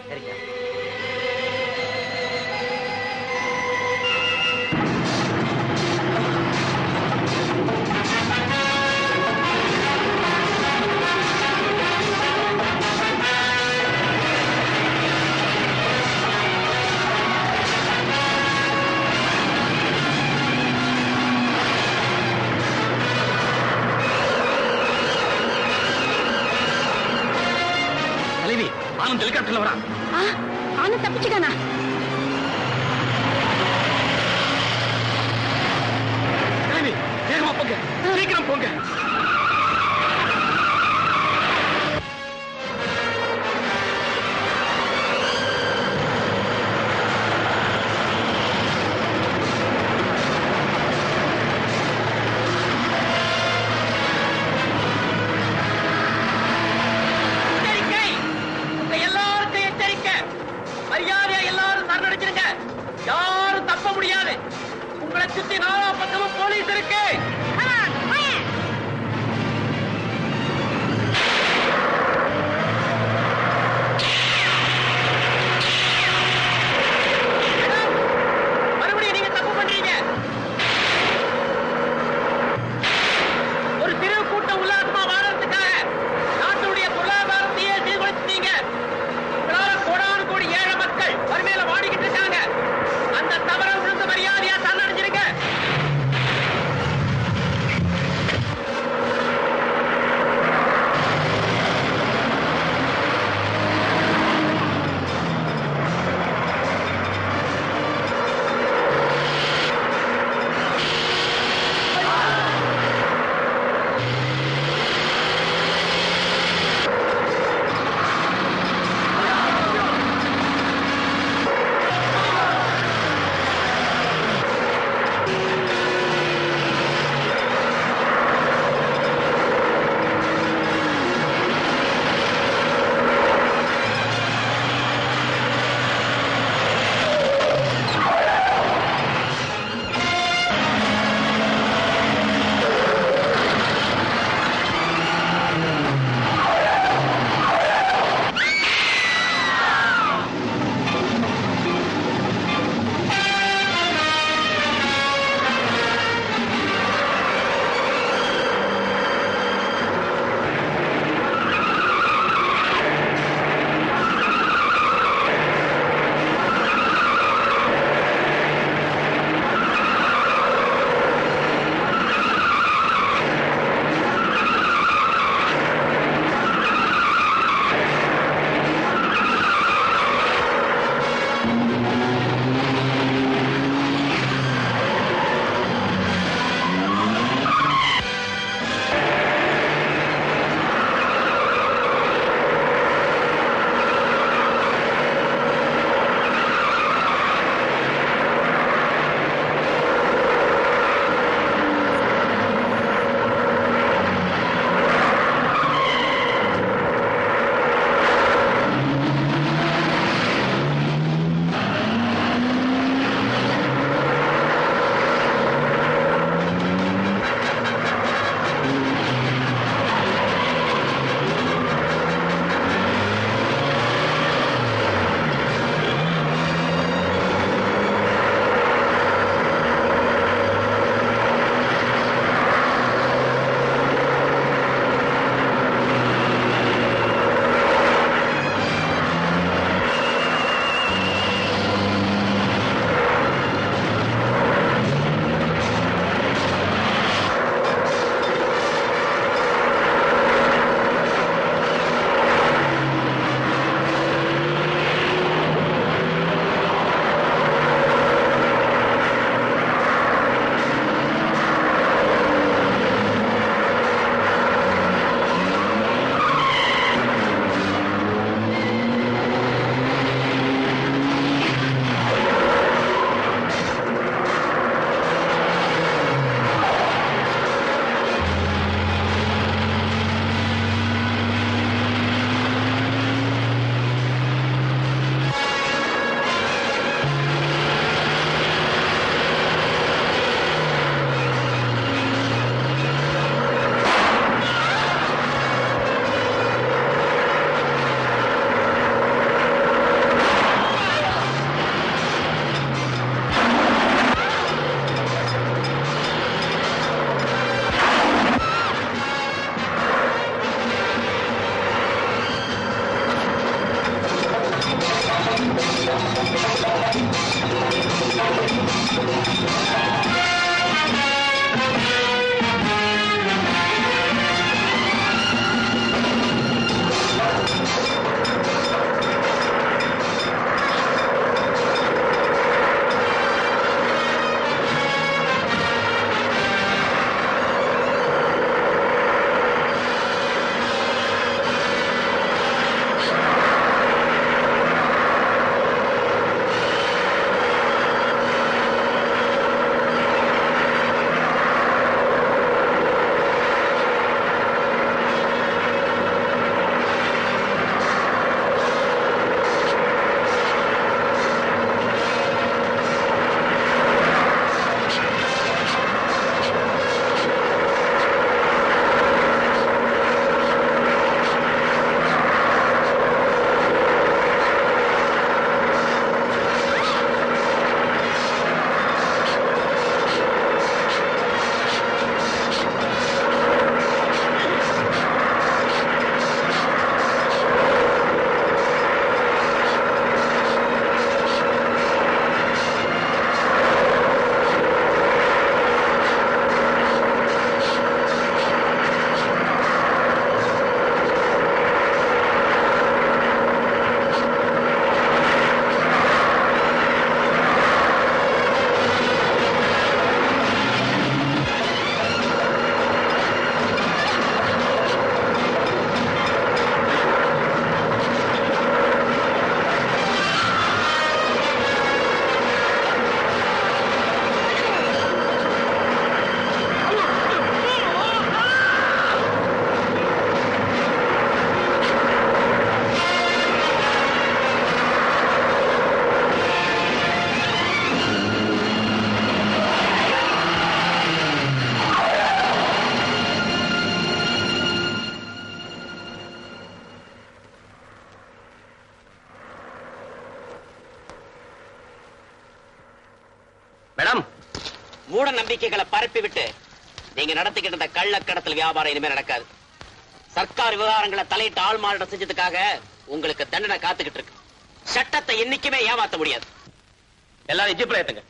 மேடம், மூட நம்பிக்கைகளை பரப்பி விட்டு நீங்க நடத்திக்கிட்டு இருந்த கள்ளக்கடத்தல் வியாபாரம் இனிமேல் நடக்காது. சர்க்கார் விவகாரங்களை தலையிட்டு ஆள் மாறாட செஞ்சதுக்காக உங்களுக்கு தண்டனை காத்துக்கிட்டு இருக்கு. சட்டத்தை என்னைக்குமே ஏமாற்ற முடியாது. எல்லாரும் ஜீப்ல ஏத்துங்க.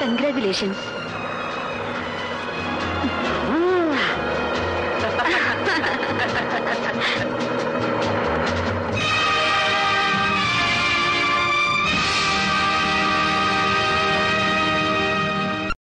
Congratulations.